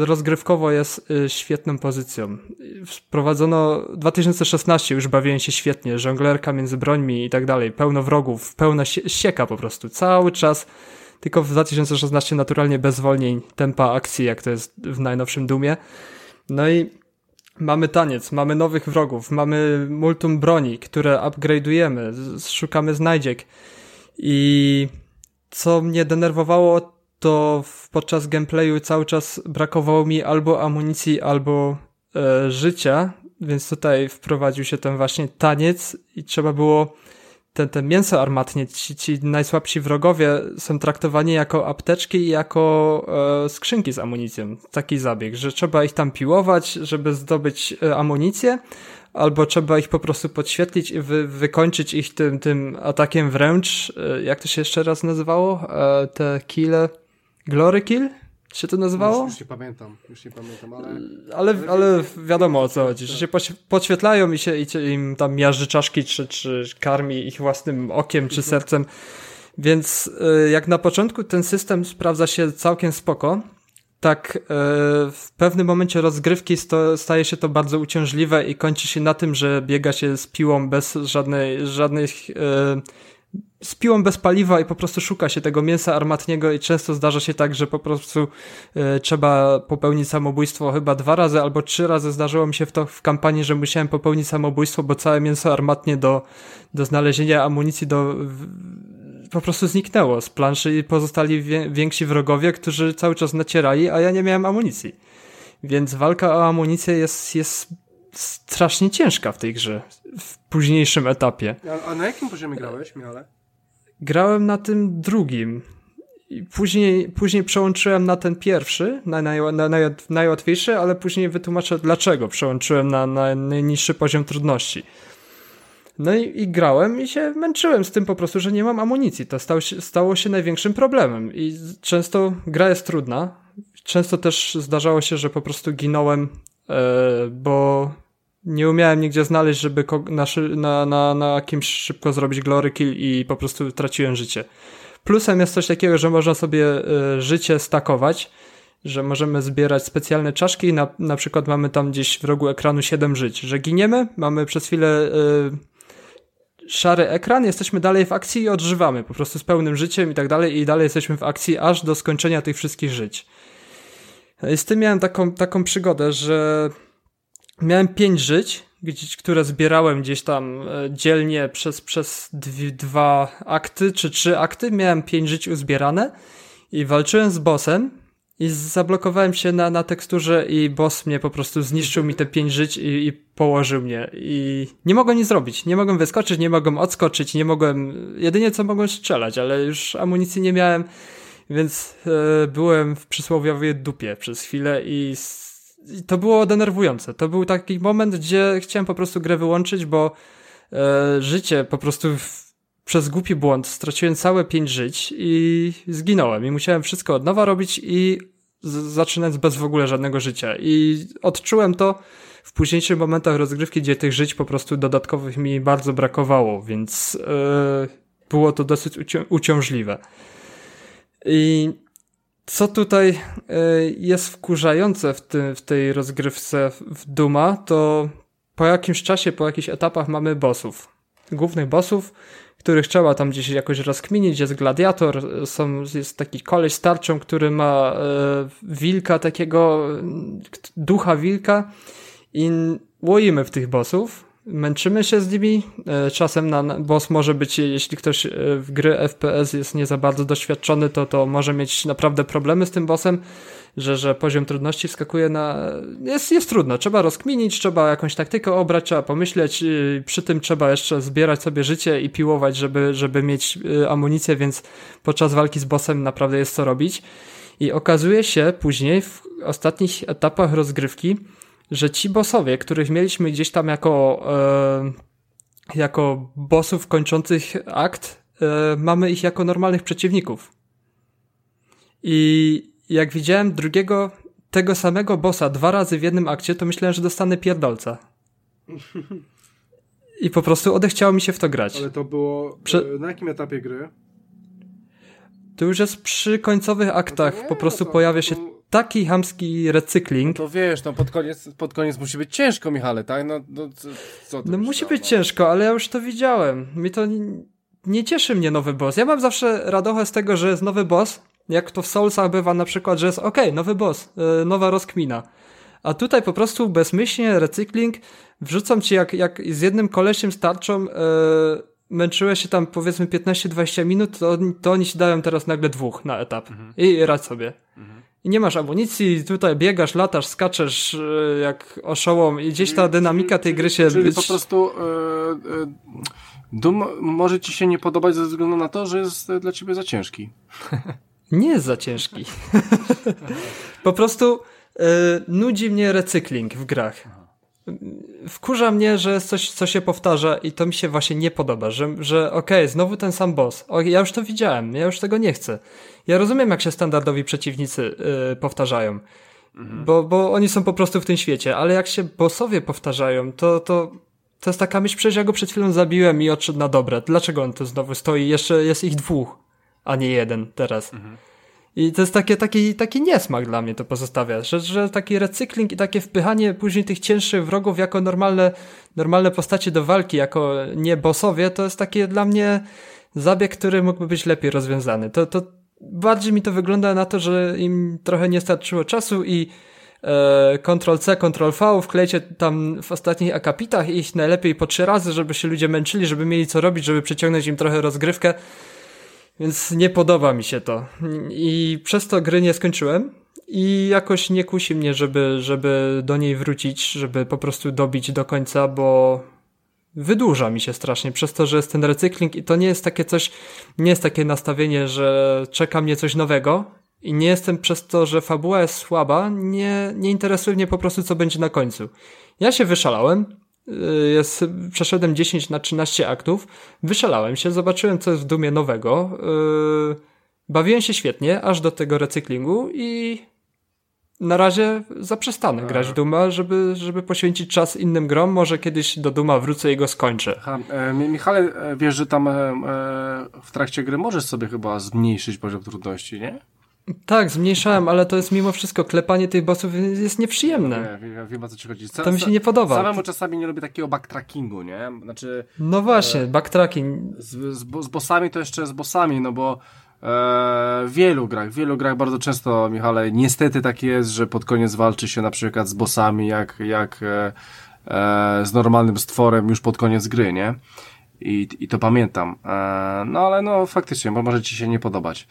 rozgrywkowo jest świetną pozycją. Wprowadzono 2016, już bawiłem się świetnie, żonglerka między brońmi i tak dalej, pełno wrogów, pełna sieka po prostu, cały czas. Tylko w 2016 naturalnie bez zwolnień tempa akcji, jak to jest w najnowszym Doomie. No i mamy taniec, mamy nowych wrogów, mamy multum broni, które upgrade'ujemy, szukamy znajdziek. I co mnie denerwowało, to podczas gameplayu cały czas brakowało mi albo amunicji, albo życia, więc tutaj wprowadził się ten właśnie taniec i trzeba było Ten mięso armatnie, ci najsłabsi wrogowie są traktowani jako apteczki i jako skrzynki z amunicją. Taki zabieg, że trzeba ich tam piłować, żeby zdobyć amunicję, albo trzeba ich po prostu podświetlić i wykończyć ich tym atakiem wręcz. Jak to się jeszcze raz nazywało? Te kille? Glory kill? Się to nazywało? Już nie pamiętam, ale wiadomo o co chodzi, że się podświetlają i im tam miażdży czaszki, czy karmi ich własnym okiem, czy sercem, więc jak na początku ten system sprawdza się całkiem spoko, tak w pewnym momencie rozgrywki staje się to bardzo uciążliwe i kończy się na tym, że biega się z piłą bez żadnych z piłą bez paliwa i po prostu szuka się tego mięsa armatniego i często zdarza się tak, że po prostu trzeba popełnić samobójstwo chyba 2 razy albo 3 razy zdarzyło mi się w kampanii, że musiałem popełnić samobójstwo, bo całe mięso armatnie do znalezienia amunicji po prostu zniknęło z planszy i pozostali więksi wrogowie, którzy cały czas nacierali, a ja nie miałem amunicji. Więc walka o amunicję jest strasznie ciężka w tej grze, w późniejszym etapie. A na jakim poziomie grałeś, Michale? Grałem na tym drugim. I później przełączyłem na ten pierwszy, na najłatwiejszy, ale później wytłumaczę, dlaczego przełączyłem na najniższy poziom trudności. No i grałem i się męczyłem z tym po prostu, że nie mam amunicji. To stało się największym problemem. I często gra jest trudna. Często też zdarzało się, że po prostu ginąłem, bo nie umiałem nigdzie znaleźć, żeby na kimś szybko zrobić glory kill i po prostu traciłem życie. Plusem jest coś takiego, że można sobie życie stakować, że możemy zbierać specjalne czaszki i na przykład mamy tam gdzieś w rogu ekranu 7 żyć, że giniemy, mamy przez chwilę szary ekran, jesteśmy dalej w akcji i odżywamy po prostu z pełnym życiem i dalej jesteśmy w akcji aż do skończenia tych wszystkich żyć. I z tym miałem taką przygodę, że miałem 5 żyć, które zbierałem gdzieś tam dzielnie przez 2 akty czy 3 akty, miałem 5 żyć uzbierane i walczyłem z bossem i zablokowałem się na teksturze i boss mnie po prostu zniszczył mi te 5 żyć i położył mnie i nie mogłem nic zrobić, nie mogłem wyskoczyć, nie mogłem odskoczyć, nie mogłem, jedynie co mogłem strzelać, ale już amunicji nie miałem, więc byłem w przysłowiowej dupie przez chwilę i to było denerwujące. To był taki moment, gdzie chciałem po prostu grę wyłączyć, bo życie po prostu przez głupi błąd straciłem całe 5 żyć i zginąłem. I musiałem wszystko od nowa robić i zaczynać bez w ogóle żadnego życia. I odczułem to w późniejszych momentach rozgrywki, gdzie tych żyć po prostu dodatkowych mi bardzo brakowało, więc było to dosyć uciążliwe. I co tutaj jest wkurzające w tej rozgrywce w Dooma, to po jakimś czasie, po jakichś etapach mamy bossów. Głównych bossów, których trzeba tam gdzieś jakoś rozkminić. Jest gladiator, jest taki koleś z tarczą, który ma wilka takiego, ducha wilka i łoimy w tych bossów. Męczymy się z nimi, czasem boss może być, jeśli ktoś w gry FPS jest nie za bardzo doświadczony, to może mieć naprawdę problemy z tym bossem, że poziom trudności wskakuje jest trudno, trzeba rozkminić, trzeba jakąś taktykę obrać, trzeba pomyśleć, przy tym trzeba jeszcze zbierać sobie życie i piłować, żeby mieć amunicję, więc podczas walki z bossem naprawdę jest co robić i okazuje się później w ostatnich etapach rozgrywki, że ci bossowie, których mieliśmy gdzieś tam jako bossów kończących akt, mamy ich jako normalnych przeciwników. I jak widziałem tego samego bossa 2 razy w jednym akcie, to myślałem, że dostanę pierdolca. I po prostu odechciało mi się w to grać. Ale to było... Na jakim etapie gry? To już jest przy końcowych aktach. No nie, po prostu pojawia się... Taki chamski recykling. No to wiesz, no pod koniec musi być ciężko, Michale, tak? Co ty musi być ciężko, ale ja już to widziałem. Nie cieszy mnie nowy boss. Ja mam zawsze radochę z tego, że jest nowy boss, jak to w Soulsach bywa na przykład, że jest nowy boss, nowa rozkmina. A tutaj po prostu bezmyślnie recykling, wrzucam ci jak z jednym kolesiem z tarczą męczyłeś się tam powiedzmy 15-20 minut, to oni ci dają teraz nagle 2 na etap. Mhm. I radź sobie. Mhm. I nie masz amunicji, tutaj biegasz, latasz, skaczesz jak oszołom i gdzieś ta dynamika tej gry się... Czyli po prostu Doom może ci się nie podobać ze względu na to, że jest dla ciebie za ciężki. Nie jest za ciężki. Po prostu nudzi mnie recykling w grach. Wkurza mnie, że jest coś, co się powtarza i to mi się właśnie nie podoba, że znowu ten sam boss. Ja już to widziałem, ja już tego nie chcę. Ja rozumiem, jak się standardowi przeciwnicy powtarzają, bo oni są po prostu w tym świecie, ale jak się bossowie powtarzają, to jest taka myśl, przecież ja go przed chwilą zabiłem i odszedł na dobre. Dlaczego on tu znowu stoi? Jeszcze jest ich 2, a nie 1 teraz. Mhm. I to jest taki niesmak dla mnie to pozostawia, że taki recykling i takie wpychanie później tych cięższych wrogów jako normalne postacie do walki, jako nie bossowie, to jest takie dla mnie zabieg, który mógłby być lepiej rozwiązany. To bardziej mi to wygląda na to, że im trochę nie starczyło czasu i Ctrl-C, Ctrl-V, wklejcie tam w ostatnich akapitach ich najlepiej po 3 razy, żeby się ludzie męczyli, żeby mieli co robić, żeby przeciągnąć im trochę rozgrywkę. Więc nie podoba mi się to. I przez to gry nie skończyłem i jakoś nie kusi mnie, żeby do niej wrócić, żeby po prostu dobić do końca, bo wydłuża mi się strasznie przez to, że jest ten recykling i to nie jest takie coś, nie jest takie nastawienie, że czeka mnie coś nowego i nie jestem przez to, że fabuła jest słaba, nie interesuje mnie po prostu, co będzie na końcu. Ja się wyszalałem, przeszedłem 10 na 13 aktów, wyszalałem się, zobaczyłem, co jest w Doomie nowego, bawiłem się świetnie, aż do tego recyklingu i na razie zaprzestanę grać w Dooma, żeby poświęcić czas innym grom. Może kiedyś do Dooma wrócę i go skończę. Michale, wiesz, że tam w trakcie gry możesz sobie chyba zmniejszyć poziom trudności, nie? Tak, zmniejszałem, ale to jest mimo wszystko, klepanie tych bossów jest nieprzyjemne. Wiem, o co ci chodzi. To mi się nie podoba. Samemu czasami nie lubię takiego backtrackingu, nie? Znaczy, no właśnie, backtracking. Z bossami to jeszcze z bossami, no bo w wielu grach bardzo często, Michale, niestety tak jest, że pod koniec walczy się na przykład z bossami jak z normalnym stworem już pod koniec gry, nie? I to pamiętam. No ale no faktycznie, bo może ci się nie podobać.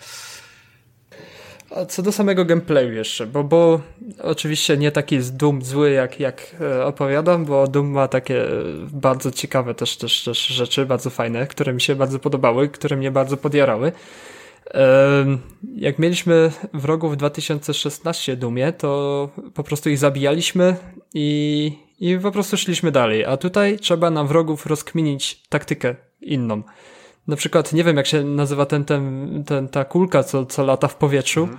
A co do samego gameplayu jeszcze, bo oczywiście nie taki jest Doom zły, jak opowiadam, bo Doom ma takie bardzo ciekawe też rzeczy, bardzo fajne, które mi się bardzo podobały, które mnie bardzo podjarały. Jak mieliśmy wrogów w 2016 Doomie, to po prostu ich zabijaliśmy i po prostu szliśmy dalej, a tutaj trzeba na wrogów rozkminić taktykę inną. Na przykład, nie wiem, jak się nazywa ta kulka, co lata w powietrzu.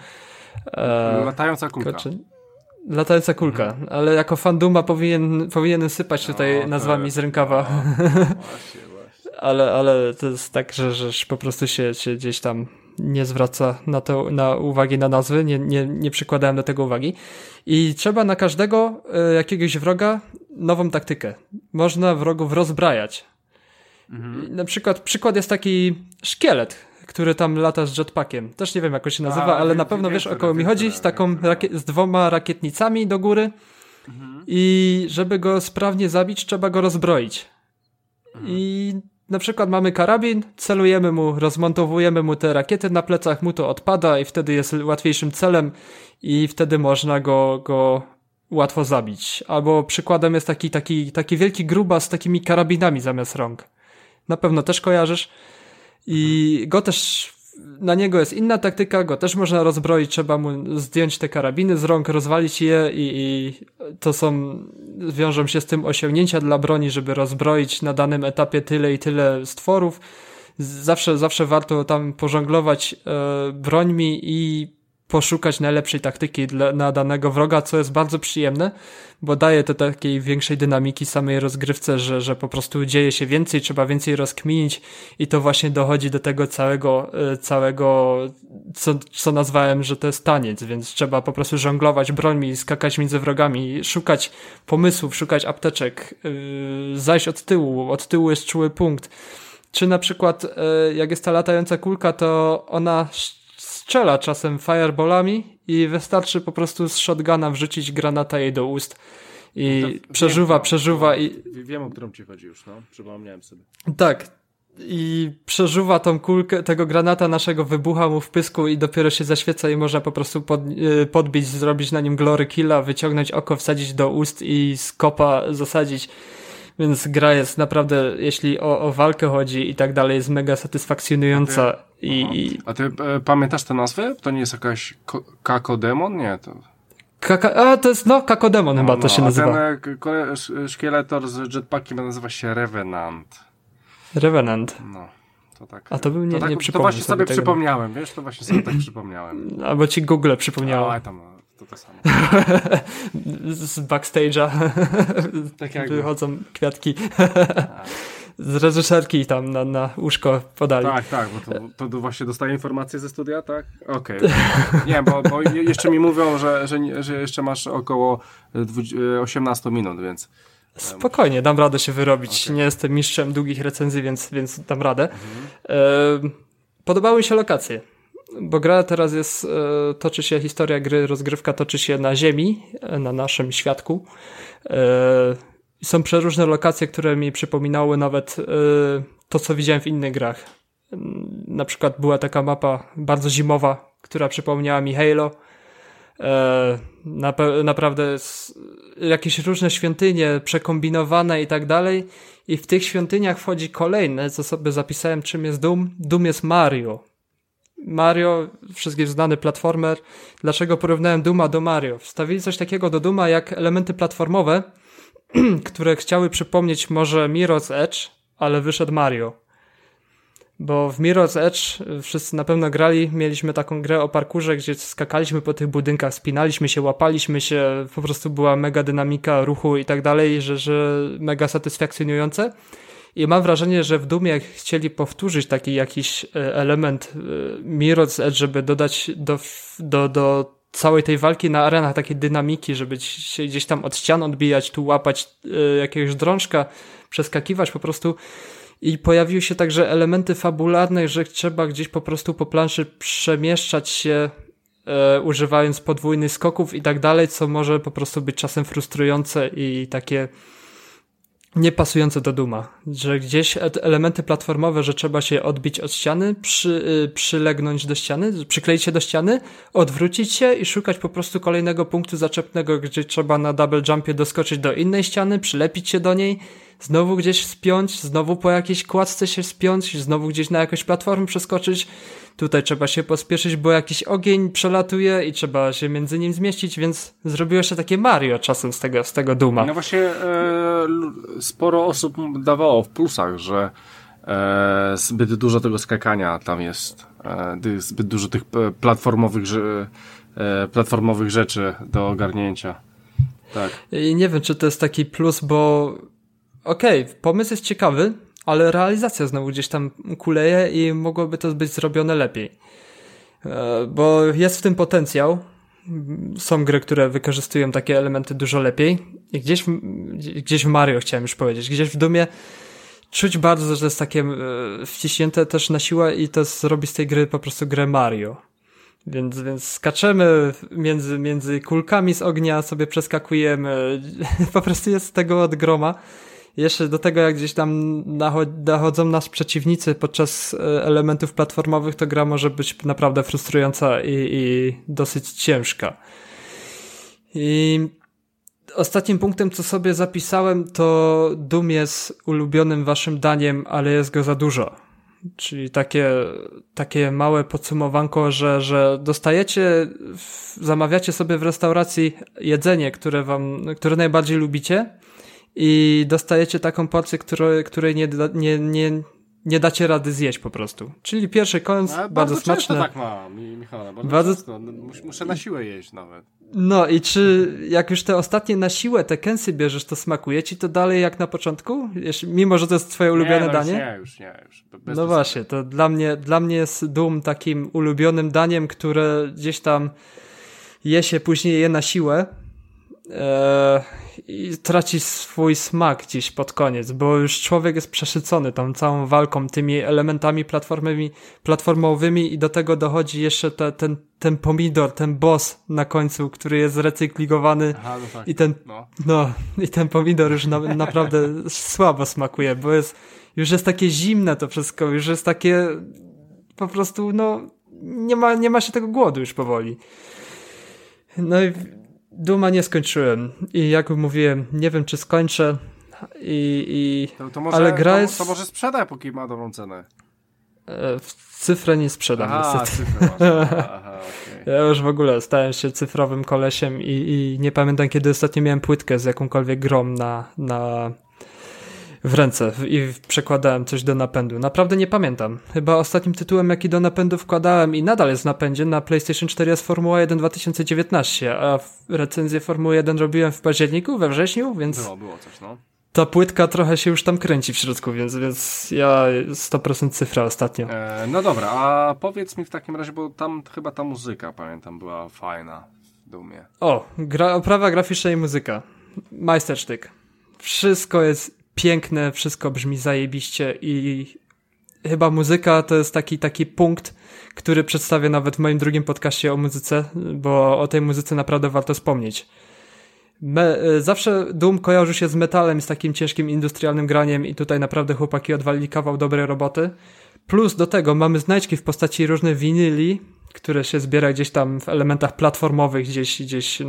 Latająca kulka. Mhm. Ale jako fan Dooma powinienem sypać tutaj nazwami z rękawa. Właśnie. ale to jest tak, że po prostu się gdzieś tam nie zwraca na uwagi na nazwy, nie przykładałem do tego uwagi. I trzeba na każdego jakiegoś wroga nową taktykę. Można wrogów rozbrajać. Mhm. Na przykład, przykład jest taki szkielet, który tam lata z jetpackiem. Też nie wiem, jak on się nazywa, ale na pewno wiesz, o kogo mi chodzi. Z dwoma rakietnicami do góry. Mhm. I żeby go sprawnie zabić, trzeba go rozbroić. Mhm. I na przykład mamy karabin, celujemy mu, rozmontowujemy mu te rakiety na plecach, mu to odpada i wtedy jest łatwiejszym celem i wtedy można go łatwo zabić. Albo przykładem jest taki wielki gruba z takimi karabinami zamiast rąk. Na pewno też kojarzysz i go też, na niego jest inna taktyka, go też można rozbroić, trzeba mu zdjąć te karabiny z rąk, rozwalić je i to wiążą się z tym osiągnięcia dla broni, żeby rozbroić na danym etapie tyle i tyle stworów. Zawsze warto tam pożonglować brońmi i poszukać najlepszej taktyki na danego wroga, co jest bardzo przyjemne, bo daje to takiej większej dynamiki samej rozgrywce, że po prostu dzieje się więcej, trzeba więcej rozkminić i to właśnie dochodzi do tego całego co nazwałem, że to jest taniec, więc trzeba po prostu żonglować brońmi, skakać między wrogami, szukać pomysłów, szukać apteczek, zajść od tyłu jest czuły punkt. Czy na przykład jak jest ta latająca kulka, to ona strzela czasem fireballami i wystarczy po prostu z shotguna wrzucić granata jej do ust i przeżuwa i... Wiem, o którą ci chodzi już, no, przypomniałem sobie. Tak. I przeżuwa tą kulkę, tego granata naszego, wybucha mu w pysku i dopiero się zaświeca i można po prostu podbić, zrobić na nim glory killa, wyciągnąć oko, wsadzić do ust i z kopa zasadzić. Więc gra jest naprawdę, jeśli o walkę chodzi i tak dalej, jest mega satysfakcjonująca. A ty pamiętasz te nazwy? To nie jest jakaś kakodemon? Nie, to... to jest, kakodemon chyba to się nazywa. A ten szkieletor z jetpackiem nazywa się Revenant. No, to tak. A to bym nie przypomniał. To właśnie sobie przypomniałem, wiesz? To właśnie sobie tak przypomniałem. Albo ci Google przypomniało. To samo. Z backstage'a tak wychodzą kwiatki z reżyserki tam na łóżko podali. Tak, bo to właśnie dostaję informacje ze studia, tak? Okej. Okay. Nie, bo jeszcze mi mówią, że jeszcze masz około 18 minut, więc... Spokojnie, dam radę się wyrobić. Okay. Nie jestem mistrzem długich recenzji, więc dam radę. Mhm. Podobały mi się lokacje. Bo gra teraz jest, toczy się historia gry, rozgrywka toczy się na Ziemi, na naszym światku. Są przeróżne lokacje, które mi przypominały nawet to, co widziałem w innych grach. Na przykład była taka mapa bardzo zimowa, która przypomniała mi Halo. naprawdę jakieś różne świątynie przekombinowane i tak dalej, i w tych świątyniach wchodzi kolejne, co sobie zapisałem, czym jest Doom. Doom jest Mario, wszystkim znany platformer. Dlaczego porównałem Dooma do Mario? Wstawili coś takiego do Dooma jak elementy platformowe, które chciały przypomnieć może Mirror's Edge, ale wyszedł Mario. Bo w Mirror's Edge wszyscy na pewno grali, mieliśmy taką grę o parkurze, gdzie skakaliśmy po tych budynkach, spinaliśmy się, łapaliśmy się, po prostu była mega dynamika ruchu i tak dalej, że mega satysfakcjonujące. I mam wrażenie, że w Doomie chcieli powtórzyć taki jakiś element Mirror's Edge, żeby dodać do całej tej walki na arenach takiej dynamiki, żeby się gdzieś tam od ścian odbijać, tu łapać jakiegoś drążka, przeskakiwać po prostu. I pojawiły się także elementy fabularne, że trzeba gdzieś po prostu po planszy przemieszczać się, używając podwójnych skoków i tak dalej, co może po prostu być czasem frustrujące i takie niepasujące do Dooma, że gdzieś elementy platformowe, że trzeba się odbić od ściany, przylegnąć do ściany, przykleić się do ściany, odwrócić się i szukać po prostu kolejnego punktu zaczepnego, gdzie trzeba na double jumpie doskoczyć do innej ściany, przylepić się do niej, znowu gdzieś spiąć, znowu po jakiejś kładce się spiąć, znowu gdzieś na jakąś platformę przeskoczyć. Tutaj trzeba się pospieszyć, bo jakiś ogień przelatuje i trzeba się między nim zmieścić, więc zrobiło się takie Mario czasem z tego Dooma. No właśnie sporo osób dawało w plusach, że zbyt dużo tego skakania tam jest, zbyt dużo tych platformowych rzeczy do ogarnięcia. Tak. I nie wiem, czy to jest taki plus, bo okej, pomysł jest ciekawy, ale realizacja znowu gdzieś tam kuleje i mogłoby to być zrobione lepiej. Bo jest w tym potencjał. Są gry, które wykorzystują takie elementy dużo lepiej. I gdzieś w Mario chciałem już powiedzieć, gdzieś w Doomie czuć bardzo, że to jest takie wciśnięte też na siłę i to zrobi z tej gry po prostu grę Mario. Więc skaczemy między kulkami z ognia, sobie przeskakujemy. Po prostu jest tego od groma. Jeszcze do tego, jak gdzieś tam dochodzą nas przeciwnicy podczas elementów platformowych, to gra może być naprawdę frustrująca i dosyć ciężka. I ostatnim punktem, co sobie zapisałem, to Doom jest ulubionym waszym daniem, ale jest go za dużo. Czyli takie małe podsumowanko, że dostajecie, zamawiacie sobie w restauracji jedzenie, które najbardziej lubicie, i dostajecie taką porcję, której nie dacie rady zjeść po prostu. Czyli pierwszy kąs, bardzo smaczny. Bardzo tak mam, Michała, bardzo często. Muszę na siłę jeść nawet. No i czy jak już te ostatnie na siłę, te kęsy bierzesz, to smakuje ci to dalej jak na początku? Mimo, że to jest twoje ulubione danie? Nie, już. No właśnie, to dla mnie jest Doom takim ulubionym daniem, które gdzieś tam później je na siłę. I traci swój smak gdzieś pod koniec, bo już człowiek jest przesycony tą całą walką, tymi elementami platformowymi i do tego dochodzi jeszcze ten pomidor, ten boss na końcu, który jest recyklingowany. Aha, no tak. I ten pomidor już naprawdę słabo smakuje, bo już jest takie zimne to wszystko, już jest takie po prostu, nie ma się tego głodu już powoli. No i Dooma nie skończyłem i jak mówiłem, nie wiem, czy skończę to może, ale gra jest... To może sprzedaj, póki ma dobrą cenę. W cyfrę nie sprzedam. Aha, cyfrę okay. Ja już w ogóle stałem się cyfrowym kolesiem i nie pamiętam, kiedy ostatnio miałem płytkę z jakąkolwiek grą w ręce i przekładałem coś do napędu. Naprawdę nie pamiętam. Chyba ostatnim tytułem, jaki do napędu wkładałem i nadal jest w napędzie na PlayStation 4 jest Formuła 1 2019, a recenzję Formuły 1 robiłem w październiku, we wrześniu, więc było coś, no. Ta płytka trochę się już tam kręci w środku, więc ja 100% cyfra ostatnio. No dobra, a powiedz mi w takim razie, bo tam chyba ta muzyka, pamiętam, była fajna w Doomie. Oprawa graficzna i muzyka. Majstersztyk. Wszystko jest piękne, wszystko brzmi zajebiście i chyba muzyka to jest taki punkt, który przedstawię nawet w moim drugim podcaście o muzyce, bo o tej muzyce naprawdę warto wspomnieć. Zawsze Doom kojarzy się z metalem, z takim ciężkim industrialnym graniem i tutaj naprawdę chłopaki odwalili kawał dobrej roboty. Plus do tego mamy znajdźki w postaci różnych winyli, które się zbiera gdzieś tam w elementach platformowych, gdzieś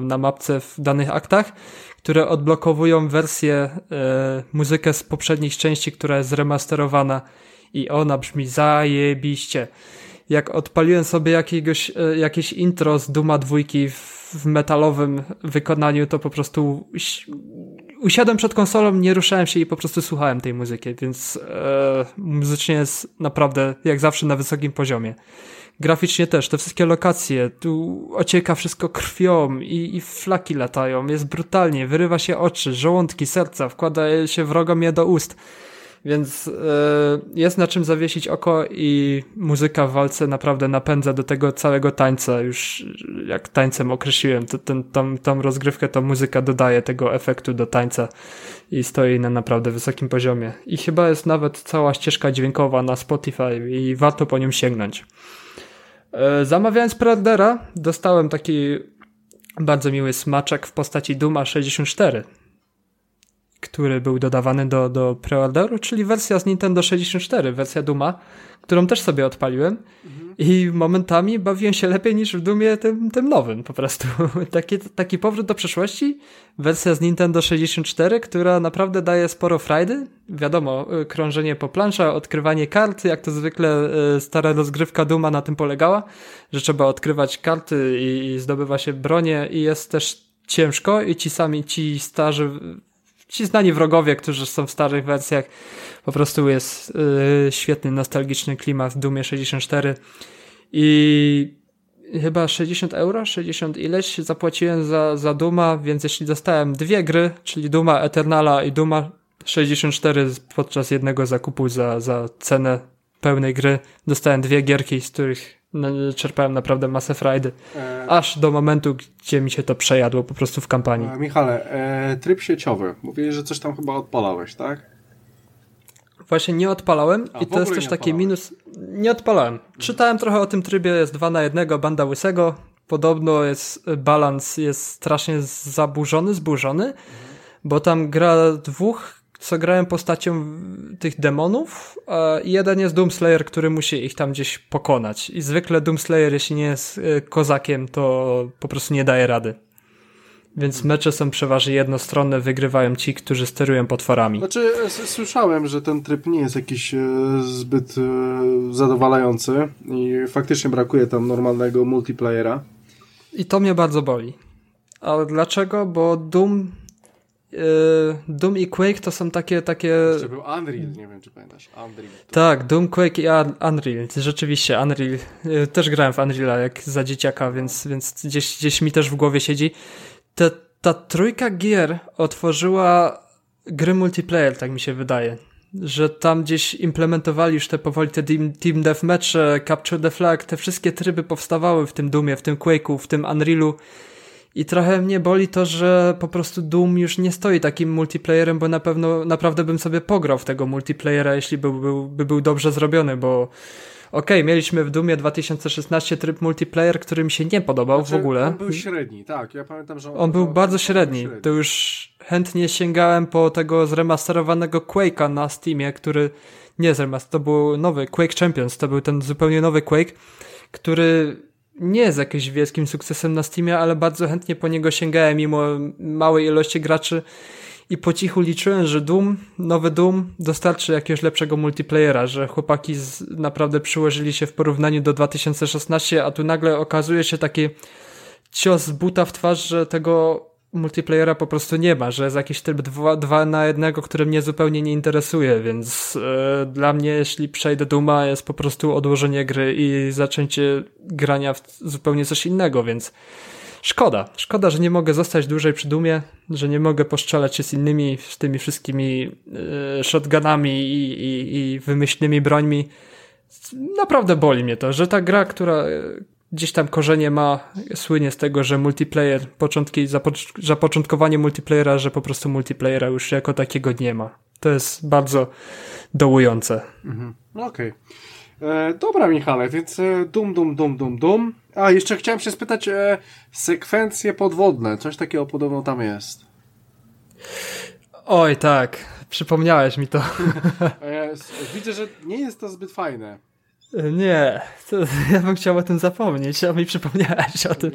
na mapce w danych aktach, które odblokowują wersję, muzykę z poprzednich części, która jest remasterowana i ona brzmi zajebiście. Jak odpaliłem sobie jakieś intro z Dooma 2 w metalowym wykonaniu, to po prostu usiadłem przed konsolą, nie ruszałem się i po prostu słuchałem tej muzyki, więc muzycznie jest naprawdę jak zawsze na wysokim poziomie. Graficznie też, te wszystkie lokacje, tu ocieka wszystko krwią i flaki latają, jest brutalnie, wyrywa się oczy, żołądki, serca, wkłada się wrogom je do ust, więc jest na czym zawiesić oko i muzyka w walce naprawdę napędza do tego całego tańca, już jak tańcem określiłem, to tą rozgrywkę, to muzyka dodaje tego efektu do tańca i stoi na naprawdę wysokim poziomie i chyba jest nawet cała ścieżka dźwiękowa na Spotify i warto po nią sięgnąć. Zamawiając preordera, dostałem taki bardzo miły smaczek w postaci Dooma 64, który był dodawany do preorderu, czyli wersja z Nintendo 64, wersja Dooma, którą też sobie odpaliłem i momentami bawiłem się lepiej niż w Doomie tym nowym po prostu. Taki powrót do przeszłości, wersja z Nintendo 64, która naprawdę daje sporo frajdy. Wiadomo, krążenie po planszach, odkrywanie kart, jak to zwykle stara rozgrywka Dooma na tym polegała, że trzeba odkrywać karty i zdobywa się bronie i jest też ciężko i ci znani wrogowie, którzy są w starych wersjach, po prostu jest świetny, nostalgiczny klimat w Doomie 64 i chyba 60 euro, 60 ileś zapłaciłem za Dooma, więc jeśli dostałem dwie gry, czyli Dooma Eternala i Dooma 64 podczas jednego zakupu za cenę pełnej gry, dostałem dwie gierki, z których czerpałem naprawdę masę frajdy, aż do momentu, gdzie mi się to przejadło po prostu w kampanii. Michale, tryb sieciowy. Mówiłeś, że coś tam chyba odpalałeś, tak? Właśnie nie odpalałem i to jest też taki minus. Nie odpalałem. Czytałem trochę o tym trybie, jest 2-1, banda łysego. Podobno jest balans, jest strasznie zburzony, bo tam gra dwóch, co grają postacią tych demonów i jeden jest Doomslayer, który musi ich tam gdzieś pokonać i zwykle Doomslayer, jeśli nie jest kozakiem, to po prostu nie daje rady, więc mecze są przeważnie jednostronne, wygrywają ci, którzy sterują potworami. Znaczy słyszałem, że ten tryb nie jest jakiś zbyt zadowalający i faktycznie brakuje tam normalnego multiplayera i to mnie bardzo boli. Ale dlaczego? Bo Doom i Quake to są takie... Jeszcze był Unreal, nie wiem czy pamiętasz. Unreal. Tak, Doom, Quake i Unreal. Rzeczywiście, Unreal. Też grałem w Unreala jak za dzieciaka, więc gdzieś mi też w głowie siedzi. Ta trójka gier otworzyła gry multiplayer, tak mi się wydaje. Że tam gdzieś implementowali już te powoli te Team Deathmatche, Capture the Flag, te wszystkie tryby powstawały w tym Doomie, w tym Quake'u, w tym Unrealu. I trochę mnie boli to, że po prostu Doom już nie stoi takim multiplayerem, bo na pewno naprawdę bym sobie pograł w tego multiplayera, jeśli był dobrze zrobiony, bo okej, mieliśmy w Doomie 2016 tryb multiplayer, który mi się nie podobał w ogóle. On był średni, tak, ja pamiętam, że on był bardzo średni. To już chętnie sięgałem po tego zremasterowanego Quake'a na Steamie, który nie to był nowy Quake Champions, to był ten zupełnie nowy Quake, który nie jest jakimś wielkim sukcesem na Steamie, ale bardzo chętnie po niego sięgałem mimo małej ilości graczy i po cichu liczyłem, że nowy Doom dostarczy jakiegoś lepszego multiplayera, że chłopaki naprawdę przyłożyli się w porównaniu do 2016, a tu nagle okazuje się taki cios z buta w twarz, że tego multiplayera po prostu nie ma, że jest jakiś tryb 2-1, który mnie zupełnie nie interesuje, więc dla mnie, jeśli przejdę Dooma, jest po prostu odłożenie gry i zaczęcie grania w zupełnie coś innego, więc szkoda, że nie mogę zostać dłużej przy Doomie, że nie mogę postrzelać się z innymi, z tymi wszystkimi shotgunami i wymyślnymi brońmi. Naprawdę boli mnie to, że ta gra, która gdzieś tam korzenie ma, słynie z tego, że multiplayer, zapoczątkowanie multiplayera, że po prostu multiplayera już jako takiego nie ma. To jest bardzo dołujące. Okej. Dobra, Michale, więc Doom. A, jeszcze chciałem się spytać, sekwencje podwodne, coś takiego podobno tam jest. Oj, tak, przypomniałeś mi to. Widzę, że nie jest to zbyt fajne. Nie, to, ja bym chciał o tym zapomnieć, a mi przypomniałeś o tym.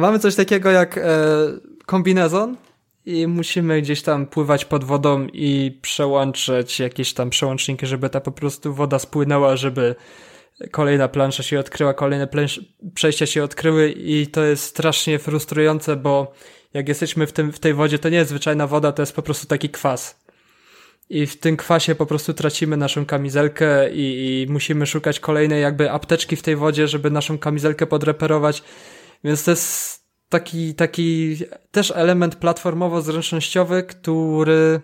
Mamy coś takiego jak kombinezon i musimy gdzieś tam pływać pod wodą i przełączać jakieś tam przełączniki, żeby ta po prostu woda spłynęła, żeby kolejna plansza się odkryła, kolejne przejścia się odkryły i to jest strasznie frustrujące, bo jak jesteśmy w tej wodzie, to nie jest zwyczajna woda, to jest po prostu taki kwas. I w tym kwasie po prostu tracimy naszą kamizelkę i musimy szukać kolejnej jakby apteczki w tej wodzie, żeby naszą kamizelkę podreperować. Więc to jest taki też element platformowo-zręcznościowy, który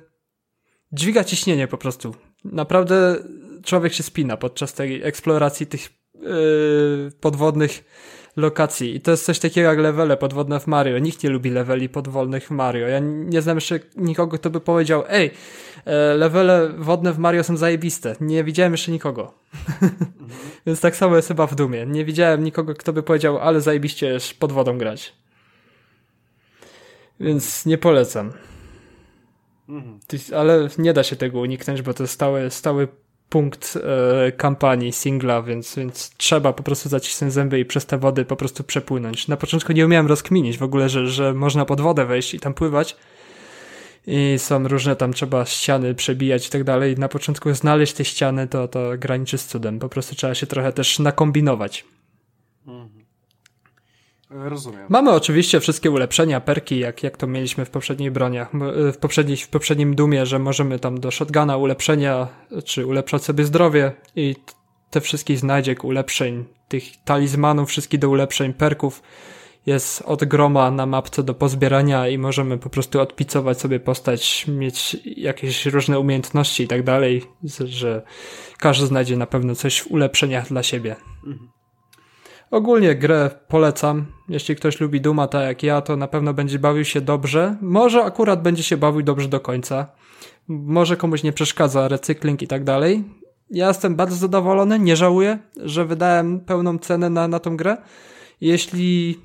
dźwiga ciśnienie po prostu. Naprawdę człowiek się spina podczas tej eksploracji tych podwodnych lokacji. I to jest coś takiego jak levele podwodne w Mario. Nikt nie lubi leveli podwodnych w Mario. Ja nie znam jeszcze nikogo, kto by powiedział: ej, levele wodne w Mario są zajebiste. Nie widziałem jeszcze nikogo. Więc tak samo jest chyba w Doomie. Nie widziałem nikogo, kto by powiedział: ale zajebiście jest pod wodą grać. Więc nie polecam. Ale nie da się tego uniknąć, bo to jest stały punkt kampanii, singla, więc trzeba po prostu zacisnąć zęby i przez te wody po prostu przepłynąć. Na początku nie umiałem rozkminić w ogóle, że można pod wodę wejść i tam pływać i są różne tam, trzeba ściany przebijać i tak dalej. Na początku znaleźć te ściany to graniczy z cudem. Po prostu trzeba się trochę też nakombinować. Rozumiem. Mamy oczywiście wszystkie ulepszenia, perki, jak to mieliśmy w poprzednich broniach, w poprzednim Doomie, że możemy tam do shotguna ulepszenia, czy ulepszać sobie zdrowie i te wszystkich znajdziek, ulepszeń, tych talizmanów, wszystkich do ulepszeń, perków jest od groma na mapce do pozbierania i możemy po prostu odpicować sobie postać, mieć jakieś różne umiejętności i tak dalej, że każdy znajdzie na pewno coś w ulepszeniach dla siebie. Ogólnie grę polecam. Jeśli ktoś lubi Dooma tak jak ja, to na pewno będzie bawił się dobrze. Może akurat będzie się bawił dobrze do końca. Może komuś nie przeszkadza recykling i tak dalej. Ja jestem bardzo zadowolony, nie żałuję, że wydałem pełną cenę na tą grę. Jeśli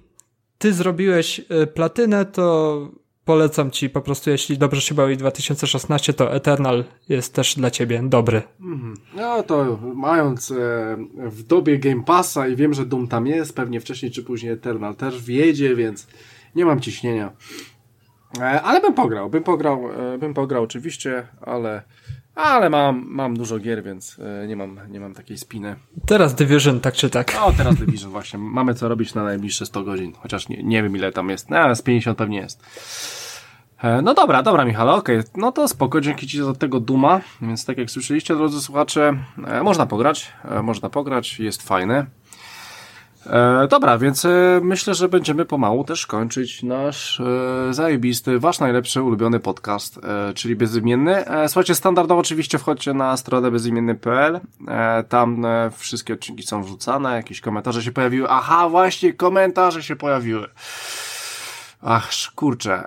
ty zrobiłeś platynę, to polecam ci po prostu, jeśli dobrze się bawi 2016, to Eternal jest też dla ciebie dobry. No to mając w dobie Game Passa i wiem, że Doom tam jest, pewnie wcześniej czy później Eternal też wjedzie, więc nie mam ciśnienia. Ale bym pograł oczywiście, ale mam dużo gier, więc nie mam takiej spiny. Teraz Division, tak czy tak. No teraz Division właśnie. Mamy co robić na najbliższe 100 godzin, chociaż nie wiem ile tam jest. No, z 50 pewnie jest. No dobra Michale, okej. No to spoko, dzięki ci za tego Dooma. Więc tak jak słyszeliście, drodzy słuchacze, można pograć, jest fajne. Dobra, więc myślę, że będziemy pomału też kończyć nasz zajebisty, wasz najlepszy, ulubiony podcast, czyli Bezimienny. Słuchajcie, standardowo oczywiście wchodźcie na stronę bezimienny.pl, tam wszystkie odcinki są wrzucane, jakieś komentarze się pojawiły. Aha, właśnie, komentarze się pojawiły. Ach, kurczę.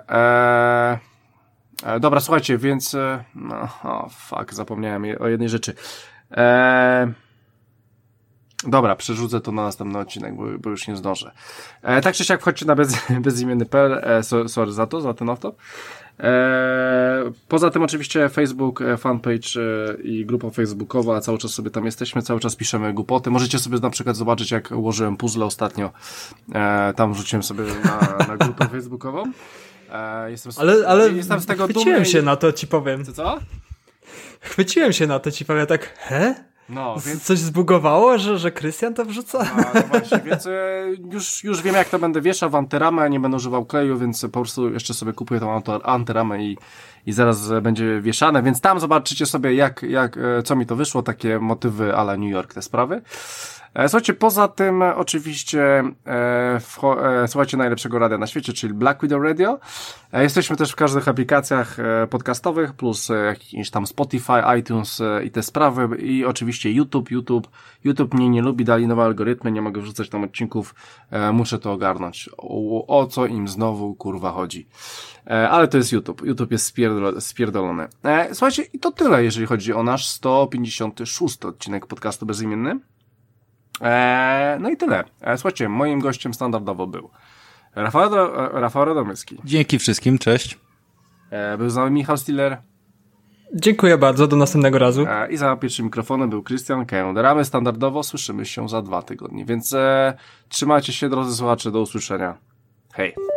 Dobra, słuchajcie, więc... zapomniałem o jednej rzeczy. Dobra, przerzucę to na następny odcinek, bo już nie zdążę. Tak czy siak wchodźcie na bezimienny.pl, sorry za to, za ten off-top. Poza tym oczywiście Facebook, fanpage i grupa facebookowa, cały czas sobie tam jesteśmy, cały czas piszemy głupoty. Możecie sobie na przykład zobaczyć, jak ułożyłem puzzle ostatnio. Tam wrzuciłem sobie na grupę facebookową. Jestem z tego chwyciłem dumny. Chwyciłem się na to, ci powiem tak, No, więc... Coś zbugowało, że Krystian to wrzuca? No właśnie, więc już wiem jak to będę wieszał w antyramę, nie będę używał kleju, więc po prostu jeszcze sobie kupuję tą antyramę i zaraz będzie wieszane, więc tam zobaczycie sobie jak co mi to wyszło, takie motywy à la New York, te sprawy. Słuchajcie, poza tym oczywiście słuchajcie najlepszego radia na świecie, czyli Black Widow Radio. Jesteśmy też w każdych aplikacjach podcastowych, plus jakieś tam Spotify, iTunes i te sprawy. I oczywiście YouTube mnie nie lubi, dali nowe algorytmy, nie mogę wrzucać tam odcinków, muszę to ogarnąć. O co im znowu kurwa chodzi. Ale to jest YouTube. YouTube jest spierdolony. Słuchajcie, i to tyle, jeżeli chodzi o nasz 156 odcinek podcastu Bezimienny. No i tyle. Słuchajcie, moim gościem standardowo był Rafał Radomyski. Dzięki wszystkim, cześć. Był z nami Michał Stiller. Dziękuję bardzo, do następnego razu. I za pierwszym mikrofonem był Krystian Kender. A my standardowo słyszymy się za 2 tygodnie, więc trzymajcie się, drodzy słuchacze, do usłyszenia. Hej.